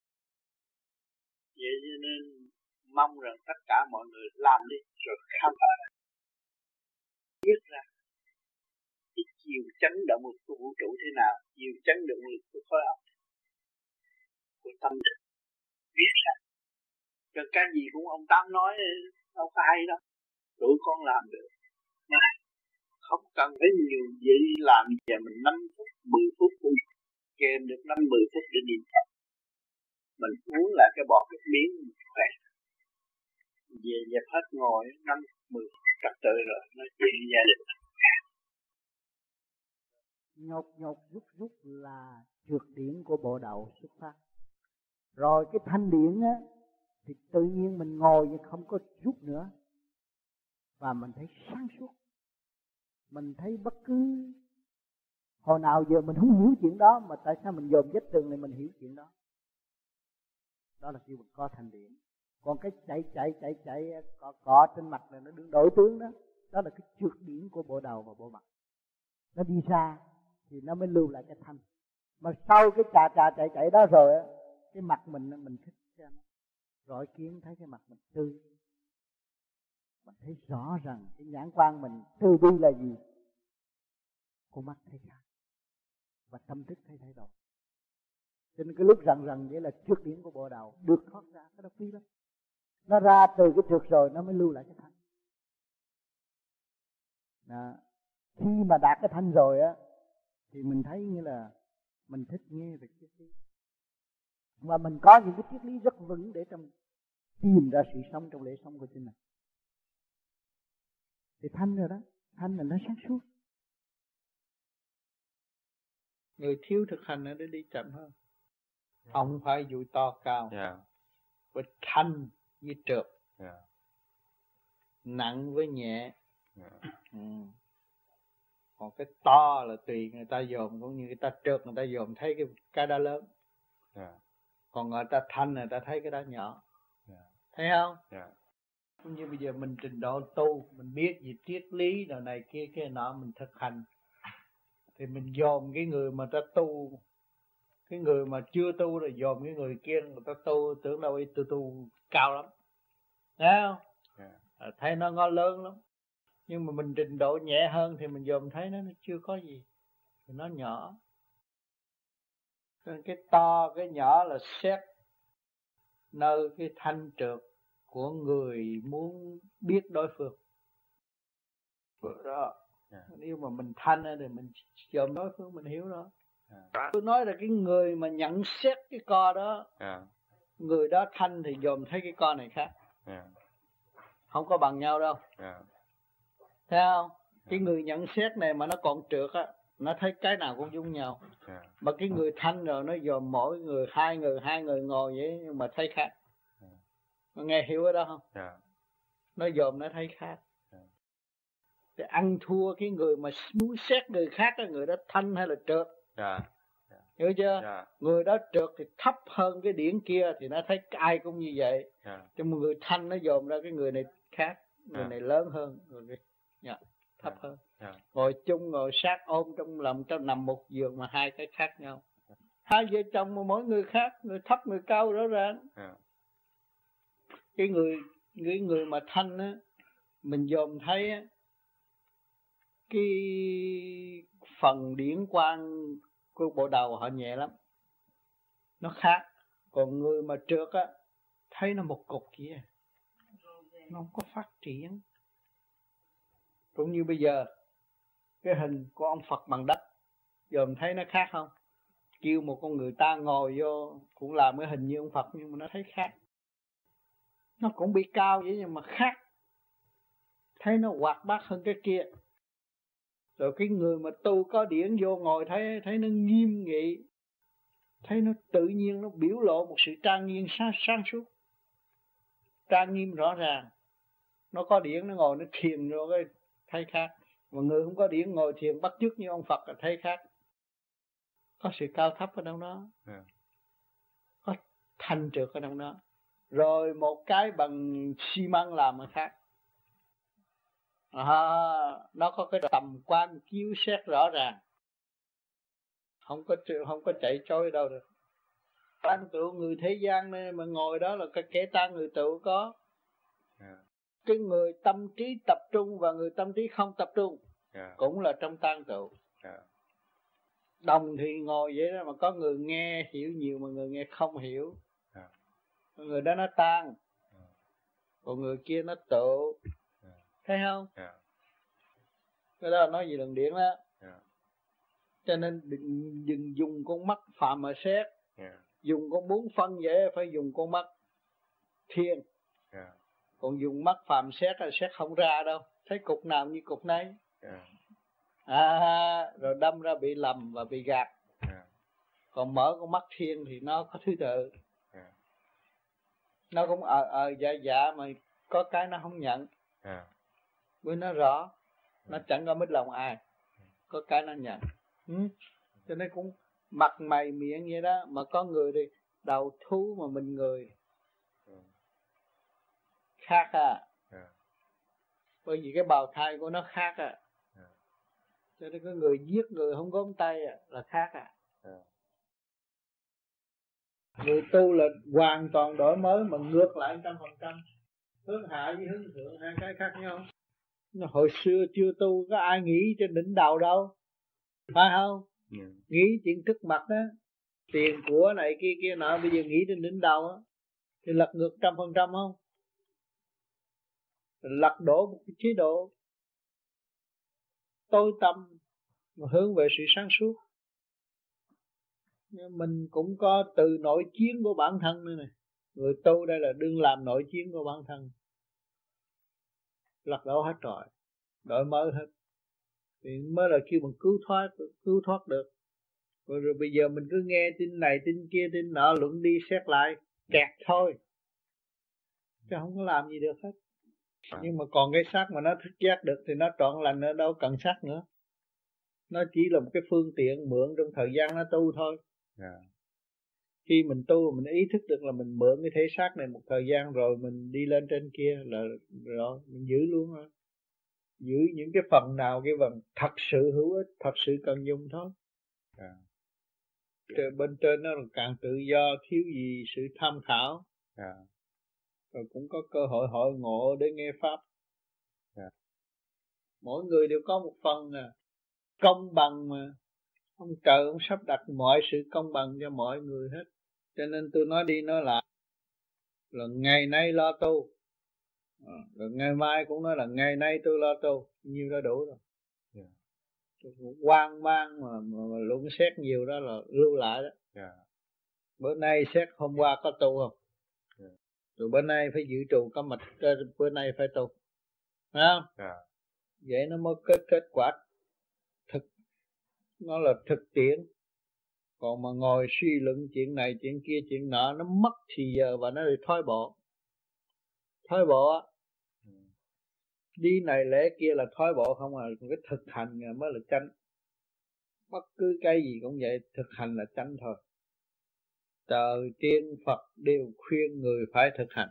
Vậy cho nên mong rằng tất cả mọi người làm đi rồi khám phá ra. Biết ra cái chiều chấn động lực của vũ trụ thế nào, chiều chấn động lực của khối học, của tâm thức. Biết ra. Rồi cái gì cũng ông Tám nói đâu có hay đâu. Tụi con làm được mà không cần phải nhiều gì, làm giờ mình năm phút, mười phút cũng kèm được năm mười phút để niệm Phật. Mình uống lại cái bọt nước miếng mình khỏe. Về dẹp hết ngồi năm mười phút trật tự rồi, nói chuyện gia đình. Nhột nhột rút rút là trược điển của bộ đầu xuất phát. Rồi cái thanh điển á thì tự nhiên mình ngồi nhưng không có rút nữa. Và mình thấy sáng suốt. Mình thấy bất cứ hồi nào giờ mình không hiểu chuyện đó, mà tại sao mình dồn vết tường này mình hiểu chuyện đó. Đó là khi mình có thành điển. Còn cái chạy chạy chạy chạy cọ cọ trên mặt này nó đứng đổi tướng đó, đó là cái trược điển của bộ đầu và bộ mặt. Nó đi xa thì nó mới lưu lại cái thanh. Mà sau cái trà trà chạy chạy đó rồi á, cái mặt mình mình thích xem. Rồi kiến thấy cái mặt mình tươi, mình thấy rõ rằng cái nhãn quan mình từ bi là gì. Con mắt thấy khác và tâm thức thấy thay đổi. Cho nên cái lúc rằng rằng vậy là trước điển của bộ đầu được thoát ra, cái đó quý lắm. Nó ra từ cái trượt rồi nó mới lưu lại cái thanh. Đó. Khi mà đạt cái thanh rồi á thì mình thấy như là mình thích nghe về triết lý. Và mình có những cái triết lý rất vững để trong tìm ra sự sống trong lễ sống của chính mình. Thì thanh rồi đó, thanh là nó sáng suốt. Người thiếu thực hành nó để đi chậm hơn. Yeah. Không phải dụ to cao. Yeah. Với thanh với trượt. Yeah. Nặng với nhẹ. Yeah. Ừ. Còn cái to là tùy người ta dồn, cũng như người ta trượt người ta dồn thấy cái, cái đó lớn. Yeah. Còn người ta thanh người ta thấy cái đó nhỏ. Yeah. Thấy không? Yeah. Như bây giờ mình trình độ tu, mình biết gì triết lý nào này kia kia nọ, mình thực hành thì mình dòm cái người mà ta tu, cái người mà chưa tu rồi dòm cái người kia người ta tu, tưởng đâu ấy tu tu cao lắm, thấy không? Yeah. Thấy nó ngon lớn lắm, nhưng mà mình trình độ nhẹ hơn thì mình dòm thấy nó, nó chưa có gì, thì nó nhỏ. Nên cái to cái nhỏ là xét nơi cái thanh trượt của người muốn biết đối phương. Đó. Yeah. Nếu mà mình thanh thì mình dòm đối phương mình hiểu đó. Yeah. Tôi nói là cái người mà nhận xét cái co đó, yeah. Người đó thanh thì dòm thấy cái co này khác. Yeah. Không có bằng nhau đâu. Yeah. Thấy không? Yeah. Cái người nhận xét này mà nó còn trượt á, nó thấy cái nào cũng giống nhau. Yeah. Mà cái người thanh rồi nó dòm mỗi người, hai người, hai người ngồi vậy nhưng mà thấy khác. Nghe hiểu ở đó không? Yeah. Nó dòm nó thấy khác. Yeah. Thì ăn thua cái người mà muốn xét người khác là người đó thanh hay là trượt. Yeah. Yeah. Hiểu chưa? Yeah. Người đó trượt thì thấp hơn cái điển kia thì nó thấy ai cũng như vậy. Yeah. Cho một người thanh nó dòm ra cái người này khác, người yeah. này lớn hơn, người này yeah. thấp yeah. hơn. Yeah. Ngồi chung ngồi sát ôm trong lòng, trong nằm một giường mà hai cái khác nhau. Yeah. Hai vợ chồng mà mỗi người khác, người thấp người cao rõ ràng. Yeah. Cái người, cái người mà thanh á, mình dòm thấy á, cái phần điển quan của Bồ Đào họ nhẹ lắm, nó khác. Còn người mà trượt á, thấy nó một cục kia, nó không có phát triển. Cũng như bây giờ cái hình của ông Phật bằng đất, giờ mình thấy nó khác không? Kêu một con người ta ngồi vô cũng làm cái hình như ông Phật, nhưng mà nó thấy khác. Nó cũng bị cao vậy nhưng mà khác, thấy nó hoạt bát hơn cái kia. Rồi cái người mà tu có điển vô ngồi thấy, thấy nó nghiêm nghị, thấy nó tự nhiên, nó biểu lộ một sự trang nghiêm sáng, sáng suốt, trang nghiêm rõ ràng. Nó có điển, nó ngồi nó thiền rồi thấy khác. Mà người không có điển ngồi thiền bắt chước như ông Phật là thấy khác. Có sự cao thấp ở đâu đó, yeah. Có thanh trượt ở đâu đó. Rồi một cái bằng xi măng làm mà khác. À, nó có cái tầm quan chiếu xét rõ ràng, không có không có chạy trôi đâu được. Tang tựu người thế gian này mà ngồi đó là cái kẻ tang người tựu có, yeah. Cái người tâm trí tập trung và người tâm trí không tập trung, yeah, cũng là trong tang tựu, yeah. Đồng thì ngồi vậy đó, mà có người nghe hiểu nhiều mà người nghe không hiểu, yeah. Người đó nó tang, yeah. Còn người kia nó tựu. Thấy không? Yeah. Cái đó là nói gì lần điển đó, yeah. Cho nên đừng, đừng dùng con mắt phàm mà xét, yeah. Dùng con bốn phân vậy phải dùng con mắt thiên, yeah. Còn dùng mắt phàm xét là xét không ra đâu, thấy cục nào như cục nấy, yeah. À, rồi đâm ra bị lầm và bị gạt, yeah. Còn mở con mắt thiên thì nó có thứ tự, yeah. Nó cũng ờ ờ dạ dạ mà có cái nó không nhận, yeah. Với nó rõ, nó chẳng có mít lòng ai, có cái nó nhận, ừ. Cho nên cũng mặt mày miệng vậy đó. Mà có người thì đầu thú mà mình người khác à, bởi vì cái bào thai của nó khác à. Cho nên có người giết người không có ống tay à, là khác à. Người tu là hoàn toàn đổi mới mà ngược lại một trăm phần trăm, hướng hạ với hướng thượng hai cái khác nhau. Hồi xưa chưa tu có ai nghĩ trên đỉnh đầu đâu, phải không? Yeah. Nghĩ chuyện trước mặt á, tiền của này kia kia nọ, bây giờ nghĩ trên đỉnh đầu á thì lật ngược trăm phần trăm không? Lật đổ một cái chế độ tối tâm mà hướng về sự sáng suốt. Mình cũng có từ nội chiến của bản thân nữa nè. Người tu đây là đương làm nội chiến của bản thân, lật đổ hết rồi, đổi mới hết thì mới là kêu bằng cứu thoát, cứu thoát được. Rồi, rồi bây giờ mình cứ nghe tin này tin kia tin nọ, luận đi xét lại kẹt thôi, chứ không có làm gì được hết. Nhưng mà còn cái xác mà nó thức giác được thì nó trọn lành, nó đâu cần xác nữa, nó chỉ là một cái phương tiện mượn trong thời gian nó tu thôi. Yeah. Khi mình tu mình ý thức được là mình mượn cái thể xác này một thời gian rồi mình đi lên trên kia là rồi mình giữ luôn rồi. Giữ những cái phần nào cái phần thật sự hữu ích, thật sự cần dùng thôi. À. Trời, bên trên nó càng tự do, thiếu gì sự tham khảo. À. Rồi cũng có cơ hội hội ngộ để nghe pháp. À. Mỗi người đều có một phần à, công bằng mà. Ông trời ông sắp đặt mọi sự công bằng cho mọi người hết. Cho nên tôi nói đi nói lại là ngày nay lo tu, rồi ngày mai cũng nói là ngày nay tôi lo tu, nhiêu đó đủ rồi. Yeah. Tôi cũng hoang mang mà, mà, mà luận xét nhiều đó là lưu lại đó. Yeah. Bữa nay xét hôm qua có tu không? Yeah. Rồi bữa nay phải giữ trù có mạch, bữa nay phải tu, phải không? Yeah. Vậy nó mới kết kết quả thực, nó là thực tiễn. Còn mà ngồi suy luận chuyện này chuyện kia chuyện nọ, nó mất thì giờ và nó lại thoái bộ. Thoái bộ đi này lễ kia là thoái bộ không à. Còn cái thực hành mới là chánh. Bất cứ cái gì cũng vậy, thực hành là chánh thôi. Trời tiên Phật đều khuyên người phải thực hành.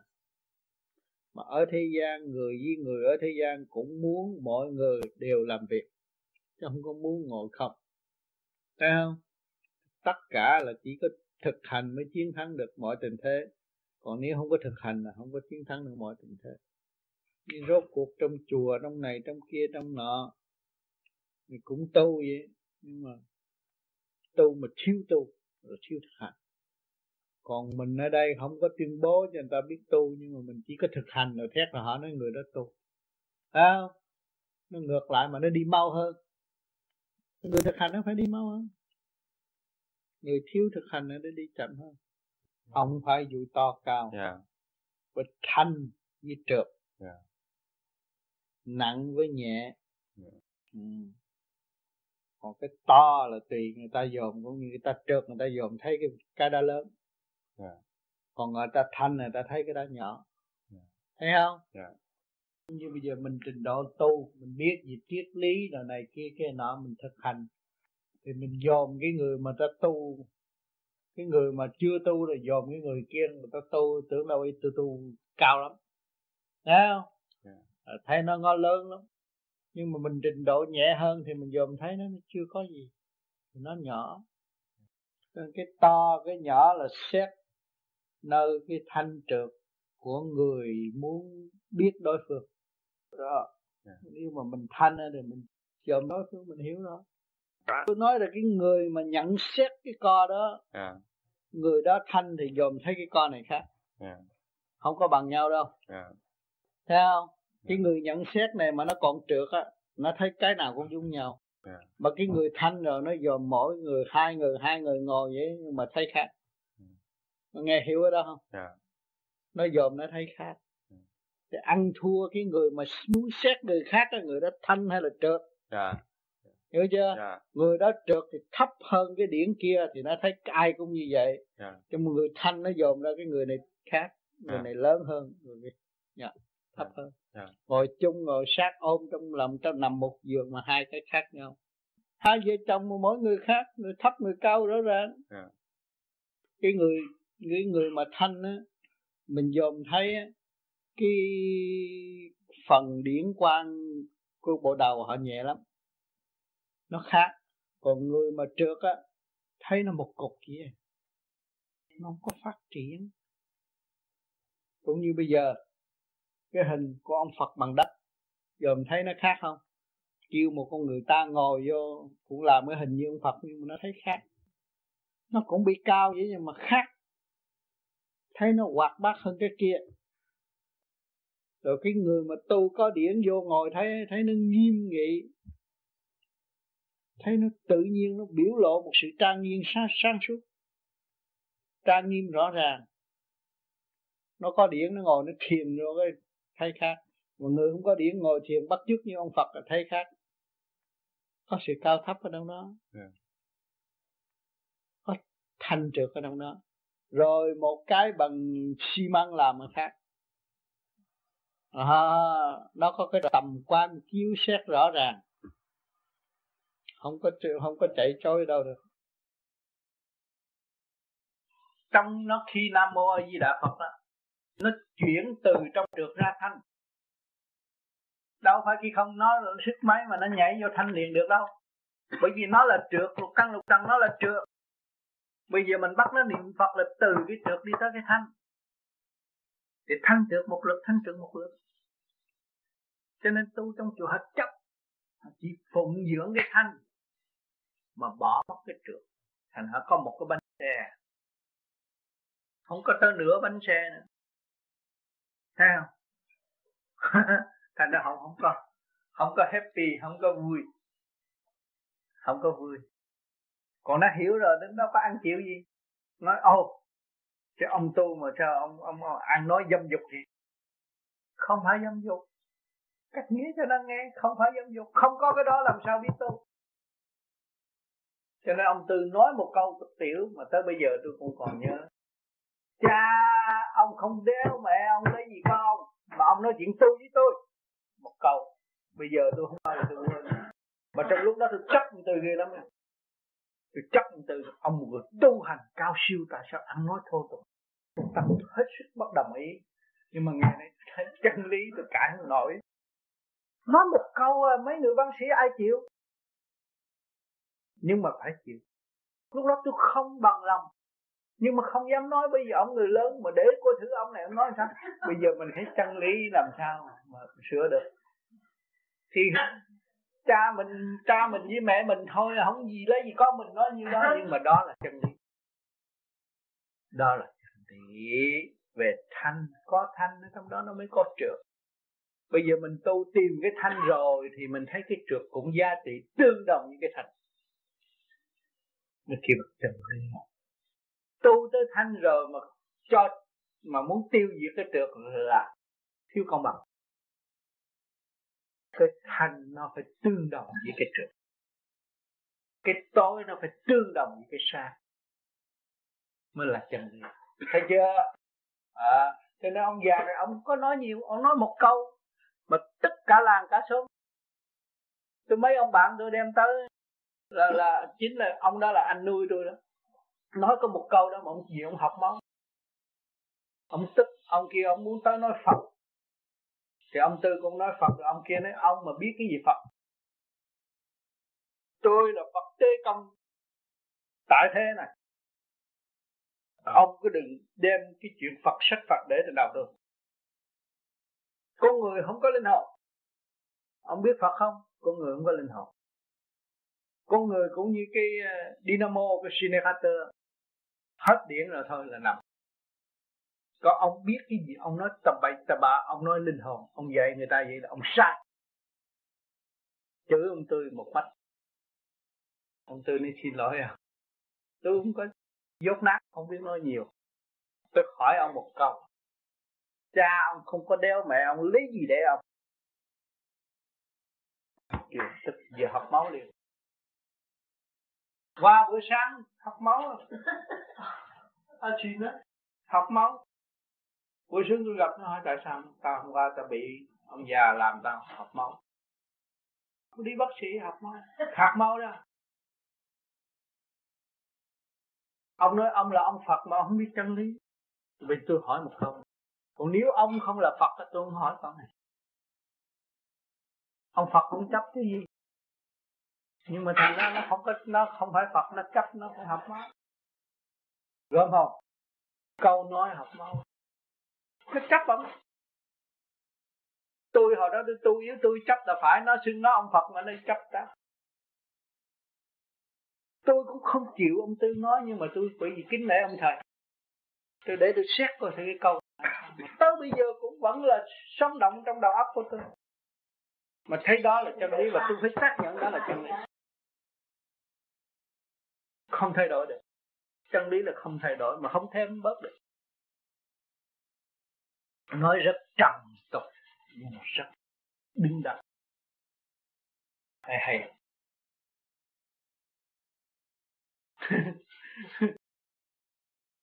Mà ở thế gian, người với người ở thế gian cũng muốn mọi người đều làm việc, chứ không có muốn ngồi không. Thấy không? Tất cả là chỉ có thực hành mới chiến thắng được mọi tình thế. Còn nếu không có thực hành là không có chiến thắng được mọi tình thế. Nhưng rốt cuộc trong chùa, trong này, trong kia, trong nọ, mình cũng tu vậy. Nhưng mà tu mà thiếu tu rồi thiếu thực hành. Còn mình ở đây không có tuyên bố cho người ta biết tu, nhưng mà mình chỉ có thực hành rồi thét là họ nói người đó tu. À, nó ngược lại mà nó đi mau hơn. Người thực hành nó phải đi mau hơn, người thiếu thực hành nó đi chậm hơn. Ông phải dù to cao, yeah. Với thanh với trượt, yeah. Nặng với nhẹ, yeah. Ừ. Còn cái to là tùy người ta dồn, cũng như người ta trượt người ta dồn thấy cái, cái đó lớn, yeah. Còn người ta thanh người ta thấy cái đó nhỏ, yeah. Thấy không? Yeah. Như bây giờ mình trình độ tu, mình biết gì triết lý nào này kia kia nọ, mình thực hành thì mình dòm cái người mà ta tu, cái người mà chưa tu rồi dòm cái người kia người ta tu, tưởng đâu tôi tu cao lắm, thấy không? Yeah. Thấy nó ngon lớn lắm, nhưng mà mình trình độ nhẹ hơn thì mình dòm thấy nó, nó chưa có gì, nó nhỏ. Cái to cái nhỏ là xét nơi cái thanh trượt của người muốn biết đối phương đó. Yeah. Nếu mà mình thanh thì mình dòm đối phương mình hiểu nó. Tôi nói là cái người mà nhận xét cái co đó, yeah. Người đó thanh thì dòm thấy cái co này khác, yeah. Không có bằng nhau đâu, yeah. Thấy không? Yeah. Cái người nhận xét này mà nó còn trượt á, nó thấy cái nào cũng giống nhau, yeah. Mà cái người thanh rồi nó dòm mỗi người hai người hai người ngồi vậy nhưng mà thấy khác, yeah. Nghe hiểu ở đó không? Yeah. Nó dòm nó thấy khác, yeah. Thì ăn thua cái người mà muốn xét người khác á, người đó thanh hay là trượt, yeah. Hiểu chưa? Yeah. Người đó trượt thì thấp hơn cái điển kia thì nó thấy ai cũng như vậy. Yeah. Cho một người thanh nó dồn ra cái người này khác, người yeah. này lớn hơn, người này yeah. thấp yeah. hơn. Yeah. Ngồi chung ngồi sát ôm trong lòng, trong nằm một giường mà hai cái khác nhau. Hai vợ chồng mà mỗi người khác, người thấp người cao rõ ràng. Yeah. Cái người cái người mà thanh á, mình dồn thấy á, cái phần điển quang của bộ đầu họ nhẹ lắm. Nó khác. Còn người mà trượt á, thấy nó một cục kia, nó không có phát triển. Cũng như bây giờ cái hình của ông Phật bằng đất, giờ mình thấy nó khác không? Kêu một con người ta ngồi vô cũng làm cái hình như ông Phật, nhưng mà nó thấy khác. Nó cũng bị cao vậy nhưng mà khác, thấy nó hoạt bát hơn cái kia. Rồi cái người mà tu có điển vô ngồi thấy, thấy nó nghiêm nghị, thấy nó tự nhiên, nó biểu lộ một sự trang nghiêm sáng, sáng suốt, trang nghiêm rõ ràng. Nó có điển nó ngồi nó thiền rồi cái thấy khác. Mà người không có điển ngồi thiền bắt chước như ông Phật là thấy khác. Có sự cao thấp ở trong đó, yeah. Có thanh trượt ở trong đó. Rồi một cái bằng xi măng làm mà khác à, nó có cái tầm quan chiếu xét rõ ràng, không có không có chạy trôi đâu được. Trong nó khi Nam Mô A Di Đà Phật đó, nó chuyển từ trong trượt ra thanh. Đâu phải khi không nó sức máy mà nó nhảy vô thanh liền được đâu. Bởi vì nó là trượt, lục căn lục trần nó là trượt. Bây giờ mình bắt nó niệm Phật là từ cái trượt đi tới cái thanh. Thì thanh trượt một lượt, thanh trượt một lượt. Cho nên tu trong chùa hạt chấp chỉ phụng dưỡng cái thanh mà bỏ mất cái trượt, thành họ có một cái bánh xe, không có tới nửa bánh xe nữa, thấy không? Thành ra họ không có, không có happy, không có vui, không có vui. Còn nó hiểu rồi, đến đó có ăn chịu gì? Nói ô, chứ ông tu mà sao ông ông, ông ăn nói dâm dục thì không phải dâm dục. Cách nghĩa cho nó nghe, không phải dâm dục, không có cái đó làm sao biết tu. Cho nên ông Tư nói một câu cực tiểu mà tới bây giờ tôi cũng còn nhớ. Cha, ông không đéo mẹ, ông lấy gì con, mà ông nói chuyện tu với tôi. Một câu, bây giờ tôi không nói là tôi quên. Mà trong lúc đó tôi chấp ông Tư ghê lắm. Tôi chấp ông Tư, ông một người tu hành cao siêu tại sao ăn nói thô tục. Tâm hết sức bất đồng ý. Nhưng mà ngày nay thấy chân lý tôi cãi không nổi. Nói một câu mấy người văn sĩ ai chịu. Nhưng mà phải chịu. Lúc đó tôi không bằng lòng, nhưng mà không dám nói. Bây giờ ông người lớn mà để coi thử ông này ông nói sao. Bây giờ mình thấy chân lý làm sao mà sửa được. Thì cha mình cha mình với mẹ mình thôi, không gì lấy gì có mình nói như đó, nhưng mà đó là chân lý, đó là chân lý về thanh. Có thanh ở trong đó nó mới có trượt. Bây giờ mình tu tìm cái thanh rồi thì mình thấy cái trượt cũng giá trị tương đồng như cái thanh. Nó kêu chân lý. Tu tới thanh rồi mà cho mà muốn tiêu diệt cái trượt là thiếu công bằng. Cái thanh nó phải tương đồng với cái trượt, cái tối nó phải tương đồng với cái sáng, mới là chân lý. Thấy chưa? À, cho nên ông già này ông có nói nhiều, ông nói một câu mà tất cả làng cả xóm. Tôi mấy ông bạn tôi đem tới là là chính là ông đó là anh nuôi tôi đó. Nói có một câu đó mà ông gì ông học máu. Ông tức, ông kia ông muốn tới nói Phật. Thì ông Tư cũng nói Phật, rồi ông kia nói ông mà biết cái gì Phật. Tôi là Phật Tế Công tại thế này. Ông cứ đừng đem cái chuyện Phật, sách Phật để trên đầu tôi. Con người không có linh hồn. Ông biết Phật không? Con người không có linh hồn. Con người cũng như cái dynamo, cái generator, hết điện rồi thôi là nằm. Còn ông biết cái gì, ông nói tầm bậy tầm bạ, ông nói linh hồn, ông dạy người ta vậy là ông sai. Chửi ông Tư một mắt. Ông Tư nói xin lỗi à, tôi không có dốt nát, không biết nói nhiều. Tôi hỏi ông một câu, cha ông không có đeo mẹ ông lấy gì để ông? Chuyện tức giờ học máu liền. Qua buổi sáng học máu. Anh chuyện đó học máu. Buổi sáng tôi gặp nó hỏi tại sao tao hôm qua tao bị ông già làm tao học máu. Tôi đi bác sĩ học máu, học máu đó. Ông nói ông là ông Phật mà ông không biết chân lý. Vì tôi hỏi một câu. Còn nếu ông không là Phật thì tôi không hỏi câu này. Ông Phật cũng chấp cái gì? Nhưng mà thằng đó nó không có, nó không phải Phật, nó chấp, nó phải học máu. Gớm không? Câu nói học máu. Nó chấp không? Tôi hồi đó tôi tu yếu, tôi chấp là phải, nó xưng nó ông Phật mà nó chấp ta. Tôi cũng không chịu ông Tư nói, nhưng mà tôi bởi vì kính nể ông thầy. Tôi để tôi xét coi thử cái câu này. Tới bây giờ cũng vẫn là sống động trong đầu óc của tôi. Mà thấy đó là chân lý và tôi phải xác nhận đó là chân lý. Không thay đổi được. Chân lý là không thay đổi mà không thêm bớt được. Nói rất trầm tục nhưng mà rất bình đẳng. Hay hay.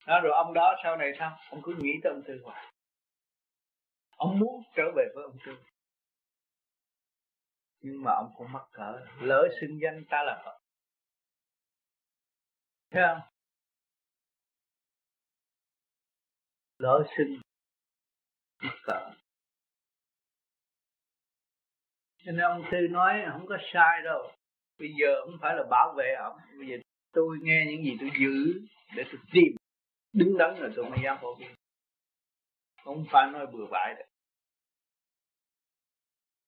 Đó, rồi ông đó sau này sao? Ông cứ nghĩ tới ông Tư hoài. Ông muốn trở về với ông Tư. Nhưng mà ông cũng mắc cỡ, lỡ xưng danh ta là Phật. Thấy không? Lỡ xưng, mắc cỡ. Cho nên ông Tư nói không có sai đâu. Bây giờ không phải là bảo vệ ông. Bây giờ tôi nghe những gì tôi giữ để tôi tìm. Đứng đắn rồi tôi mới dám phổ biến. Không phải nói bừa bãi được.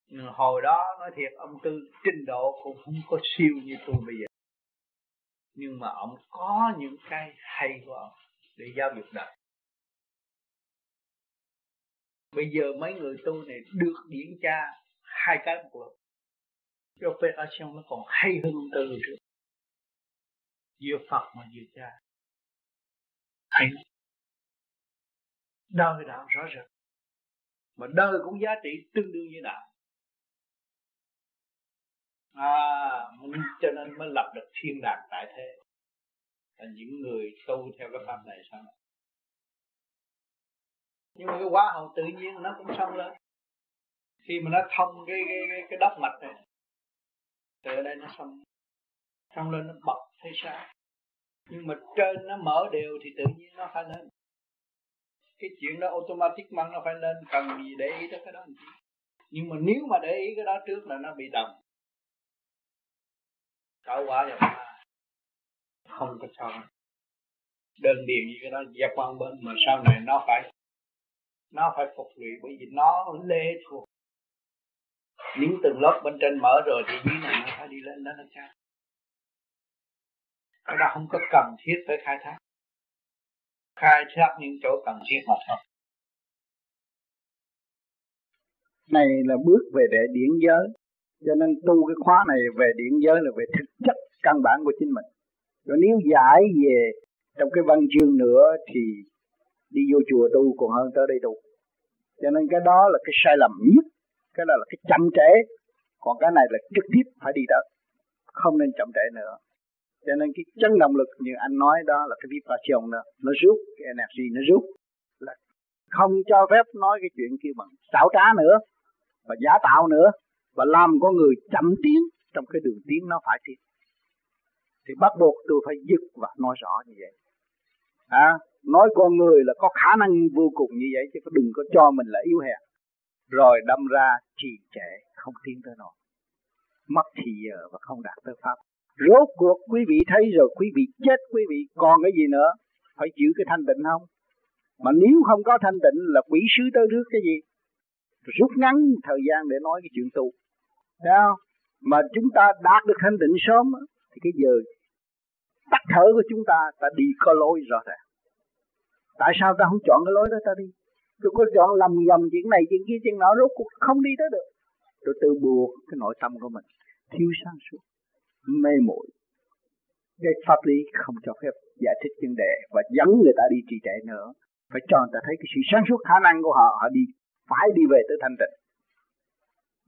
Nhưng hồi đó nói thiệt ông Tư trình độ cũng không có siêu như tôi bây giờ. Nhưng mà ông có những cái hay của ông để giáo dục đời. Bây giờ mấy người tu này được diễn tra hai cái một lần. Cái operation nó còn hay hơn ông Tư nữa. Vừa Phật mà vừa cha. Hay lắm. Đời đạo rõ ràng. Mà đời cũng giá trị tương đương với đạo. À, cho nên mới lập được thiên đàng tại thế. Là những người tu theo cái pháp này sao? Nhưng mà cái hóa hậu tự nhiên nó cũng xong lên. Khi mà nó thông cái cái cái, cái đốc mạch này, từ đây nó xong, xong lên nó bật thấy sáng. Nhưng mà trên nó mở đều thì tự nhiên nó phải lên. Cái chuyện đó automatic mà nó phải lên, cần gì để ý tới cái đó. Nhưng mà nếu mà để ý cái đó trước là nó bị đồng. Cậu quả là không có sao đơn điền như cái đó dẹp quan bên, mà sau này nó phải nó phải phục lụy bởi vì nó lệ thuộc Những từng lớp bên trên mở rồi thì dưới này nó phải đi lên đó nó cao. Cái đó không có cần thiết phải khai thác. Khai thác những chỗ cần thiết mà thôi. Này là bước về để điển giới. Cho nên tu cái khóa này về điển giới là về thực chất căn bản của chính mình. Rồi nếu giải về trong cái văn chương nữa thì đi vô chùa tu còn hơn tới đây tu. Cho nên cái đó là cái sai lầm nhất. Cái đó là cái chậm trễ. Còn cái này là trực tiếp phải đi tới. Không nên chậm trễ nữa. Cho nên cái chân động lực như anh nói đó là cái vibration nữa. Nó rút, cái energy nó rút. Là không cho phép nói cái chuyện kia bằng xảo trá nữa. Và giả tạo nữa. Và làm con người chậm tiến trong cái đường tiến nó phải tiến. Thì bắt buộc tôi phải dứt và nói rõ như vậy. À, nói con người là có khả năng vô cùng như vậy. Chứ đừng có cho mình là yếu hèn. Rồi đâm ra trì trệ không tiến tới nổi. Mất thì giờ và không đạt tới pháp. Rốt cuộc quý vị thấy rồi quý vị chết quý vị còn cái gì nữa. Phải giữ cái thanh tịnh không? Mà nếu không có thanh tịnh là quỷ sứ tới rước cái gì? Rút ngắn thời gian để nói cái chuyện tu. Đấy không? Mà chúng ta đạt được thanh tịnh sớm thì cái giờ tắt thở của chúng ta ta đi có lối rõ ràng. Tại sao ta không chọn cái lối đó ta đi? Tôi có chọn lầm lầm chuyện này chuyện kia chuyện nọ rốt cuộc không đi tới được. Tôi tự buộc cái nội tâm của mình thiếu sáng suốt, mê muội. Cái pháp lý không cho phép giải thích vấn đề và dẫn người ta đi trì trệ nữa. Phải cho người ta thấy cái sự sáng suốt khả năng của họ, họ đi phải đi về tới thanh tịnh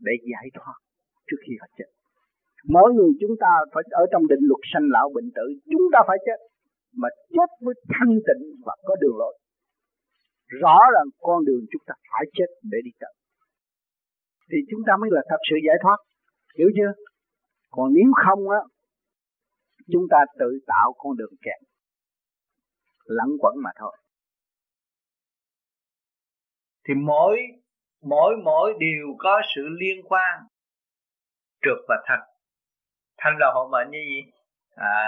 để giải thoát trước khi họ chết. Mỗi người chúng ta phải ở trong định luật sanh lão bệnh tử, chúng ta phải chết mà chết với thanh tịnh và có đường lối. Rõ ràng con đường chúng ta phải chết để đi tới. Thì chúng ta mới là thật sự giải thoát. Hiểu chưa? Còn nếu không á, chúng ta tự tạo con đường kẹt, lẫn quẩn mà thôi. Thì mỗi mỗi mỗi điều có sự liên quan trược và thanh. Thanh là hộ mệnh như gì? À,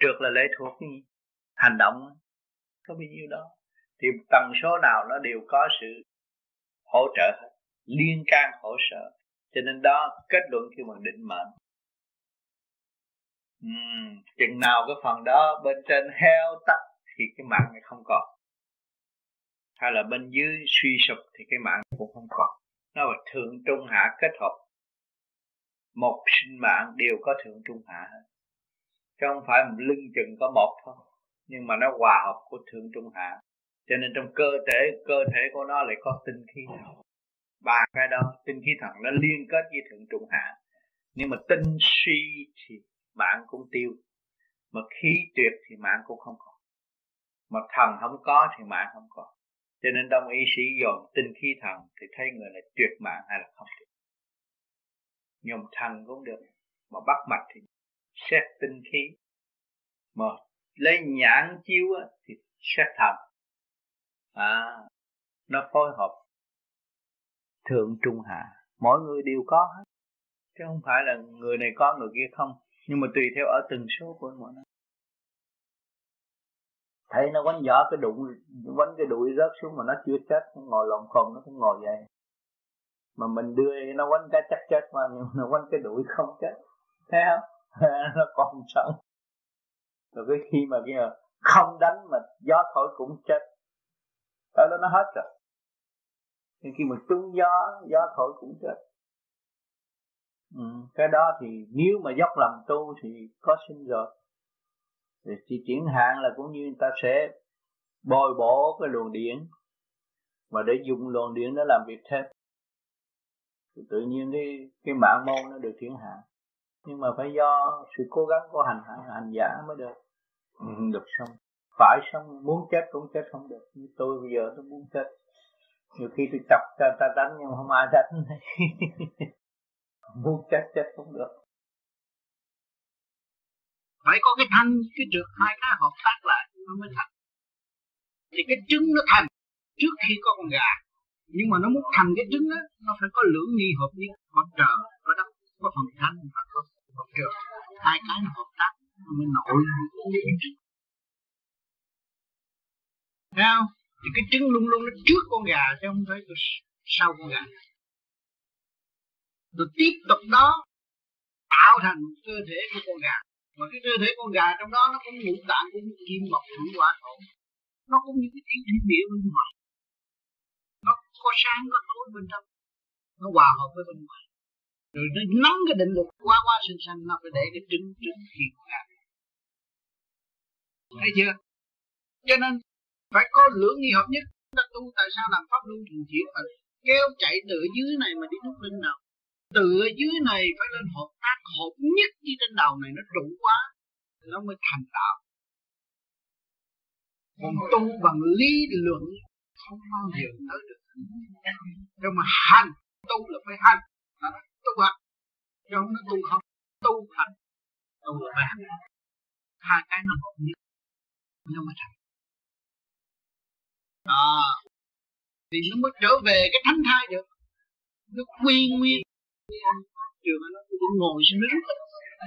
trược là lệ thuộc như gì? Hành động có bao nhiêu đó. Thì tần số nào nó đều có sự hỗ trợ, liên can hỗ trợ. Cho nên đó kết luận khi mà định mệnh. Uhm, chừng nào cái phần đó bên trên heo tắt thì cái mạng này không còn. Hay là bên dưới suy sụp thì cái mạng này cũng không còn. Nó là thượng trung hạ kết hợp. Một sinh mạng đều có thượng trung hạ hết. Chứ không phải lưng chừng có một thôi. Nhưng mà nó hòa hợp của thượng trung hạ. Cho nên trong cơ thể, cơ thể của nó lại có tinh khí thần. Ba cái đó, tinh khí thần nó liên kết với thượng trung hạ. Nhưng mà tinh suy thì mạng cũng tiêu. Mà khí tuyệt thì mạng cũng không còn. Mà thần không có thì mạng không còn. Cho nên đông y sĩ dồn tinh khí thần thì thấy người này tuyệt mạng hay là không tuyệt. Nhồn thần cũng được. Mà bắt mạch thì xét tinh khí. Mà lấy nhãn chiếu thì xét thần. À, nó phối hợp thượng trung hạ, mỗi người đều có hết, chứ không phải là người này có người kia không, nhưng mà tùy theo ở từng số của mỗi người. Thấy nó quánh vỏ cái đụng, quánh cái đuổi rớt xuống mà nó chưa chết, nó ngồi lộn khom nó cũng ngồi vậy, mà mình đưa nó quánh cái chắc chết mà nó quánh cái đuổi không chết, thấy không? Nó còn sợ. Rồi cái khi mà kia không đánh mà gió thổi cũng chết. Đó nó hết rồi. Nhưng khi mà trúng gió, gió thổi cũng chết. Ừ, cái đó thì nếu mà dốc làm tu thì có sinh rồi. Thì chỉ chuyển hạn là cũng như người ta sẽ bồi bổ cái luồng điện. Mà để dùng luồng điện nó làm việc thêm. Thì tự nhiên cái, cái mạng môn nó được chuyển hạn. Nhưng mà phải do sự cố gắng của hành hành giả mới được. Ừ, được xong. Phải xong muốn chết cũng chết không được. Như tôi bây giờ tôi muốn chết. Nhiều khi tôi chọc ta, ta đánh nhưng không ai đánh. Muốn chết chết cũng được. Phải có cái thanh, cái trượt hai cái hợp tác lại nó mới thành. Thì cái trứng nó thành trước khi có con gà. Nhưng mà nó muốn thành cái trứng đó, nó phải có lưỡng nghi hợp như mặt trời, có đất, có phần thanh và có phần trượt. Hai cái nó hợp tác nó mới nổi. Thấy không? Thì cái trứng luôn luôn nó trước con gà chứ không phải sau con gà. rồi tiếp tục đó tạo thành một cơ thể của con gà. Mà cái cơ thể con gà trong đó nó cũng ngũ tạng, cũng kim mộc thủy hỏa thổ, nó cũng như cái tiểu thiên địa bên ngoài, nó có sáng có tối bên trong, nó hòa hợp với bên ngoài, rồi nó nắm cái định luật quá quá sinh sanh, nó phải để cái trứng trứng khi con gà. Thấy chưa? Cho nên phải có lưỡng nghi hợp nhất. Ta tu tại sao làm pháp luân thường chuyển mà kéo chạy từ dưới này mà đi nút linh nào? Từ dưới này phải lên hợp tác hợp nhất với trên đầu này, nó trụ quá nó mới thành đạo. Còn tu bằng lý luận không bao giờ tới được. Nhưng mà hành, tu là phải hành, tu hành, chứ không nói tu không, tu hành, tu là phải hành. Hai cái nó hợp nhất nó mới thành. À, thì nó mới trở về cái thánh thai được, nó quy nguyên. Trường nó cũng ngồi xuống nó rút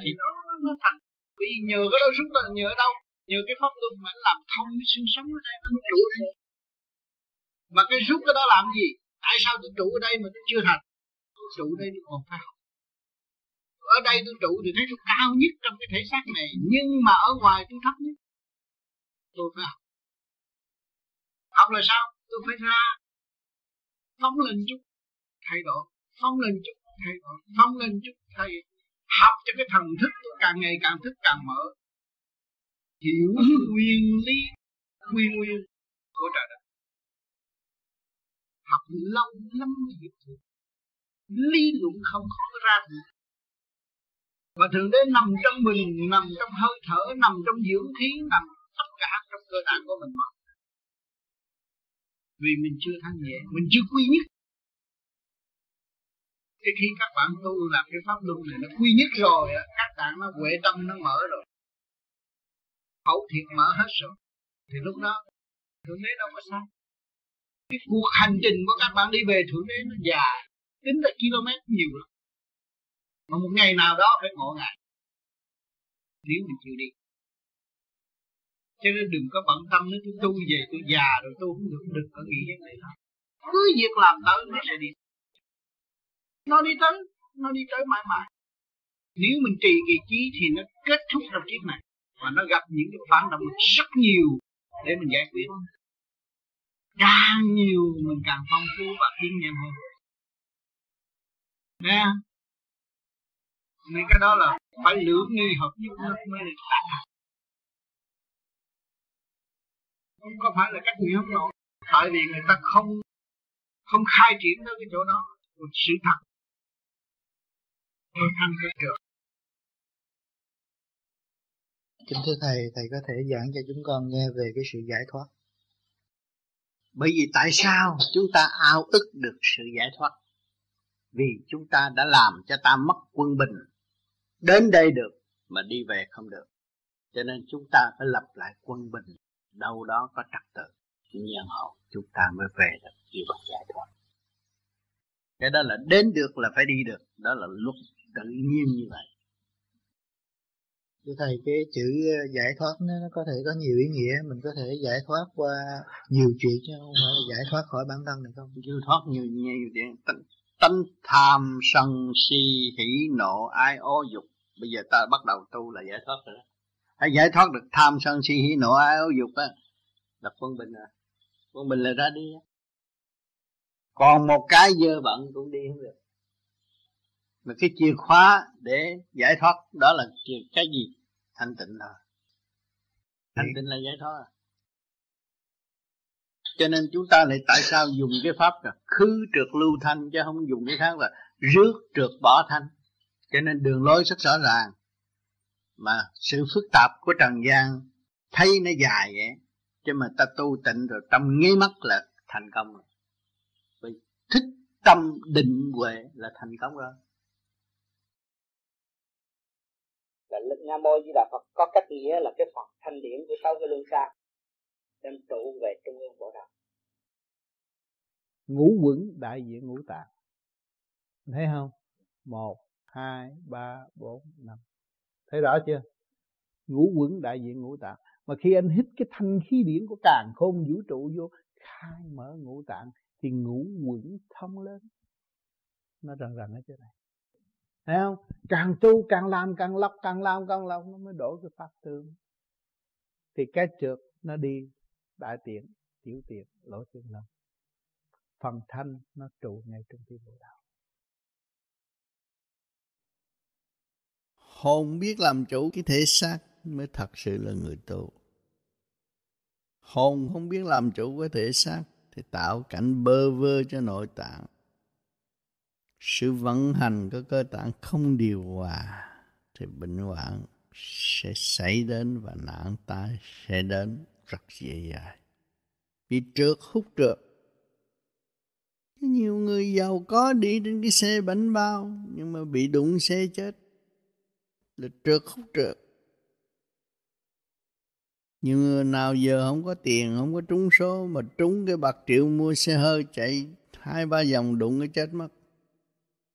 thì nó nó thành. Vì nhờ cái đó rút là nhờ đâu? Nhờ cái pháp luân mà nó làm thông cái sinh sống ở đây, nó mới trụ đây. Mà cái rút cái đó làm gì? Tại sao tôi trụ ở đây mà tôi chưa thành? Tôi trụ ở đây tôi còn phải học. Ở đây tôi trụ thì thấy tôi cao nhất trong cái thể xác này, nhưng mà ở ngoài tôi thấp nhất. Tôi phải học. Học là sao? Tôi phải ra phóng lên chút thay đổi, phóng lên chút thay đổi, phóng lên chút thay đổi. Học cho cái thần thức tôi càng ngày càng thức càng mở, hiểu nguyên lý nguyên nguyên của trời đất. Học lâu lắm mới hiểu được. Lý luận không khó ra được. Mà thường đến nằm trong mình, nằm trong hơi thở, nằm trong dưỡng khí, nằm tất cả trong cơ tạng của mình mà. Vì mình chưa thanh nhẹ, mình chưa quy nhất. Thế khi các bạn tu làm cái pháp luân này nó quy nhất rồi, các tạng nó huệ tâm nó mở rồi, khẩu thiệt mở hết rồi, thì lúc đó Thượng Đế đâu có sao. Cái cuộc hành trình của các bạn đi về Thượng Đế nó dài, tính là km nhiều lắm. Mà một ngày nào đó phải ngộ ngại, nếu mình chịu đi. Cho nên đừng có bận tâm nữa, tôi tu về tôi già rồi tôi cũng được, đừng có nghĩ như vậy đó. Cứ việc làm tới nó sẽ đi. Nó đi tới, nó đi tới mãi mãi. Nếu mình trì kỳ trí thì nó kết thúc trong kiếp này. Và nó gặp những cái phản động lực rất nhiều để mình giải quyết. Càng nhiều mình càng phong phú và kinh nghiệm hơn. Nè, nên cái đó là phải lưỡng nghi hợp nhất mới được đạt được. Không có phải là cách người Ấn Độ, tại vì người ta không không khai triển tới cái chỗ đó một sự thật. Tôi ăn cái được. Kính thưa thầy, thầy có thể giảng cho chúng con nghe về cái sự giải thoát. Bởi vì tại sao chúng ta ao ước được sự giải thoát? Vì chúng ta đã làm cho ta mất quân bình, đến đây được mà đi về không được. Cho nên chúng ta phải lập lại quân bình. Đâu đó có trật tự nhân hậu, chúng ta mới về được yêu cầu giải thoát. Cái đó là đến được là phải đi được, đó là luật tự nhiên như vậy. Thưa thầy, cái chữ giải thoát nó có thể có nhiều ý nghĩa. Mình có thể giải thoát qua nhiều chuyện chứ không phải là giải thoát khỏi bản thân này không? Giải thoát nhiều nhiều chuyện, tánh tham sân si hỉ nộ ái ố dục. Bây giờ ta bắt đầu tu là giải thoát rồi đó. Hãy giải thoát được tham sân si hỉ nộ ái ố dục á, là quân bình à. Quân bình là ra đi á. Còn một cái dơ bẩn cũng đi không được. Mà cái chìa khóa để giải thoát đó là cái gì? Thanh tịnh rồi. Thanh tịnh là giải thoát à. Cho nên chúng ta lại tại sao dùng cái pháp là khứ trượt lưu thanh, chứ không dùng cái khác là rước trượt bỏ thanh. Cho nên đường lối rất rõ ràng. Mà sự phức tạp của trần gian thấy nó dài vậy, chứ mà ta tu tịnh rồi tâm nháy mắt là thành công rồi. Vì thích tâm định huệ là thành công rồi. Là lực Nam Mô Di Đà Phật có cách nghĩa là cái Phật thanh điển của sáu cái luân xa đem trụ về Trung Ương Bồ Đào. Ngũ quẩn đại diện ngũ tạng, thấy không? Một, hai, ba, bốn, năm. Thấy rõ chưa? Ngũ quẩn đại diện ngũ tạng. Mà khi anh hít cái thanh khí điển của càn khôn vũ trụ vô, khai mở ngũ tạng, thì ngũ quẩn thông lên. Nó rần rần ở chỗ này. Thấy không? Càng tu càng làm càng lọc càng làm càng lọc nó mới đổi cái pháp tướng. Thì cái trượt nó đi đại tiện, tiểu tiện, lỗ chân lông. Phần thanh nó trụ ngay trong Trung Thiên Bồ Đào. Hồn biết làm chủ cái thể xác mới thật sự là người tu. Hồn không biết làm chủ cái thể xác thì tạo cảnh bơ vơ cho nội tạng. Sự vận hành của cơ tạng không điều hòa thì bệnh hoạn sẽ xảy đến và nạn tai sẽ đến rất dễ dàng. Bị trượt hút trượt. Nhiều người giàu có đi trên cái xe bánh bao nhưng mà bị đụng xe chết là trượt hút trượt. Nhiều người nào giờ không có tiền, không có trúng số mà trúng cái bạc triệu mua xe hơi chạy hai ba vòng đụng cái chết mất.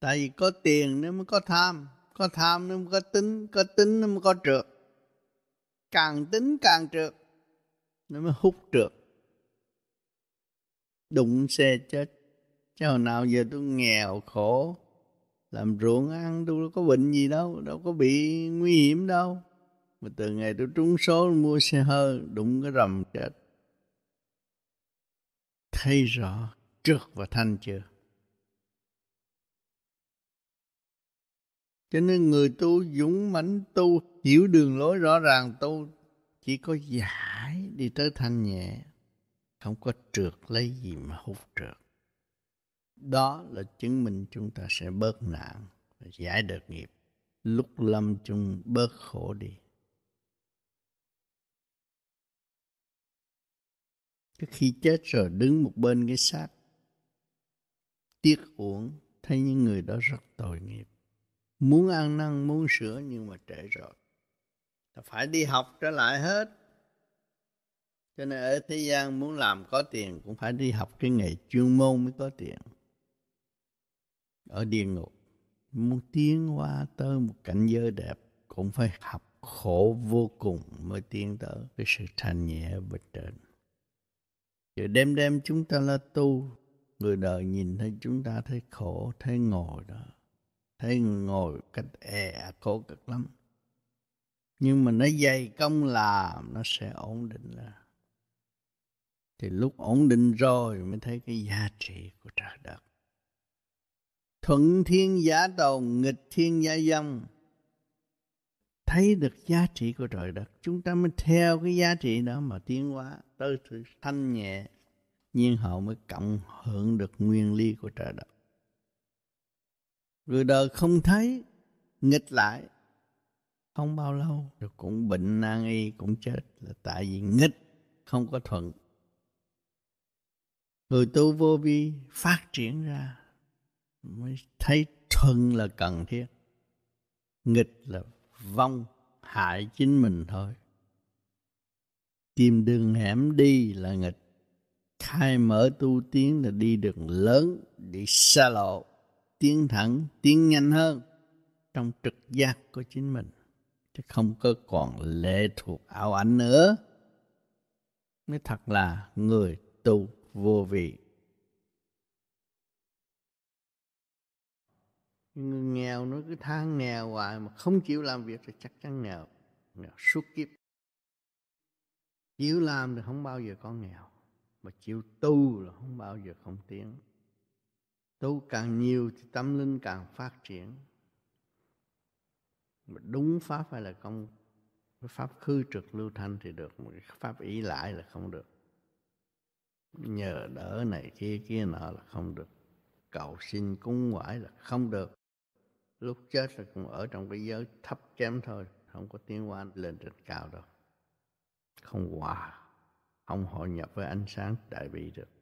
Tại vì có tiền nó mới có tham, có tham nó mới có tính, có tính nó mới có trượt. Càng tính càng trượt, nó mới hút trượt. Đụng xe chết. Chứ hồi nào giờ tôi nghèo khổ, làm ruộng ăn tôi đâu có bệnh gì đâu, đâu có bị nguy hiểm đâu. Mà từ ngày tôi trúng số mua xe hơi, đụng cái rầm chết. Thấy rõ trượt và thanh chưa? Cho nên người tu dũng mãnh tu, hiểu đường lối rõ ràng tu, chỉ có giải đi tới thanh nhẹ, không có trượt lấy gì mà hút trượt. Đó là chứng minh chúng ta sẽ bớt nạn, giải được nghiệp, lúc lâm chung bớt khổ đi. Cái khi chết rồi đứng một bên cái xác, tiếc uổng, thấy những người đó rất tội nghiệp. Muốn ăn năn, muốn sửa nhưng mà trễ rồi. Ta phải đi học trở lại hết. Cho nên ở thế gian muốn làm có tiền cũng phải đi học cái nghề chuyên môn mới có tiền. Ở địa ngục, muốn tiến qua tới một cảnh giới đẹp cũng phải học khổ vô cùng mới tiến tới cái sự thanh nhẹ ở bên trên. Giờ đêm đêm chúng ta là tu, người đời nhìn thấy chúng ta thấy khổ, thấy ngồi đó. Thấy người ngồi cách e khổ cực lắm. Nhưng mà nó dày công làm, nó sẽ ổn định ra. Thì lúc ổn định rồi mới thấy cái giá trị của trời đất. Thuận thiên giả tồn, nghịch thiên giả dâm. Thấy được giá trị của trời đất, chúng ta mới theo cái giá trị đó mà tiến hóa tới sự thanh nhẹ. Nhưng họ mới cộng hưởng được nguyên lý của trời đất. Người đời không thấy, nghịch lại, không bao lâu rồi cũng bệnh nan y, cũng chết là tại vì nghịch, không có thuận. Người tu vô vi phát triển ra mới thấy thuận là cần thiết, nghịch là vong, hại chính mình thôi. Tìm đường hẻm đi là nghịch, khai mở tu tiến là đi đường lớn, đi xa lộ. Tiến thẳng, tiến nhanh hơn trong trực giác của chính mình. Chứ không có còn lệ thuộc ảo ảnh nữa. Mới thật là người tu vô vị. Người nghèo nó cứ than nghèo hoài mà không chịu làm việc thì chắc chắn nghèo. Nghèo suốt kiếp. Chịu làm thì không bao giờ có nghèo. Mà chịu tu là không bao giờ không tiến. Tu càng nhiều thì tâm linh càng phát triển. Mà đúng pháp hay là không? Cái pháp khư trực lưu thanh thì được, mà cái pháp ý lại là không được. Nhờ đỡ này kia kia nọ là không được. Cầu xin cúng ngoại là không được. Lúc chết là cũng ở trong cái giới thấp kém thôi, không có tiến hóa lên trên cao đâu. Không hòa, không hội nhập với ánh sáng đại bi được.